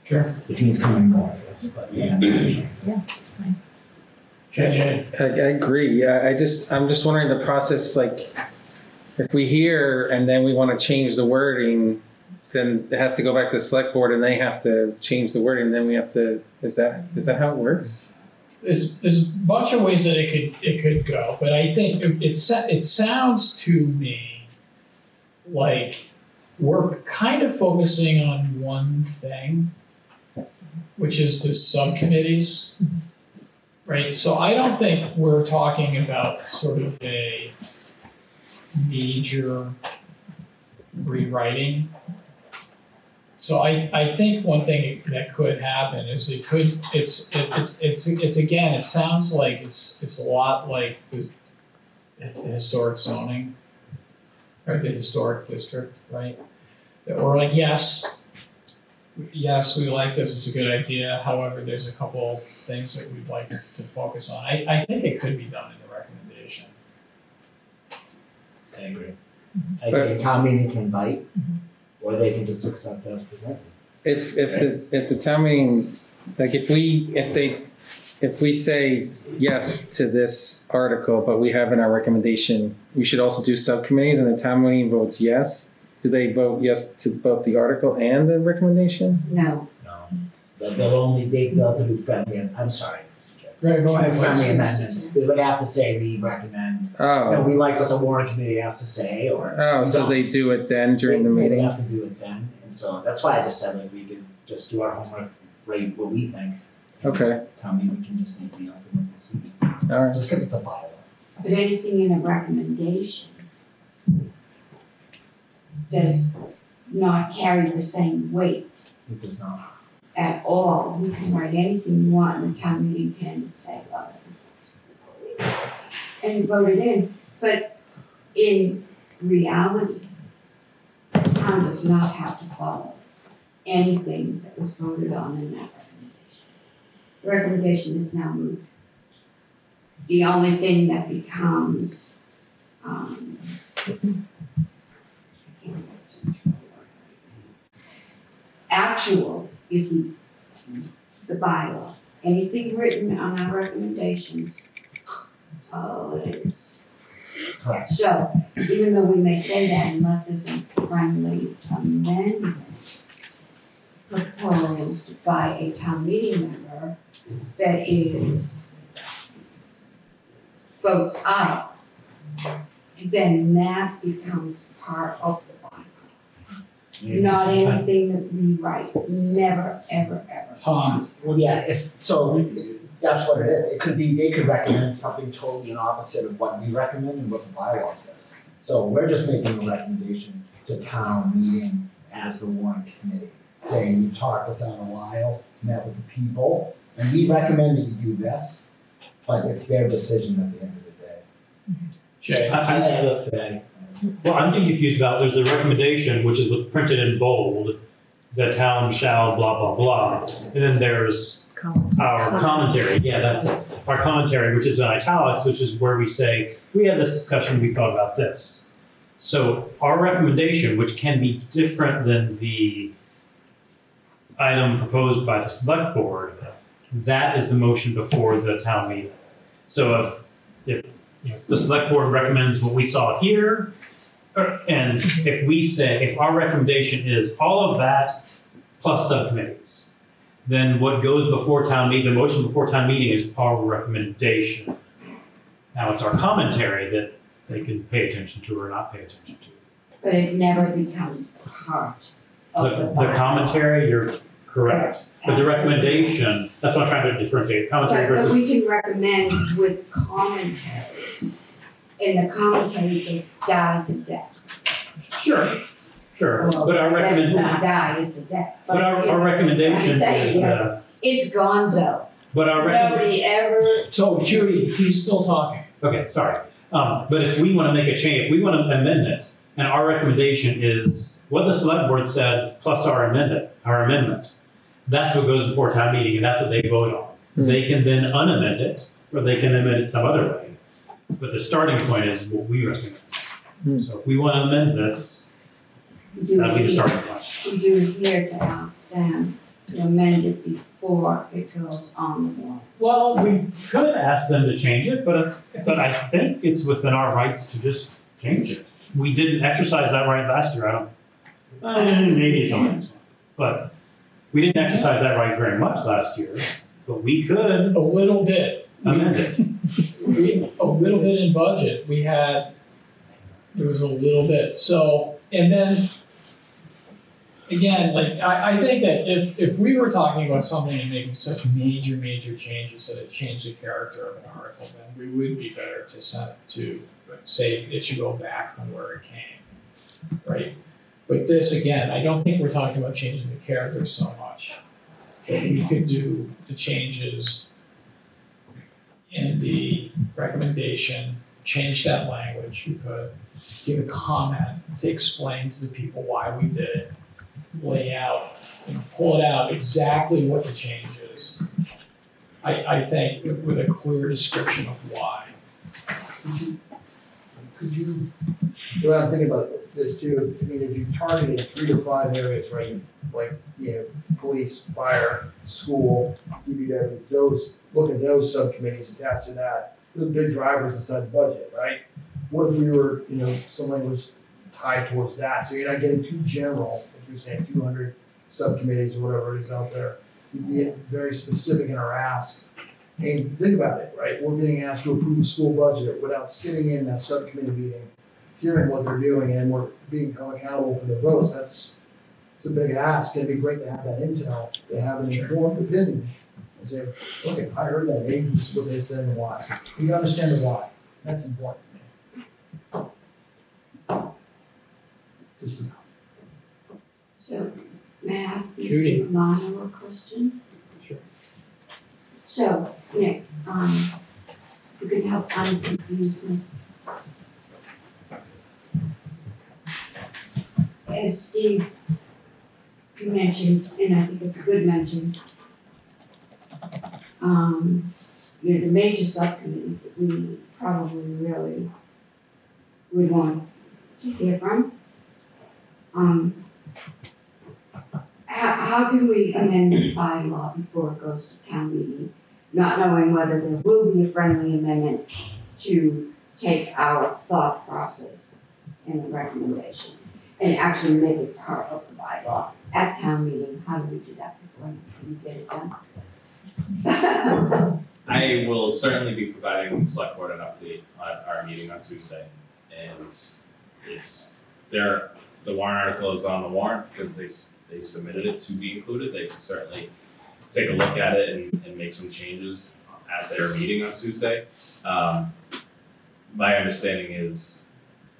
Sure. Which means coming more, I guess. But yeah, yeah, it's fine. Jay, Jay. I, I agree. I just, I'm just wondering the process, like if we hear and then we want to change the wording, then it has to go back to the select board and they have to change the wording. And then we have to, is that, is that how it works? There's, there's a bunch of ways that it could, it could go, but I think it, it, it sounds to me like we're kind of focusing on one thing, which is the subcommittees, right? So I don't think we're talking about sort of a major rewriting. So I, I think one thing that could happen is it could, it's, it, it's, it's, it's again, it sounds like it's, it's a lot like the, the historic zoning, or the historic district, right? That we're like, yes, yes, we like this, it's a good idea. However, there's a couple things that we'd like to focus on. I, I think it could be done in the recommendation. I agree. I think town meeting can bite. Or they can just accept as presented. If if right. the if the town meeting, like if we if they if we say yes to this article, but we have in our recommendation we should also do subcommittees, and the town meeting votes yes, do they vote yes to both the article and the recommendation? No. No. But they'll only they they'll do friendly. I'm sorry. Right, go ahead. Friendly amendments. They would have to say we recommend. Oh. No, we like what the Warrant Committee has to say, or. Oh, so don't. They do it then during they, the meeting? They have to do it then, and so that's why I just said like we could just do our homework, rate what we think. Okay. Tell me we can just make the other one this evening. All right. Just because it's a bylaw. But anything in a recommendation does not carry the same weight. It does not. At all, you can write anything you want, and the town meeting can say, "Well," and vote it in. But in reality, the town does not have to follow anything that was voted on in that recommendation. The recommendation is now moved. The only thing that becomes, um, I can't actual. Is the bylaw. Anything written on our recommendations, oh, it is. Correct. So, even though we may say that, unless there's a friendly amendment proposed by a town meeting member that is votes up, then that becomes part of the Maybe. Not anything that we write. Never, ever, ever. Tom. Well, yeah. If so, we, that's what it is. It could be they could recommend something totally opposite of what we recommend and what the bylaw says. So we're just making a recommendation to town meeting as the Warrant Committee, saying we've talked this out a while, met with the people, and we recommend that you do this, but it's their decision at the end of the day. Jay, I, I, I look today. Well, I'm getting confused about, there's a recommendation, which is what's printed in bold, the town shall blah, blah, blah. And then there's our commentary. Yeah, that's it. Our commentary, which is in italics, which is where we say, we had this discussion, we thought about this. So our recommendation, which can be different than the item proposed by the select board, that is the motion before the town meeting. So if, if you know, the select board recommends what we saw here, and if we say, if our recommendation is all of that plus subcommittees, then what goes before town meeting, the motion before town meeting is our recommendation. Now it's our commentary that they can pay attention to or not pay attention to. But it never becomes part of the, the, the commentary, you're correct. correct. But absolutely. The recommendation, that's what I'm trying to differentiate. Commentary but, versus. But we can recommend with commentary. And the commentary just dies a death. Sure, sure. Well, but our recommendation not die; it's a death. But, but our, our recommendation is uh, it's Gonzo. But our nobody ever. So Judy, he's still talking. Okay, sorry. Um, but if we want to make a change, if we want to amend it, and our recommendation is what the select board said plus our amendment, our amendment, that's what goes before town meeting, and that's what they vote on. Mm-hmm. They can then unamend it, or they can amend it some other way. But the starting point is what we recommend. Mm. So if we want to amend this, that'll be the starting point. We do it here to ask them to amend it before it goes on the warrant? Well, we could ask them to change it, but, but I think it's within our rights to just change it. We didn't exercise that right last year. I don't, I mean, maybe don't answer. But we didn't exercise that right very much last year, but we could. A little bit. Amend it. we, a little bit in budget. We had, it was a little bit. So, and then, again, like I, I think that if, if we were talking about something and making such major, major changes that it changed the character of an article, then we would be better to send it to say it should go back from where it came, right? But this, again, I don't think we're talking about changing the character so much. But we could do the changes in the recommendation, change that language. We could give a comment to explain to the people why we did it, lay out, you know, pull it out exactly what the change is. I, I think with a clear description of why. Could you, the way I'm thinking about this too, I mean, if you targeted three to five areas, right, like, you know, police, fire, school, E B W, those, look at those subcommittees attached to that. Those are big drivers inside the budget, right? What if we were, you know, some language tied towards that? So you're not getting too general, if you're saying two hundred subcommittees or whatever it is out there. You'd be very specific in our ask. And think about it, right? We're being asked to approve the school budget without sitting in that subcommittee meeting, hearing what they're doing, and we're being held accountable for their votes. That's, it's a big ask. It'd be great to have that intel, to have an informed opinion, and say, okay, I heard that. Maybe this is what they said and why. You understand the why. That's important to me. Just enough. So, may I ask Mister Milano a question? Sure. So, Nick, um, you can help unconfuse me. As Steve, you mentioned, and I think it's a good mention, um, you know, the major subcommittees that we probably really would want to hear from. Um, how, how can we amend this bylaw before it goes to town meeting, not knowing whether there will be a friendly amendment to take our thought process and the recommendation and actually make it part of the bylaw at town meeting? How do we do that before we get it done? I will certainly be providing the select board an update on our meeting on Tuesday. And it's there, the warrant article is on the warrant because they, they submitted it to be included. They can certainly take a look at it and, and make some changes at their meeting on Tuesday. Um, my understanding is,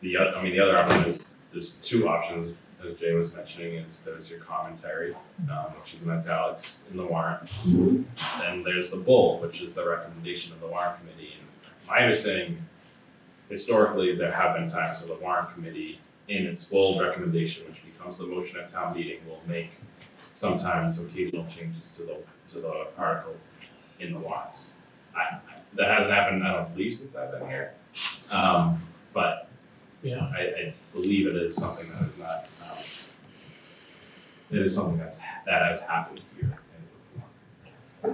the I mean, the other option is there's two options, as Jay was mentioning, is there's your commentary, um, which is in italics in the warrant. Then there's the bull, which is the recommendation of the warrant committee. And my understanding, historically, there have been times where the warrant committee, in its bold recommendation, which becomes the motion at town meeting, will make sometimes occasional changes to the to the article in the warrants. I, that hasn't happened, I don't believe, since I've been here, um, but yeah, I, I believe it is something that is not. Um, it is something that's that has happened here. I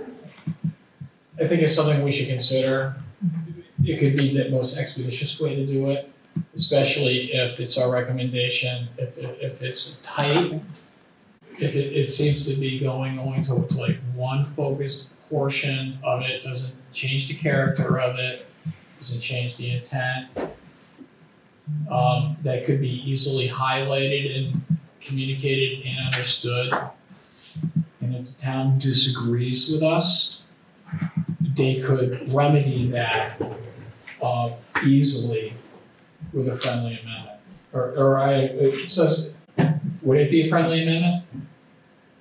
think it's something we should consider. It could be the most expeditious way to do it, especially if it's our recommendation, if, if, if it's tight, if it, it seems to be going only to like one focused portion of it, doesn't change the character of it, doesn't change the intent, um, that could be easily highlighted and communicated and understood. And if the town disagrees with us, they could remedy that uh, easily with a friendly amendment, or, or I, it says, would it be a friendly amendment?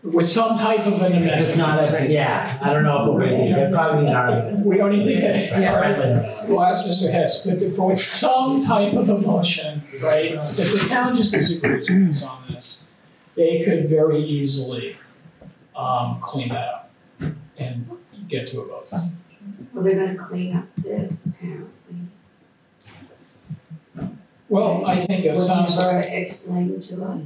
With some type of an amendment. It's not a, yeah, I don't know if it would be, there'd probably be an argument. We don't need to get it, right? We'll ask Mister Hess, but if, with some type of a motion, right? If the town just disagrees with us on this, they could very easily um, clean that up and get to a vote. Well, they're gonna clean up this, apparently. Well, I think it sounds. What do you explain to us?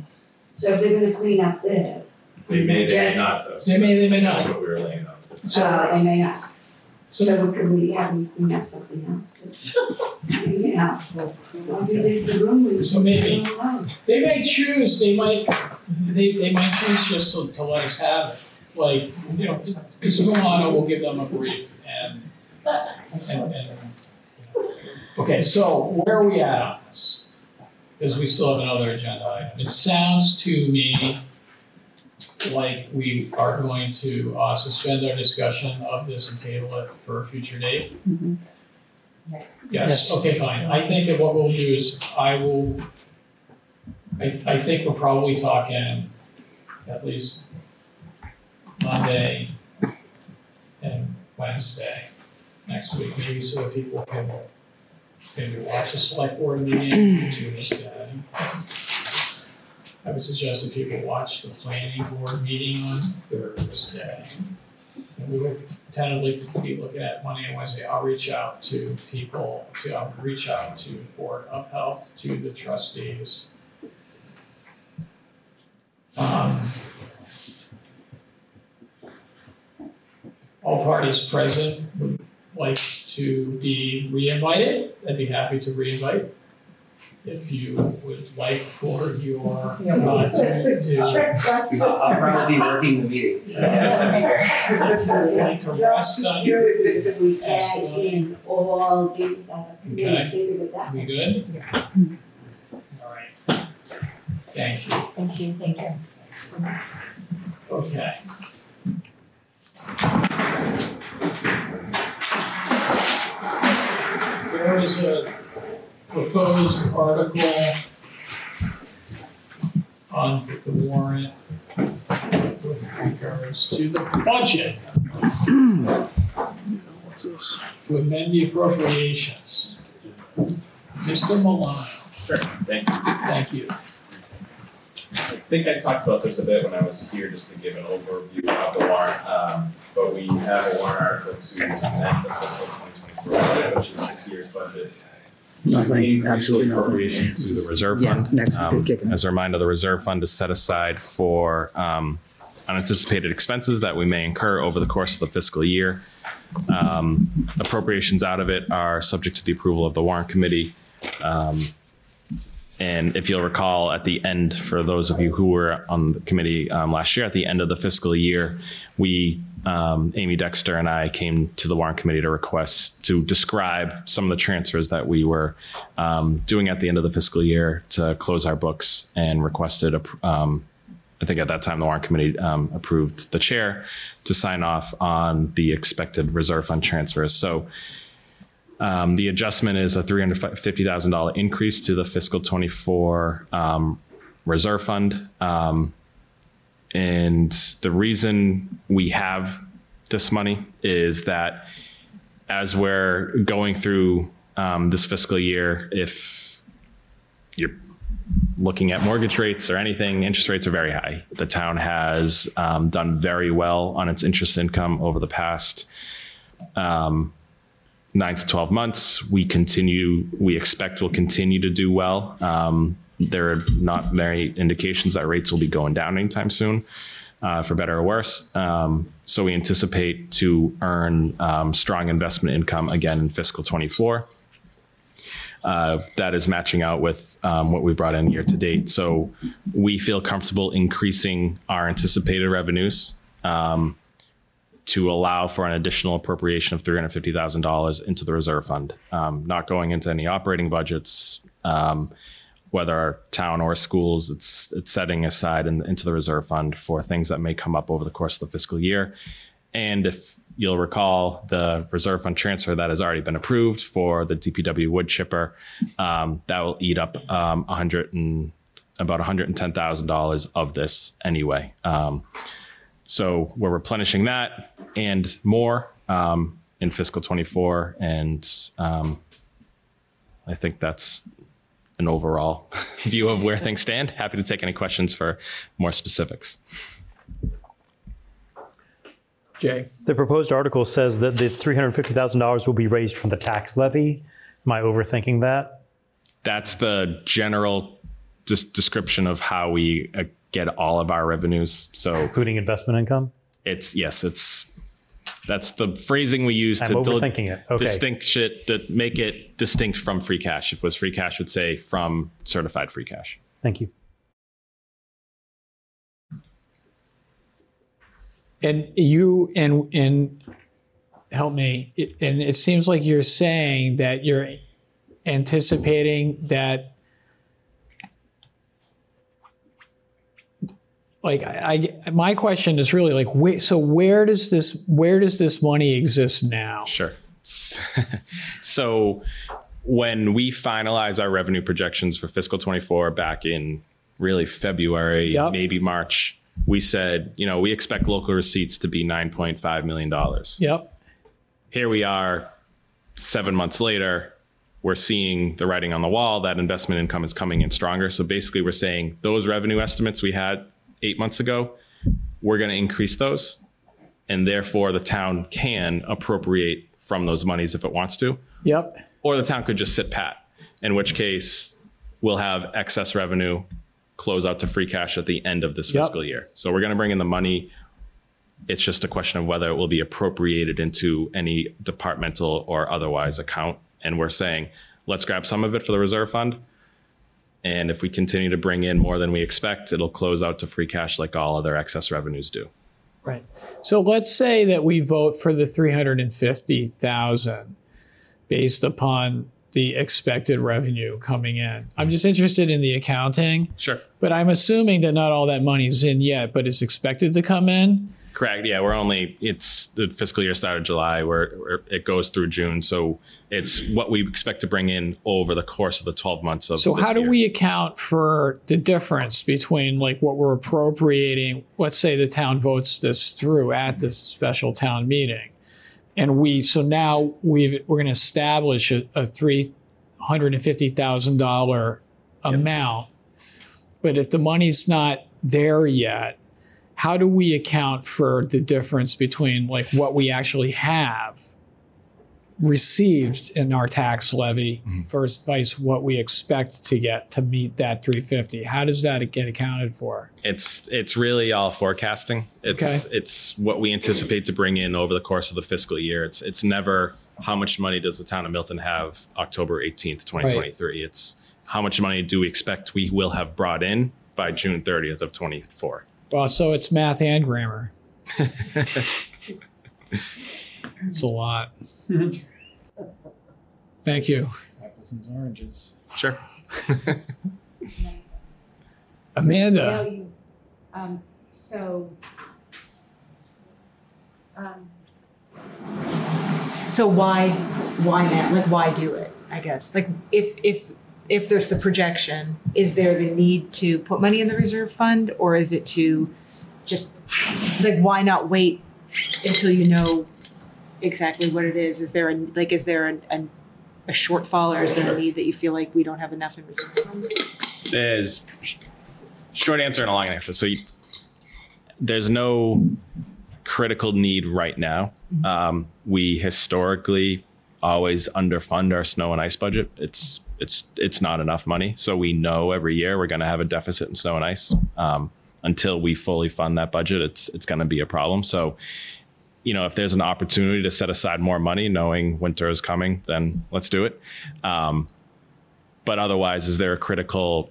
So if they're going to clean up this, They may, they yes. may not, though. So they may, they may not. That's what we were laying out. Uh, they may not. So, so could we have them clean up something else? Yeah. Okay. So maybe they may choose. They might. They they might choose just to, to let us have it. Like you know, because Milano will give them a brief and. and, and Okay, so where are we at on this? Because we still have another agenda item. It sounds to me like we are going to uh, suspend our discussion of this and table it for a future date. Mm-hmm. Yes. Yes, okay, fine. I think that what we'll do is I will, I, I think we're probably talking at least Monday and Wednesday next week, maybe so that people can maybe watch a select board meeting to this guy. I would suggest that people watch the planning board meeting on Thursday. And we would tentatively be looking at Monday and Wednesday. I'll reach out to people, to, I'll reach out to Board of Health, to the trustees. Um, all parties present would like to be re-invited, I'd be happy to re-invite. If you would like for your yeah, uh, to, to uh, I'll probably be working the meetings. So. Yes. If you would like to rest on it, we add in all these other committees. Okay. We good? Yeah. All right. Thank you. Thank you. Thank you. Okay. There is a proposed article on the warrant with regards to the budget. What's this? To amend the appropriations. Mister Milano. Sure, thank you. Thank you. I think I talked about this a bit when I was here, just to give an overview of the warrant. Um, but we have a warrant article to amend the fiscal twenty twenty-four budget, which is this year's budget. Nothing, absolutely appropriation to the reserve fund. Yeah, um, as a reminder, the reserve fund is set aside for um, unanticipated expenses that we may incur over the course of the fiscal year. Um, appropriations out of it are subject to the approval of the Warrant Committee. Um, and if you'll recall, at the end, for those of you who were on the committee um, last year, at the end of the fiscal year, we Um, Amy Dexter and I came to the Warrant Committee to request to describe some of the transfers that we were um, doing at the end of the fiscal year to close our books, and requested, a, um, I think at that time, the Warrant Committee um, approved the chair to sign off on the expected reserve fund transfers. So um, the adjustment is a three hundred fifty thousand dollars increase to the fiscal twenty-four um, reserve fund. Um, And the reason we have this money is that as we're going through um, this fiscal year, if you're looking at mortgage rates or anything, interest rates are very high. The town has um, done very well on its interest income over the past um, nine to twelve months. We continue, we expect we'll continue to do well. Um, There are not many indications that rates will be going down anytime soon, uh, for better or worse. Um, so we anticipate to earn um, strong investment income again in fiscal twenty-four. Uh, that is matching out with um, what we brought in year to date. So we feel comfortable increasing our anticipated revenues um, to allow for an additional appropriation of three hundred fifty thousand dollars into the reserve fund, um, not going into any operating budgets. Um, whether our town or schools, it's it's setting aside in, into the reserve fund for things that may come up over the course of the fiscal year. And if you'll recall, the reserve fund transfer that has already been approved for the D P W wood chipper, um, that will eat up um, one hundred and about one hundred ten thousand dollars of this anyway. Um, so we're replenishing that and more um, in fiscal twenty-four. And um, I think that's an overall view of where things stand. Happy to take any questions for more specifics. Jay. The proposed article says that the three hundred fifty thousand dollars will be raised from the tax levy. Am I overthinking that? That's the general des- description of how we uh, get all of our revenues. So including investment income? It's yes, it's that's the phrasing we use I'm to overthinking it. Okay. distinct shit that make it distinct from free cash. If it was free cash, would say from certified free cash. Thank you. And you and and help me. It, and it seems like you're saying that you're anticipating that, like, I, I my question is really like, wait, so where does this where does this money exist now? Sure. So when we finalize our revenue projections for fiscal twenty-four back in really February, yep. maybe March, we said, you know, we expect local receipts to be nine point five million dollars. Yep. Here we are seven months later. We're seeing the writing on the wall that investment income is coming in stronger. So basically we're saying those revenue estimates we had eight months ago, we're going to increase those. And therefore the town can appropriate from those monies if it wants to. Yep. Or the town could just sit pat, in which case we'll have excess revenue close out to free cash at the end of this yep. fiscal year. So we're going to bring in the money. It's just a question of whether it will be appropriated into any departmental or otherwise account. And we're saying, let's grab some of it for the reserve fund. And if we continue to bring in more than we expect, it'll close out to free cash like all other excess revenues do. Right. So let's say that we vote for the three hundred fifty thousand dollars based upon the expected revenue coming in. I'm just interested in the accounting. Sure. But I'm assuming that not all that money is in yet, but it's expected to come in. Correct. Yeah, we're only, it's the fiscal year started July where it goes through June. So it's what we expect to bring in over the course of the twelve months of this year. So how do we account for the difference between like what we're appropriating? Let's say the town votes this through at this special town meeting. And we so now we've, we're going to establish a, a three hundred fifty thousand dollars amount. Yep. But if the money's not there yet, how do we account for the difference between like what we actually have received in our tax levy mm-hmm. versus vice what we expect to get to meet that three hundred fifty? How does that get accounted for? It's it's really all forecasting. It's okay. It's what we anticipate to bring in over the course of the fiscal year. It's it's never how much money does the town of Milton have October eighteenth, twenty twenty-three. Right. It's how much money do we expect we will have brought in by June thirtieth of twenty-four. Well, so it's math and grammar. It's a lot. Mm-hmm. Thank you. Apples and oranges. Sure. Amanda. So, you, um, so, um, so why, why that? Like, why do it? I guess. Like, if if. If there's the projection, is there the need to put money in the reserve fund, or is it to just like, why not wait until you know exactly what it is? Is there a, like, is there a, a, a shortfall, or is there a need that you feel like we don't have enough in reserve fund? There's short answer and a long answer. So you, there's no critical need right now. Mm-hmm. Um, we historically always underfund our snow and ice budget. It's It's it's not enough money. So we know every year we're going to have a deficit in snow and ice. Um, until we fully fund that budget, it's it's going to be a problem. So, you know, if there's an opportunity to set aside more money, knowing winter is coming, then let's do it. Um, but otherwise, is there a critical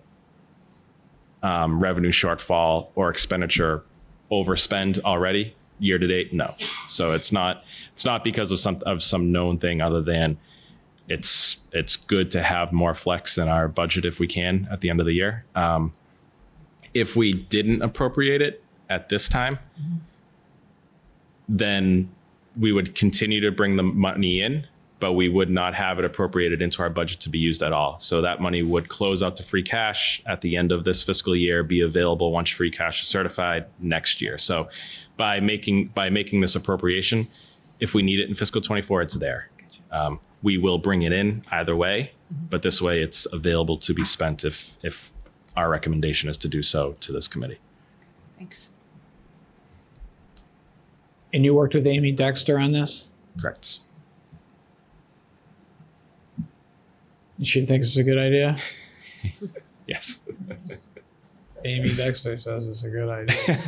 um, revenue shortfall or expenditure overspend already year to date? No. So it's not it's not because of some of some known thing other than. It's it's good to have more flex in our budget if we can at the end of the year. Um, if we didn't appropriate it at this time, mm-hmm. then we would continue to bring the money in, but we would not have it appropriated into our budget to be used at all. So that money would close out to free cash at the end of this fiscal year, be available once free cash is certified next year. So by making by making this appropriation, if we need it in fiscal twenty-four, it's there. Um, we will bring it in either way, but this way it's available to be spent if if our recommendation is to do so to this committee. Thanks. And you worked with Amy Dexter on this? Correct. She thinks it's a good idea? Yes. Amy Bexley says it's a good idea.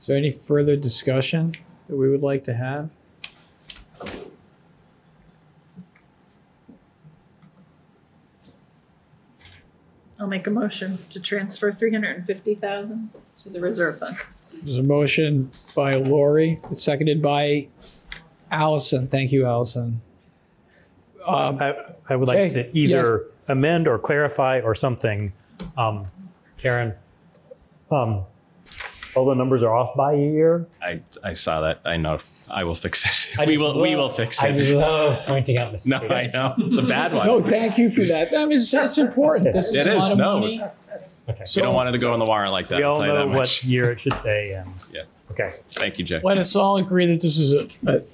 Is there any further discussion that we would like to have? I'll make a motion to transfer three hundred fifty thousand dollars to the reserve fund. There's a motion by Lori, seconded by Allison. Thank you, Allison. Um, I, I would like okay. to either yes. amend or clarify or something. Um, Karen, um, all the numbers are off by a year. I, I saw that. I know. I will fix it. I we will love, we will fix it. I love pointing out mistakes. No, I know. It's a bad one. No, thank you for that. That was, that's important. This it is, is a lot of no. money. Okay. So, you don't want it to go in the warrant like that. We all know that what year it should say. Um, yeah. Okay. Thank you, Jay. Let us all agree that this is a,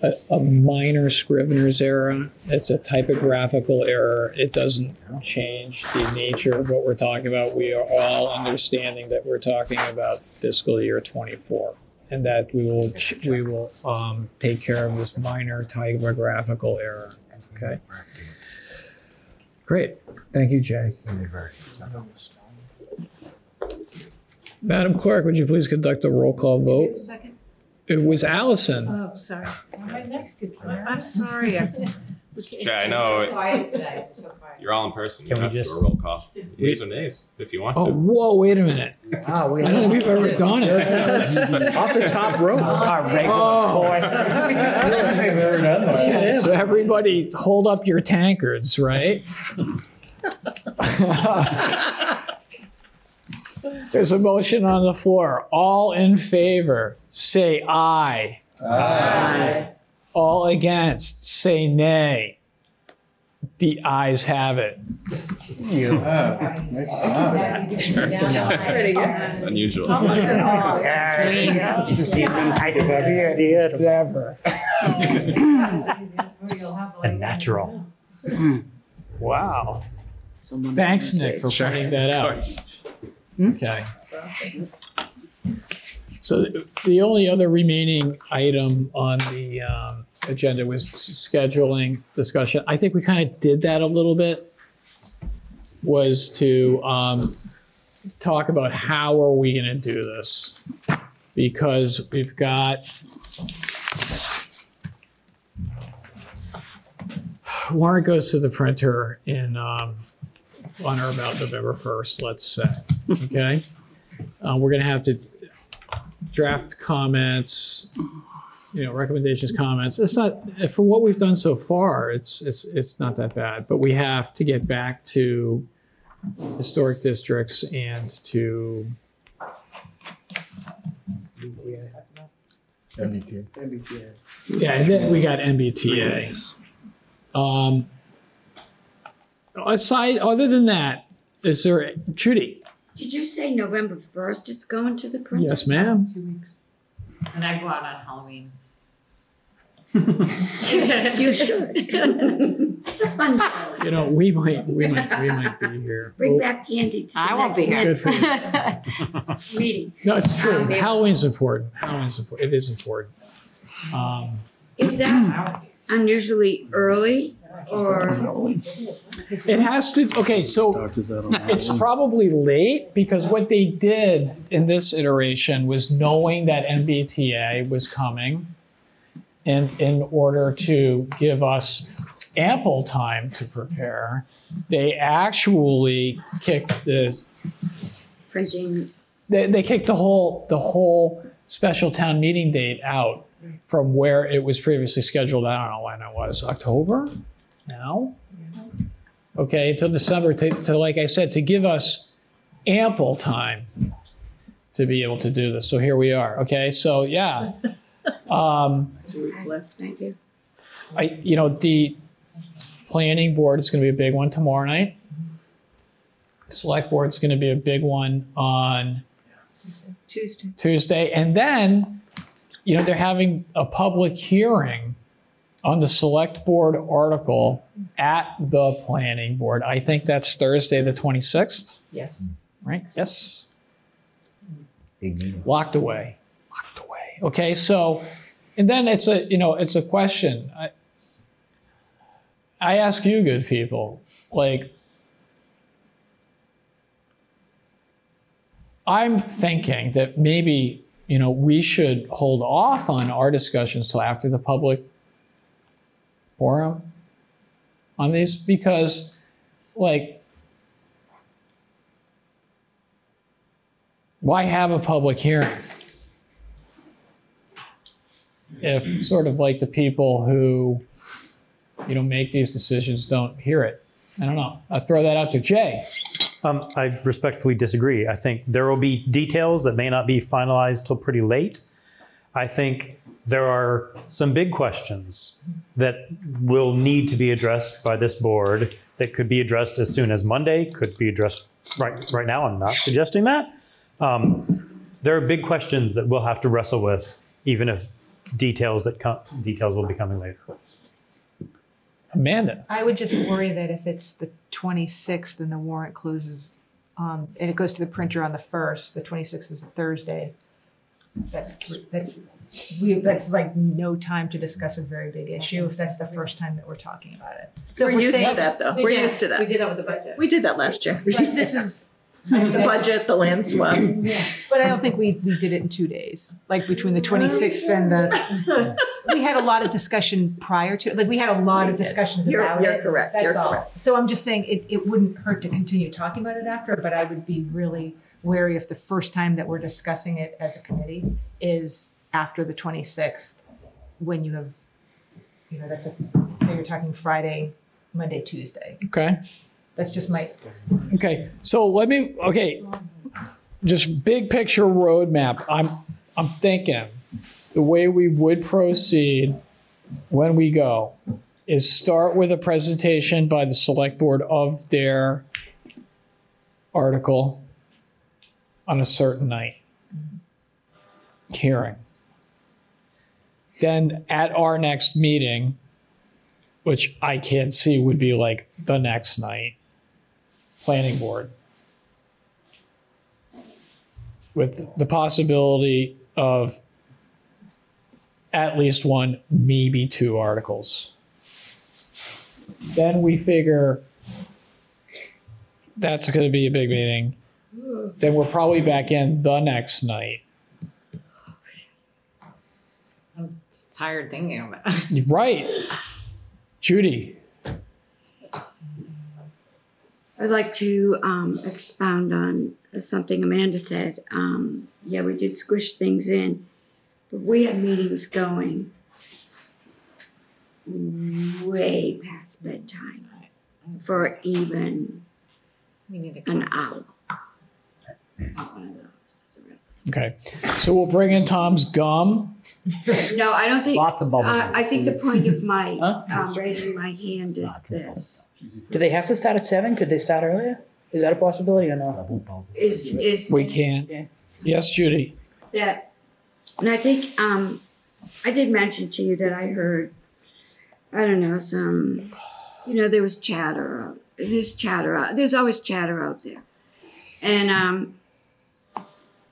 a, a minor Scrivener's error. It's a typographical error. It doesn't change the nature of what we're talking about. We are all understanding that we're talking about fiscal year twenty-four, and that we will we will um, take care of this minor typographical error. Okay. Great. Thank you, Jay. Madam Clerk, would you please conduct a roll call vote? A second. It was Allison. Oh, sorry. I'm next to Karen. I'm sorry. Jay, I know. It's quiet today. It's so quiet. You're all in person. You Can have we just... to do a roll call. Yeas or nays, if you want oh, to. Oh, whoa, wait a minute. Wow, wait I don't think we've ever done it. Off the top rope. Our regular course. Oh. So everybody hold up your tankards, right? There's a motion on the floor. All in favor, say aye. Aye. All against, say nay. The ayes have it. You. Oh, nice job. Sure. It's unusual. It's ever. A natural. Wow. Thanks, Nick, for pointing that out. Okay. So the only other remaining item on the um, agenda was scheduling discussion. I think we kind of did that a little bit, was to um, talk about how are we going to do this? Because we've got warrant goes to the printer in um, on or about November first, let's say, okay? Uh, we're gonna have to draft comments, you know, recommendations, comments. It's not, for what we've done so far, it's, it's, it's not that bad, but we have to get back to historic districts and to M B T A. Yeah, and then we got M B T A. Um, Aside, other than that, is there, Trudy? Did you say November first it's going to the printer? Yes, ma'am. Two weeks. And I go out on Halloween. You should. It's a fun time. You know, we might, we might, we might be here. Bring oh, back candy. To the I won't be here. Good for you. Meeting. No, it's true. Um, Halloween's important. Halloween's important. It is important. Um, is that unusually early? Or it has to, okay, so it's probably late because what they did in this iteration was knowing that M B T A was coming and in order to give us ample time to prepare, they actually kicked the printing. They, they kicked the whole, the whole special town meeting date out from where it was previously scheduled. I don't know when it was, October? Now, okay, until December, to, to, like I said, to give us ample time to be able to do this. So here we are, okay? So yeah, um, thank you. I, you know, the planning board is going to be a big one tomorrow night. The select board is going to be a big one on Tuesday. Tuesday, and then, you know, they're having a public hearing on the select board article at the planning board. I think that's Thursday the twenty-sixth. Yes. Right? Yes. Locked away. Locked away. Okay, so, and then it's a, you know, it's a question. I, I ask you good people, like, I'm thinking that maybe, you know, we should hold off on our discussions till after the public forum on these, because, like, why have a public hearing if sort of like the people who, you know, make these decisions don't hear it? I don't know. I'll throw that out to Jay. Um, I respectfully disagree. I think there will be details that may not be finalized till pretty late. I think there are some big questions that will need to be addressed by this board that could be addressed as soon as Monday, could be addressed right, right now. I'm not suggesting that. Um, there are big questions that we'll have to wrestle with, even if details that come, details will be coming later. Amanda. I would just worry that if it's the twenty-sixth and the warrant closes um, and it goes to the printer on the first, the twenty-sixth is a Thursday. That's that's we that's like no time to discuss a very big issue if that's the first time that we're talking about it. So we're, we're used saying, to that though. We're yeah, used to that. We did that with the budget. We did that last year. But this is I mean, the budget, the land swim. Yeah. But I don't think we, we did it in two days, like between the twenty-sixth and the, we had a lot of discussion prior to, like we had a lot of discussions you're, about you're it. You're correct, That's you're all. correct. So I'm just saying it, it wouldn't hurt to continue talking about it after, but I would be really wary if the first time that we're discussing it as a committee is after the twenty-sixth, when you have, you know, that's a, so you're talking Friday, Monday, Tuesday. Okay. That's just my. Okay, so let me, okay, just big picture roadmap. I'm, I'm thinking the way we would proceed when we go is start with a presentation by the select board of their article on a certain night hearing. Then at our next meeting, which I can't see would be like the next night, planning board, with the possibility of at least one, maybe two articles. Then we figure that's going to be a big meeting. Then we're probably back in the next night. I'm tired thinking about it. Right. Judy. I'd like to um, expound on something Amanda said. Um, yeah, we did squish things in, but we had meetings going way past bedtime for even we need an hour. Okay, so we'll bring in Tom's gum. No, I don't think. Lots of bubble uh, I think the point of my huh? um, raising my hand is Lots this. Do they have to start at seven? Could they start earlier? Is that a possibility or not? Is, is we can. Yeah. Yes, Judy. Yeah. And I think um, I did mention to you that I heard, I don't know, some, you know, there was chatter. There's chatter. Out, there's always chatter out there. And um,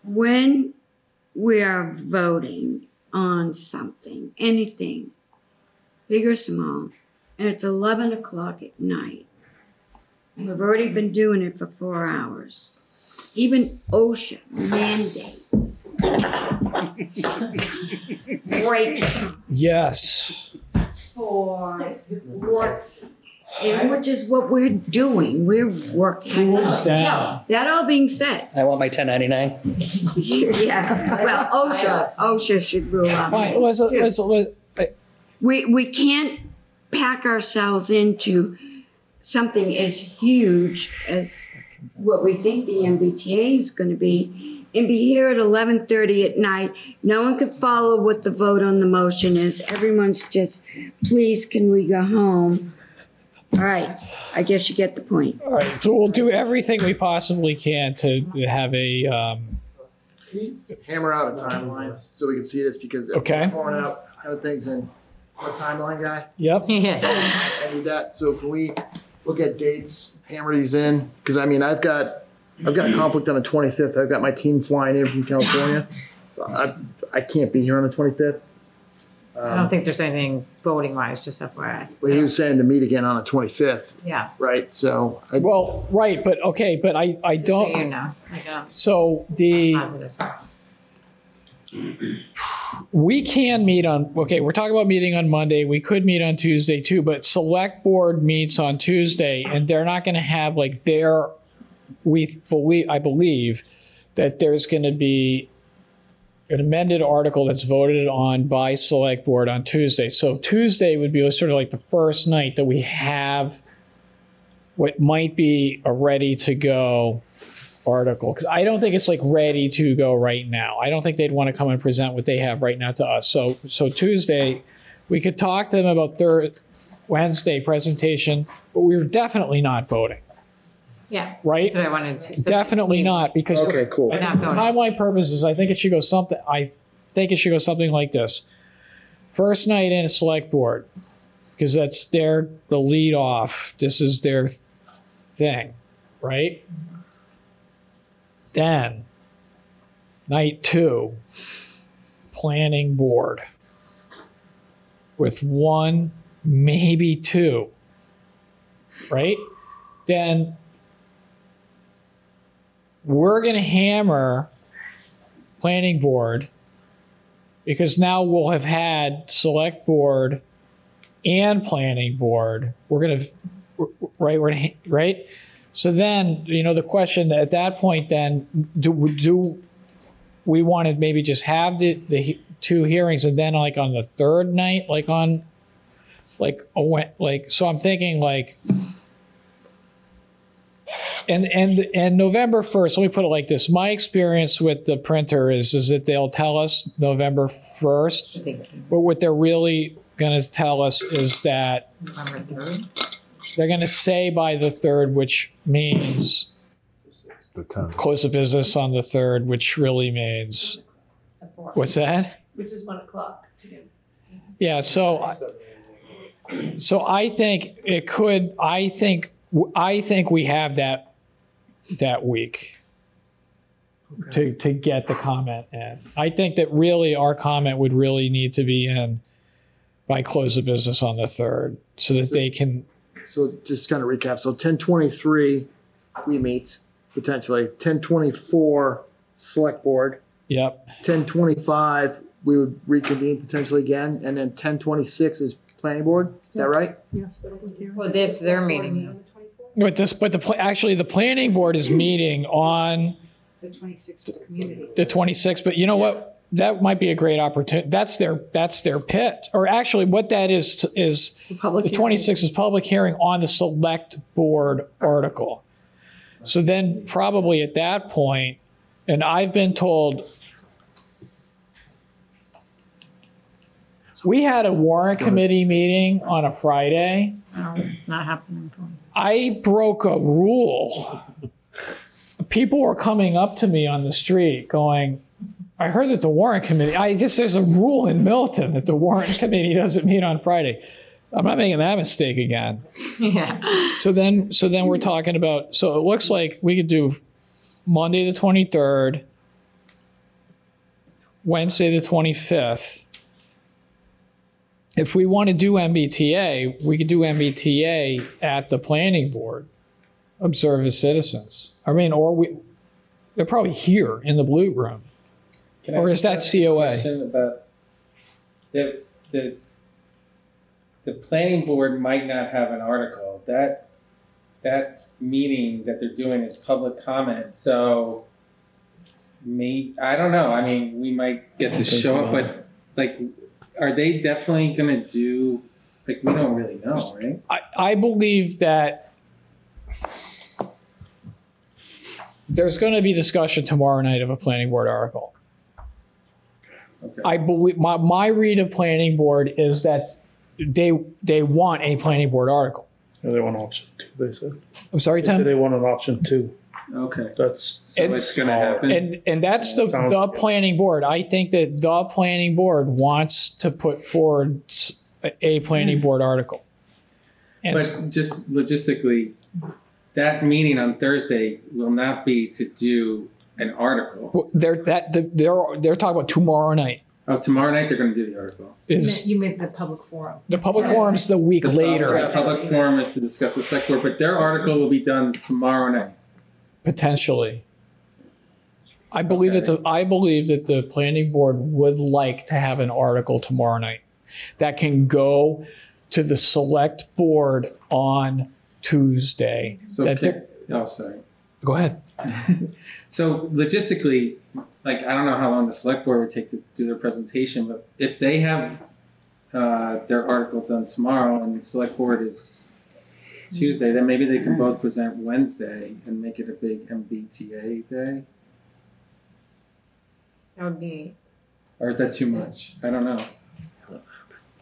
when we are voting on something, anything, big or small, and it's eleven o'clock at night. We've already been doing it for four hours. Even OSHA mandates. Break time. Yes. For work, and which is what we're doing. We're working. Down. That all being said. I want my ten ninety-nine. Yeah. Well, OSHA, OSHA should rule out. Fine. Let's, let's, let's, we we can't pack ourselves into something as huge as what we think the M B T A is going to be and be here at eleven thirty at night. No one can follow what the vote on the motion is. Everyone's just, please, can we go home? All right. I guess you get the point. All right. So we'll do everything we possibly can to, to have a... Um, hammer out a timeline so we can see this, because okay. If we're pouring out other things in. Our timeline guy. Yep. Yeah. So I need that. So can we look at dates, hammer these in? Because I mean, I've got, I've got a conflict on the twenty-fifth. I've got my team flying in from California, so I, I can't be here on the twenty-fifth. Um, I don't think there's anything voting-wise, just F Y I. Well, he was saying to meet again on the twenty-fifth. Yeah. Right, so. I, well, right, but okay, but I, I don't. So you know. I don't. So the. Positives. We can meet on, okay, we're talking about meeting on Monday. We could meet on Tuesday too, but select board meets on Tuesday and they're not going to have like their, we believe, I believe that there's going to be an amended article that's voted on by select board on Tuesday. So Tuesday would be sort of like the first night that we have what might be a ready to go article, because I don't think it's like ready to go right now. I don't think they'd want to come and present what they have right now to us. So so Tuesday, we could talk to them about their Wednesday presentation, but we were definitely not voting. Yeah. Right? That's what I wanted to. So definitely not, because okay, for, cool. for timeline purposes, I think it should go something I think it should go something like this. First night in a select board, because that's their the lead off. This is their thing, right? Then night two, planning board with one, maybe two, right? Then we're going to hammer planning board because now we'll have had select board and planning board. We're going to, right, we're gonna, right? So then, you know, the question at that point then, do, do we want to maybe just have the, the two hearings and then like on the third night, like on, like, like, so I'm thinking like, and, and, and November first, let me put it like this. My experience with the printer is, is that they'll tell us November first, but what they're really going to tell us is that November third. They're going to say by the third, which means the close of business on the third, which really means what's that? Which is one o'clock. Yeah. So, so I think it could. I think I think we have that that week okay. to to get the comment in. I think that really our comment would really need to be in by close of business on the third, so that they can. So just kind of recap. So ten twenty-three, we meet potentially. ten twenty-four, select board. Yep. ten twenty-five, we would reconvene potentially again, and then ten twenty-six is planning board. Is that right? Yes. Well, that's their meeting. But this, but the actually the planning board is meeting on the twenty-sixth. The community. The twenty-sixth. But you know yeah. what? That might be a great opportunity. That's their that's their pit. Or actually what that is is the twenty-sixth is public hearing on the select board article. So then probably at that point, and I've been told we had a warrant committee meeting on a Friday. No, not happening. I broke a rule. People were coming up to me on the street going, I heard that the Warrant Committee, I guess there's a rule in Milton that the Warrant Committee doesn't meet on Friday. I'm not making that mistake again. Yeah. So then, so then we're talking about, so it looks like we could do Monday the twenty-third, Wednesday the twenty-fifth. If we want to do M B T A, we could do M B T A at the planning board, observe as citizens. I mean, or we, they're probably here in the blue room. Can or I is that C O A? About the, the, the planning board might not have an article. That, that meeting that they're doing is public comment. So maybe, I don't know. I mean, we might get to show up, but like, are they definitely going to do, like, we don't really know, right? I, I believe that there's going to be discussion tomorrow night of a planning board article. Okay. I believe my, my read of planning board is that they they want a planning board article. Yeah, they want option two. They said. I'm sorry, Tim. They, they want an option two. Okay, that's so it's, it's going to happen. And and that's yeah, the the good. planning board. I think that the planning board wants to put forward a planning board article. And but just logistically, that meeting on Thursday will not be to do. An article. They're that they're they're talking about tomorrow night. Oh, tomorrow night they're going to do the article. Is you meant the public forum? The public yeah. forum's the week the later. Public, yeah, public forum is to discuss the select board, but their article will be done tomorrow night. Potentially, I believe okay. that the, I believe that the planning board would like to have an article tomorrow night that can go to the select board on Tuesday. So that can, oh, sorry. Go ahead. So logistically, like, I don't know how long the select board would take to do their presentation, but if they have uh, their article done tomorrow and the select board is Tuesday, then maybe they can both present Wednesday and make it a big M B T A day. That would be. Or is that too much? I don't know.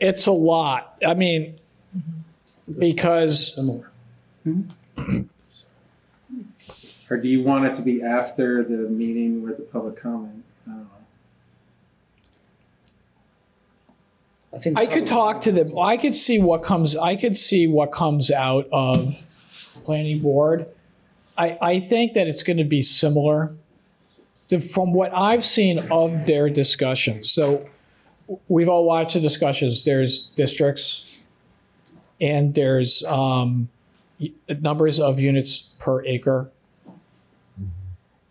It's a lot. I mean, because. Similar. Hmm? Or do you want it to be after the meeting with the public comment? I don't know. I think I could talk to them. I could see what comes. I could see what comes out of planning board. I I think that it's going to be similar to, from what I've seen of their discussions. So we've all watched the discussions. There's districts, and there's um, numbers of units per acre.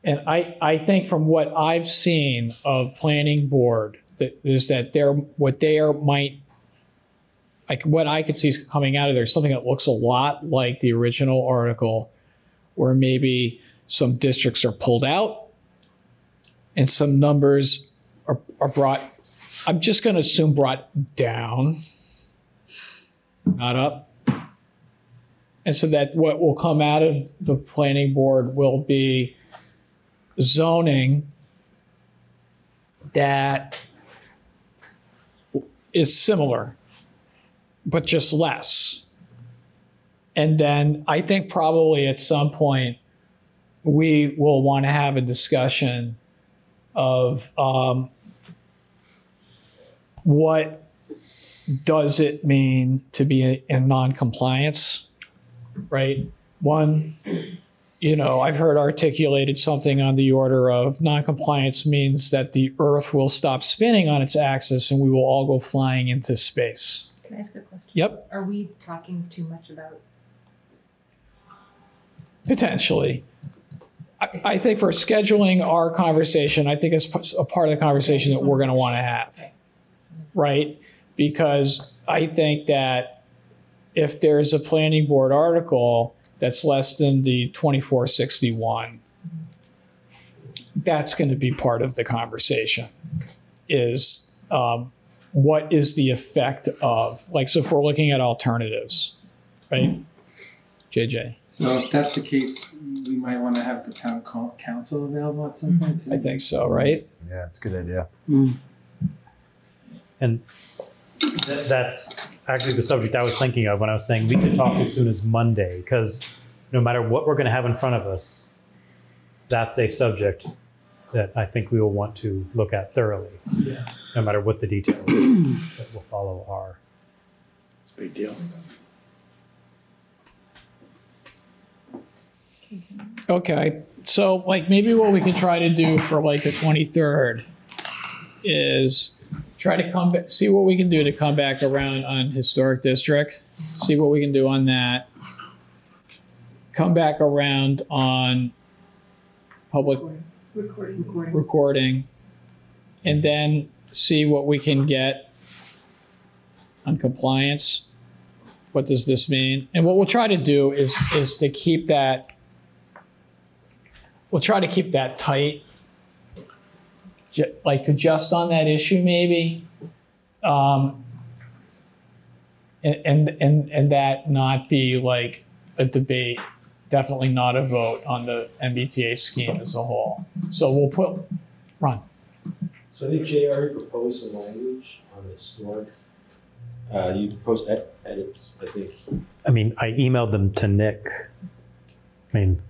And I, I think from what I've seen of planning board that is that they're what they are might like what I could see is coming out of there is something that looks a lot like the original article, where maybe some districts are pulled out and some numbers are, are brought, I'm just going to assume brought down, not up. And so that what will come out of the planning board will be zoning that is similar, but just less. And then I think probably at some point we will want to have a discussion of um, what does it mean to be in non-compliance, right? One, you know, I've heard articulated something on the order of noncompliance means that the Earth will stop spinning on its axis and we will all go flying into space. Can I ask a question? Yep. Are we talking too much about? Potentially. I, I think for scheduling our conversation, I think it's a part of the conversation that we're going to want to have, right? Because I think that if there's a planning board article that's less than the twenty-four sixty-one, that's going to be part of the conversation, is um, what is the effect of, like, so if we're looking at alternatives, right? J J? So if that's the case, we might want to have the town council available at some point, too. I think so, right? Yeah, it's a good idea. Mm. And th that's... actually the subject I was thinking of when I was saying we could talk as soon as Monday, because no matter what we're going to have in front of us, that's a subject that I think we will want to look at thoroughly, yeah. no matter what the details that will follow are. It's a big deal. Okay, so like maybe what we could try to do for like the twenty-third is try to come back, see what we can do to come back around on historic district, see what we can do on that, come back around on public recording, recording. recording and then see what we can get on compliance. What does this mean? And what we'll try to do is, is to keep that, we'll try to keep that tight. Like to just on that issue maybe, um, and, and, and that not be like a debate, definitely not a vote on the M B T A scheme as a whole. So we'll put, Ron. So I think J R proposed some language on the historic, uh, you proposed ed edits, I think. I mean, I emailed them to Nick. I mean,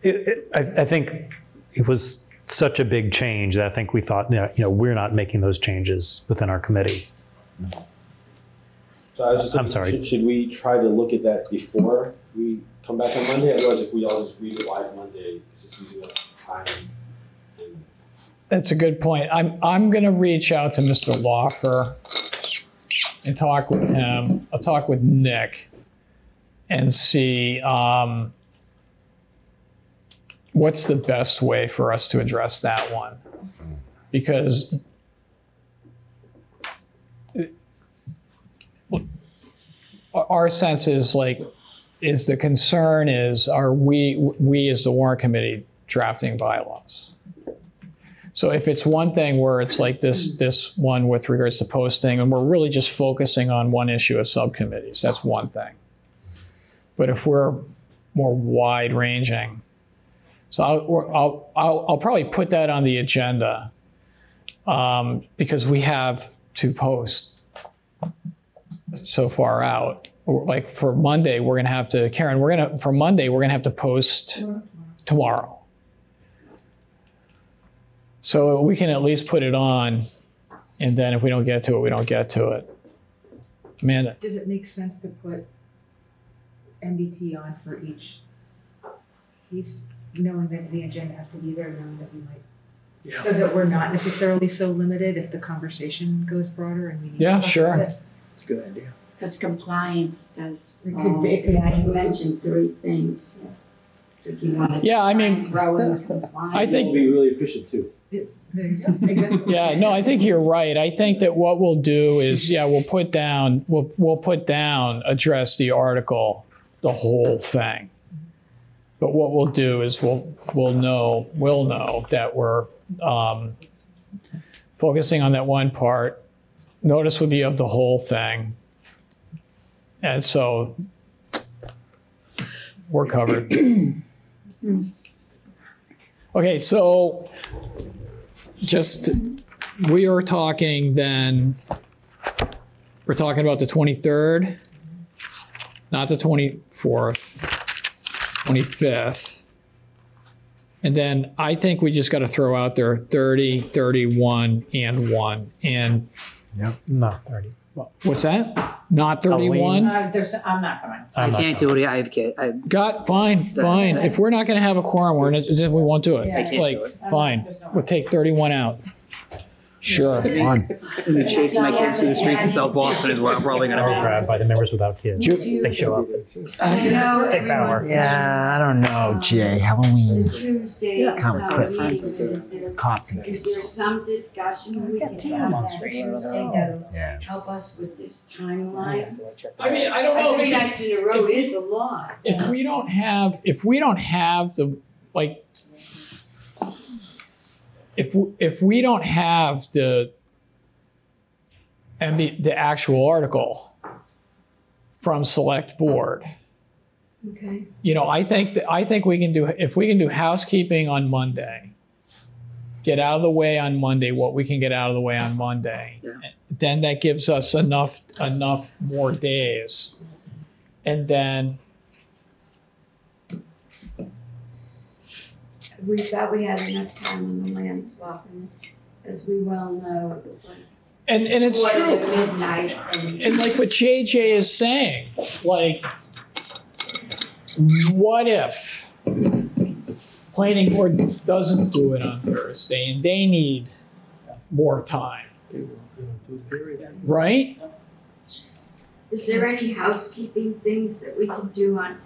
it, it, I, I think it was such a big change that I think we thought, you know, we're not making those changes within our committee. So I was just thinking, I'm sorry. Should, should we try to look at that before we come back on Monday? Otherwise, if we all just read it live Monday, it's just using up time and That's a good point. I'm, I'm going to reach out to Mister Laufer and talk with him. I'll talk with Nick and see um, what's the best way for us to address that one. Because it, our sense is like, is the concern is, are we, we as the Warrant Committee drafting bylaws? So if it's one thing where it's like this, this one with regards to posting, and we're really just focusing on one issue of subcommittees, that's one thing. But if we're more wide ranging, so I'll, I'll, I'll, I'll probably put that on the agenda um, because we have to post so far out. Like for Monday, we're gonna have to, Karen, we're gonna, for Monday, we're gonna have to post tomorrow. So we can at least put it on, and then if we don't get to it, we don't get to it. Amanda? Does it make sense to put M B T on for each piece, knowing that the agenda has to be there, knowing that we might, yeah. so that we're not necessarily so limited if the conversation goes broader and we need yeah, to talk sure. about it? Yeah, sure. That's a good idea. Because compliance does, it could be, it could yeah, you mentioned three things. Yeah, if you want to yeah I mean, grow in compliance. I think. It'll be really efficient too. It, exactly. Yeah, no, I think you're right. I think that what we'll do is, yeah, we'll put down, we'll, we'll put down, address the article, the whole thing. But what we'll do is we'll, we'll know, we'll know that we're um, focusing on that one part. Notice would be of the whole thing. And so we're covered. Okay, so just we are talking then, we're talking about the twenty-third, not the twenty-fourth, twenty-fifth. And then I think we just got to throw out there thirty, thirty-one, and one. And yep, not thirty. What's that? Not thirty-one? Uh, there's, I'm not coming. I'm I can't do it. I have kids. God, fine, fine. If we're not going to have a quorum, we're not, we won't do it. Yeah, I can't like, do it. Fine. No we'll take thirty-one out. Sure. I'm going to chase my kids through the streets in South Boston is what I'm probably going to be grabbed by the members without kids. You, they show up. I know. Take that over. Yeah, I don't know, Jay. Halloween. The Tuesday. Yeah. Comics, Christmas. Cops and kids. Is there some discussion we can have on Tuesday that'll help us with this timeline? I mean, I don't know. Three nights in a row is a lot. If we don't have, if we don't have the, like, If if we don't have the and the, the actual article from select board, okay. You know, I think that, I think we can do if we can do housekeeping on Monday, get out of the way on Monday what we can get out of the way on Monday, yeah. Then that gives us enough enough more days, and then. We thought we had enough time on the land swap, and as we well know, it was like and and it's true. Midnight, and, and like what J J is saying, like, what if planning board doesn't do it on Thursday and they need more time, right? Is there any housekeeping things that we can do on?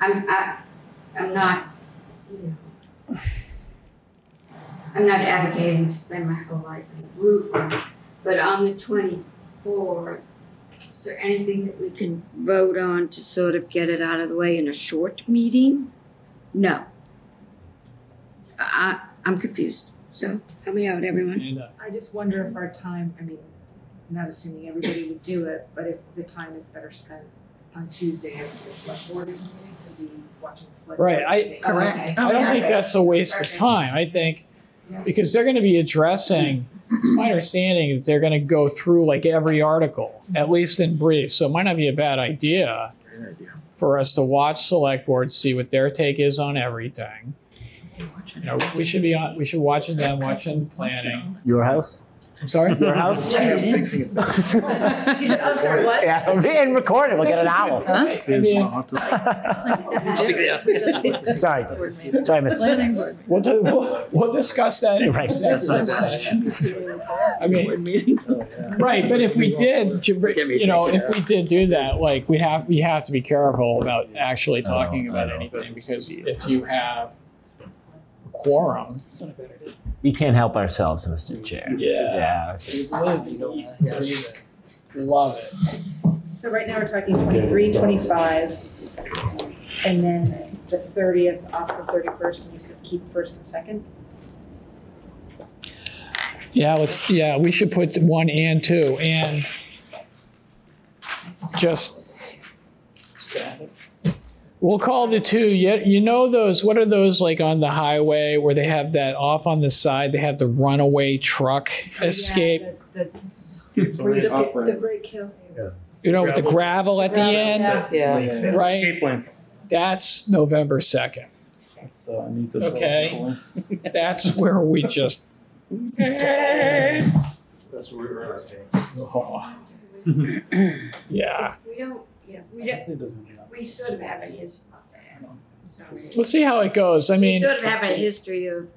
I'm I, I'm not. You know, I'm not advocating to spend my whole life in the blue room, but on the twenty-fourth, is there anything that we can vote on to sort of get it out of the way in a short meeting? No. I, I'm confused. So help me out, everyone. I just wonder if our time, I mean, I'm not assuming everybody would do it, but if the time is better spent on Tuesday after the select board is meeting to be watching the select board. Right, I, right. Okay. I don't think that's a waste Perfect. of time. I think yeah. because they're going to be addressing, my understanding is they're going to go through like every article, at least in brief. So it might not be a bad idea, Great idea. for us to watch select board, see what their take is on everything. You know, we should be on, we should watch them, watching planning. Your house? I'm sorry? Your house? Fixing it. He said, oh, I'm sorry, what? Yeah, it'll be in recorded. We'll get an owl. Huh? I mean, sorry. Sorry, Miss We'll, do, we'll, we'll discuss that in right. executive session. I mean, right, but if we did, you know, if we did do that, like, we have, we have to be careful about actually talking about anything, because if you have a quorum, we can't help ourselves, Mister Chair. Yeah. Yeah. Love it. So right now we're talking twenty-three, twenty-five, and then the thirtieth off the thirty-first, and you said keep first and second? Yeah, let's, yeah, we should put one and two, and just, we'll call the two. You, you know those, what are those like on the highway where they have that off on the side, they have the runaway truck escape? Yeah, the, the, the, the brake hill. Yeah. You know, gravel. With the gravel at the, gravel, the end? Yeah. Yeah. Yeah. Yeah. Right? Escape lane. That's November second. That's, uh, I need to okay. That's where we just. That's where we're at. Oh. Yeah. We don't. Yeah, we, we sort of have a history. We'll see how it goes. I mean, we sort of have a history of.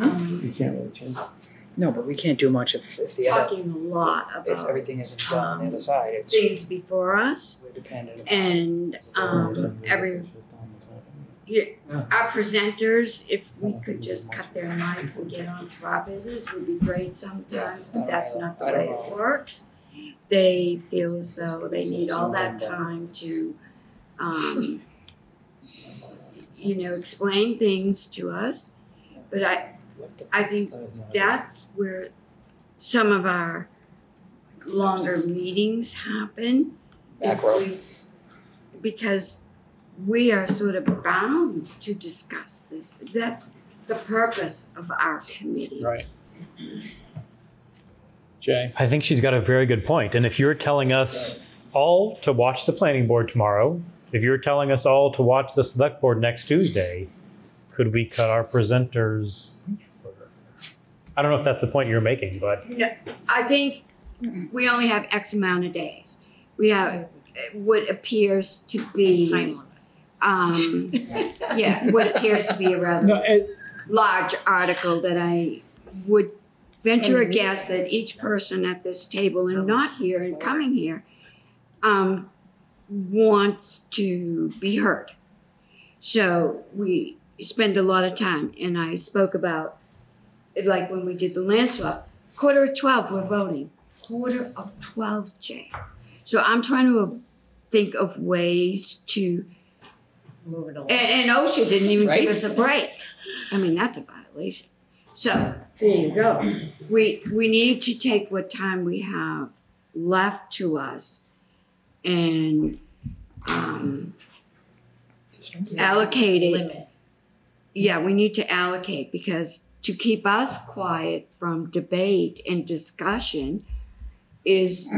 Um, you can't really change it. No, but we can't do much if, if the other. Talking a lot about if everything isn't done on the other side. It's things before us. We're dependent upon and um, every. Yeah, our presenters, if we could just cut their mics and get on to our business, would be great sometimes, but that's not the way it works. They feel as though they need all that time to, um, you know, explain things to us. But I, I think that's where some of our longer meetings happen. If we, because we are sort of bound to discuss this. That's the purpose of our committee. Right. Jay? I think she's got a very good point. And if you're telling us all to watch the planning board tomorrow, if you're telling us all to watch the select board next Tuesday, could we cut our presenters? I don't know if that's the point you're making, but. No, I think we only have X amount of days. We have what appears to be, um, yeah, what appears to be a rather no, it, large article that I would venture a guess that each person at this table and not here and coming here um, wants to be heard. So we spend a lot of time, and I spoke about, like when we did the land swap, quarter of twelve we're voting, quarter of twelve, Jay. So I'm trying to think of ways to move it along. And, and OSHA didn't even right? give us a break. I mean, that's a violation. So there you go. We we need to take what time we have left to us and um, allocate it. Limit. Yeah, we need to allocate, because to keep us quiet from debate and discussion is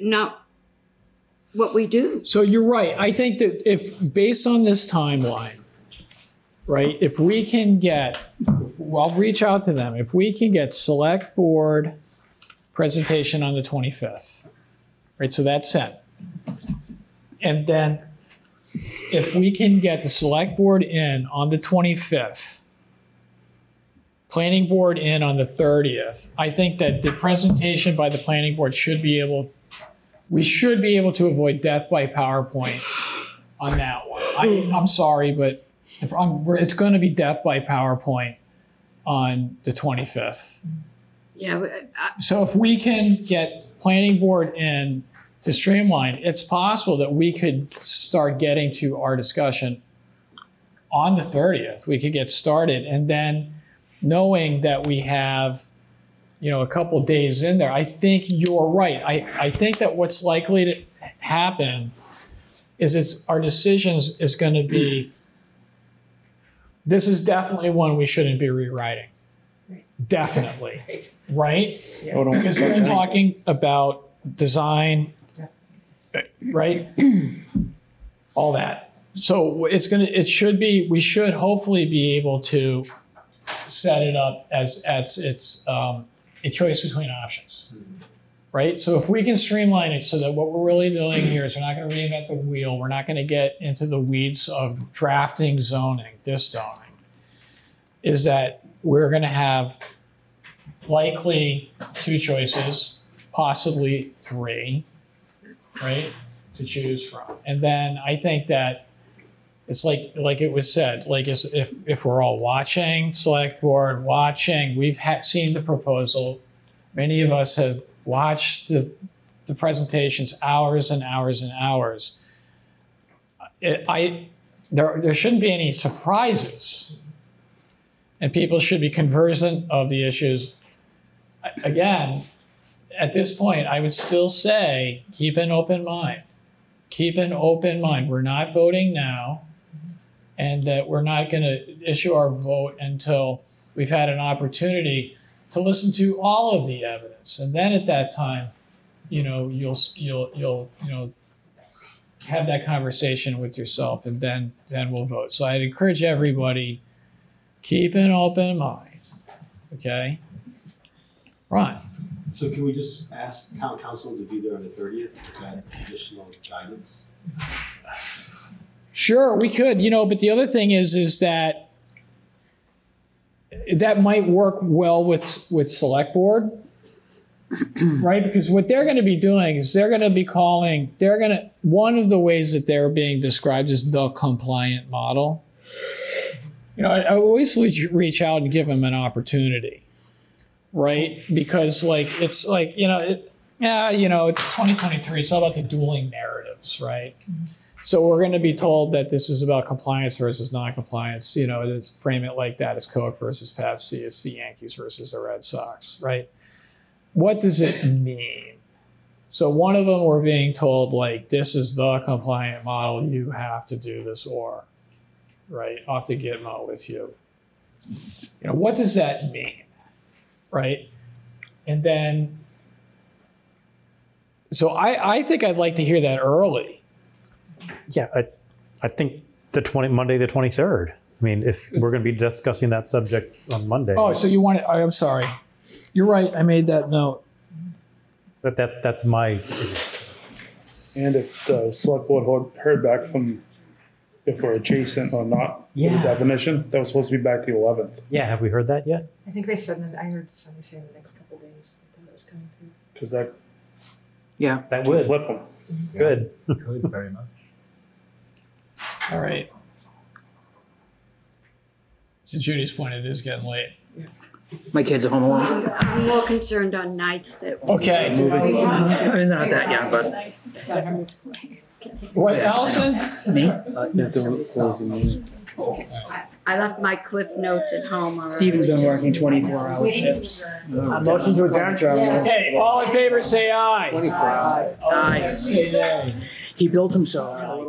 not what we do. So you're right. I think that if based on this timeline, right, if we can get, well, I'll reach out to them. If we can get select board presentation on the twenty-fifth, right, so that's it. And then if we can get the select board in on the twenty-fifth, planning board in on the thirtieth, I think that the presentation by the planning board should be able, we should be able to avoid death by PowerPoint on that one. I, I'm sorry, but If I'm, it's going to be death by PowerPoint on the twenty-fifth. Yeah. But I, so if we can get planning board in to streamline, it's possible that we could start getting to our discussion on the thirtieth. We could get started, and then knowing that we have, you know, a couple of days in there, I think you're right. I, I think that what's likely to happen is it's our decisions is going to be. This is definitely one we shouldn't be rewriting. Right. Definitely, right? Right? Yeah. Because we're talking about design, yeah. Right? All that. So it's gonna. It should be. We should hopefully be able to set it up as, as it's um, a choice between options, mm-hmm. right? So if we can streamline it so that what we're really doing here is we're not going to reinvent the wheel, we're not going to get into the weeds of drafting zoning, this zoning, is that we're going to have likely two choices, possibly three, right, to choose from. And then I think that it's like like it was said, like if if we're all watching, select board watching, we've had seen the proposal. Many of us have watched the, the presentations hours and hours and hours. It, I there there shouldn't be any surprises, and people should be conversant of the issues. Again, at this point, I would still say keep an open mind. Keep an open mind. We're not voting now, and that we're not going to issue our vote until we've had an opportunity to listen to all of the evidence. And then at that time, you know, you'll you'll you'll you know have that conversation with yourself, and then then we'll vote. So I'd encourage everybody, keep an open mind. Okay, Ron. So can we just ask town council to be there on the thirtieth with that additional guidance? Sure, we could, you know, but the other thing is, is that that might work well with, with select board, right? Because what they're going to be doing is they're going to be calling, they're going to, one of the ways that they're being described is the compliant model. You know, I, I always reach out and give them an opportunity. Right, because like it's like you know, it, yeah, you know, it's twenty twenty-three. It's all about the dueling narratives, right? Mm-hmm. So we're going to be told that this is about compliance versus non-compliance. You know, it's, frame it like that: it's Coke versus Pepsi, it's the Yankees versus the Red Sox, right? What does it mean? So one of them we're being told like this is the compliant model. You have to do this, or right off the Gitmo with you. You know, what does that mean? Right, and then, so I, I think I'd like to hear that early. Yeah, I, I think the twenty Monday the twenty third. I mean, if we're going to be discussing that subject on Monday. Oh, so you want to? I'm sorry, you're right. I made that note. But that that's my. And if the select board heard back from, if we're adjacent or not, yeah. The definition that was supposed to be back to the eleventh. Yeah, have we heard that yet? I think they said that. I heard somebody say in the next couple of days that, that was coming through. Because that, yeah, that would flip them. Mm-hmm. Good, yeah. Good, very much. All right. To Judy's point, it is getting late. Yeah. My kids are home alone. I'm more concerned on nights that. Okay. Moving. I mean, not that yeah, but. What, Allison? Me? I left my Cliff Notes at home already. Steven's been working twenty-four hour shifts. Uh, motion to adjourn, Charlie. Okay, all in favor say aye. twenty-four hours. Aye. Aye. Say aye. He built himself.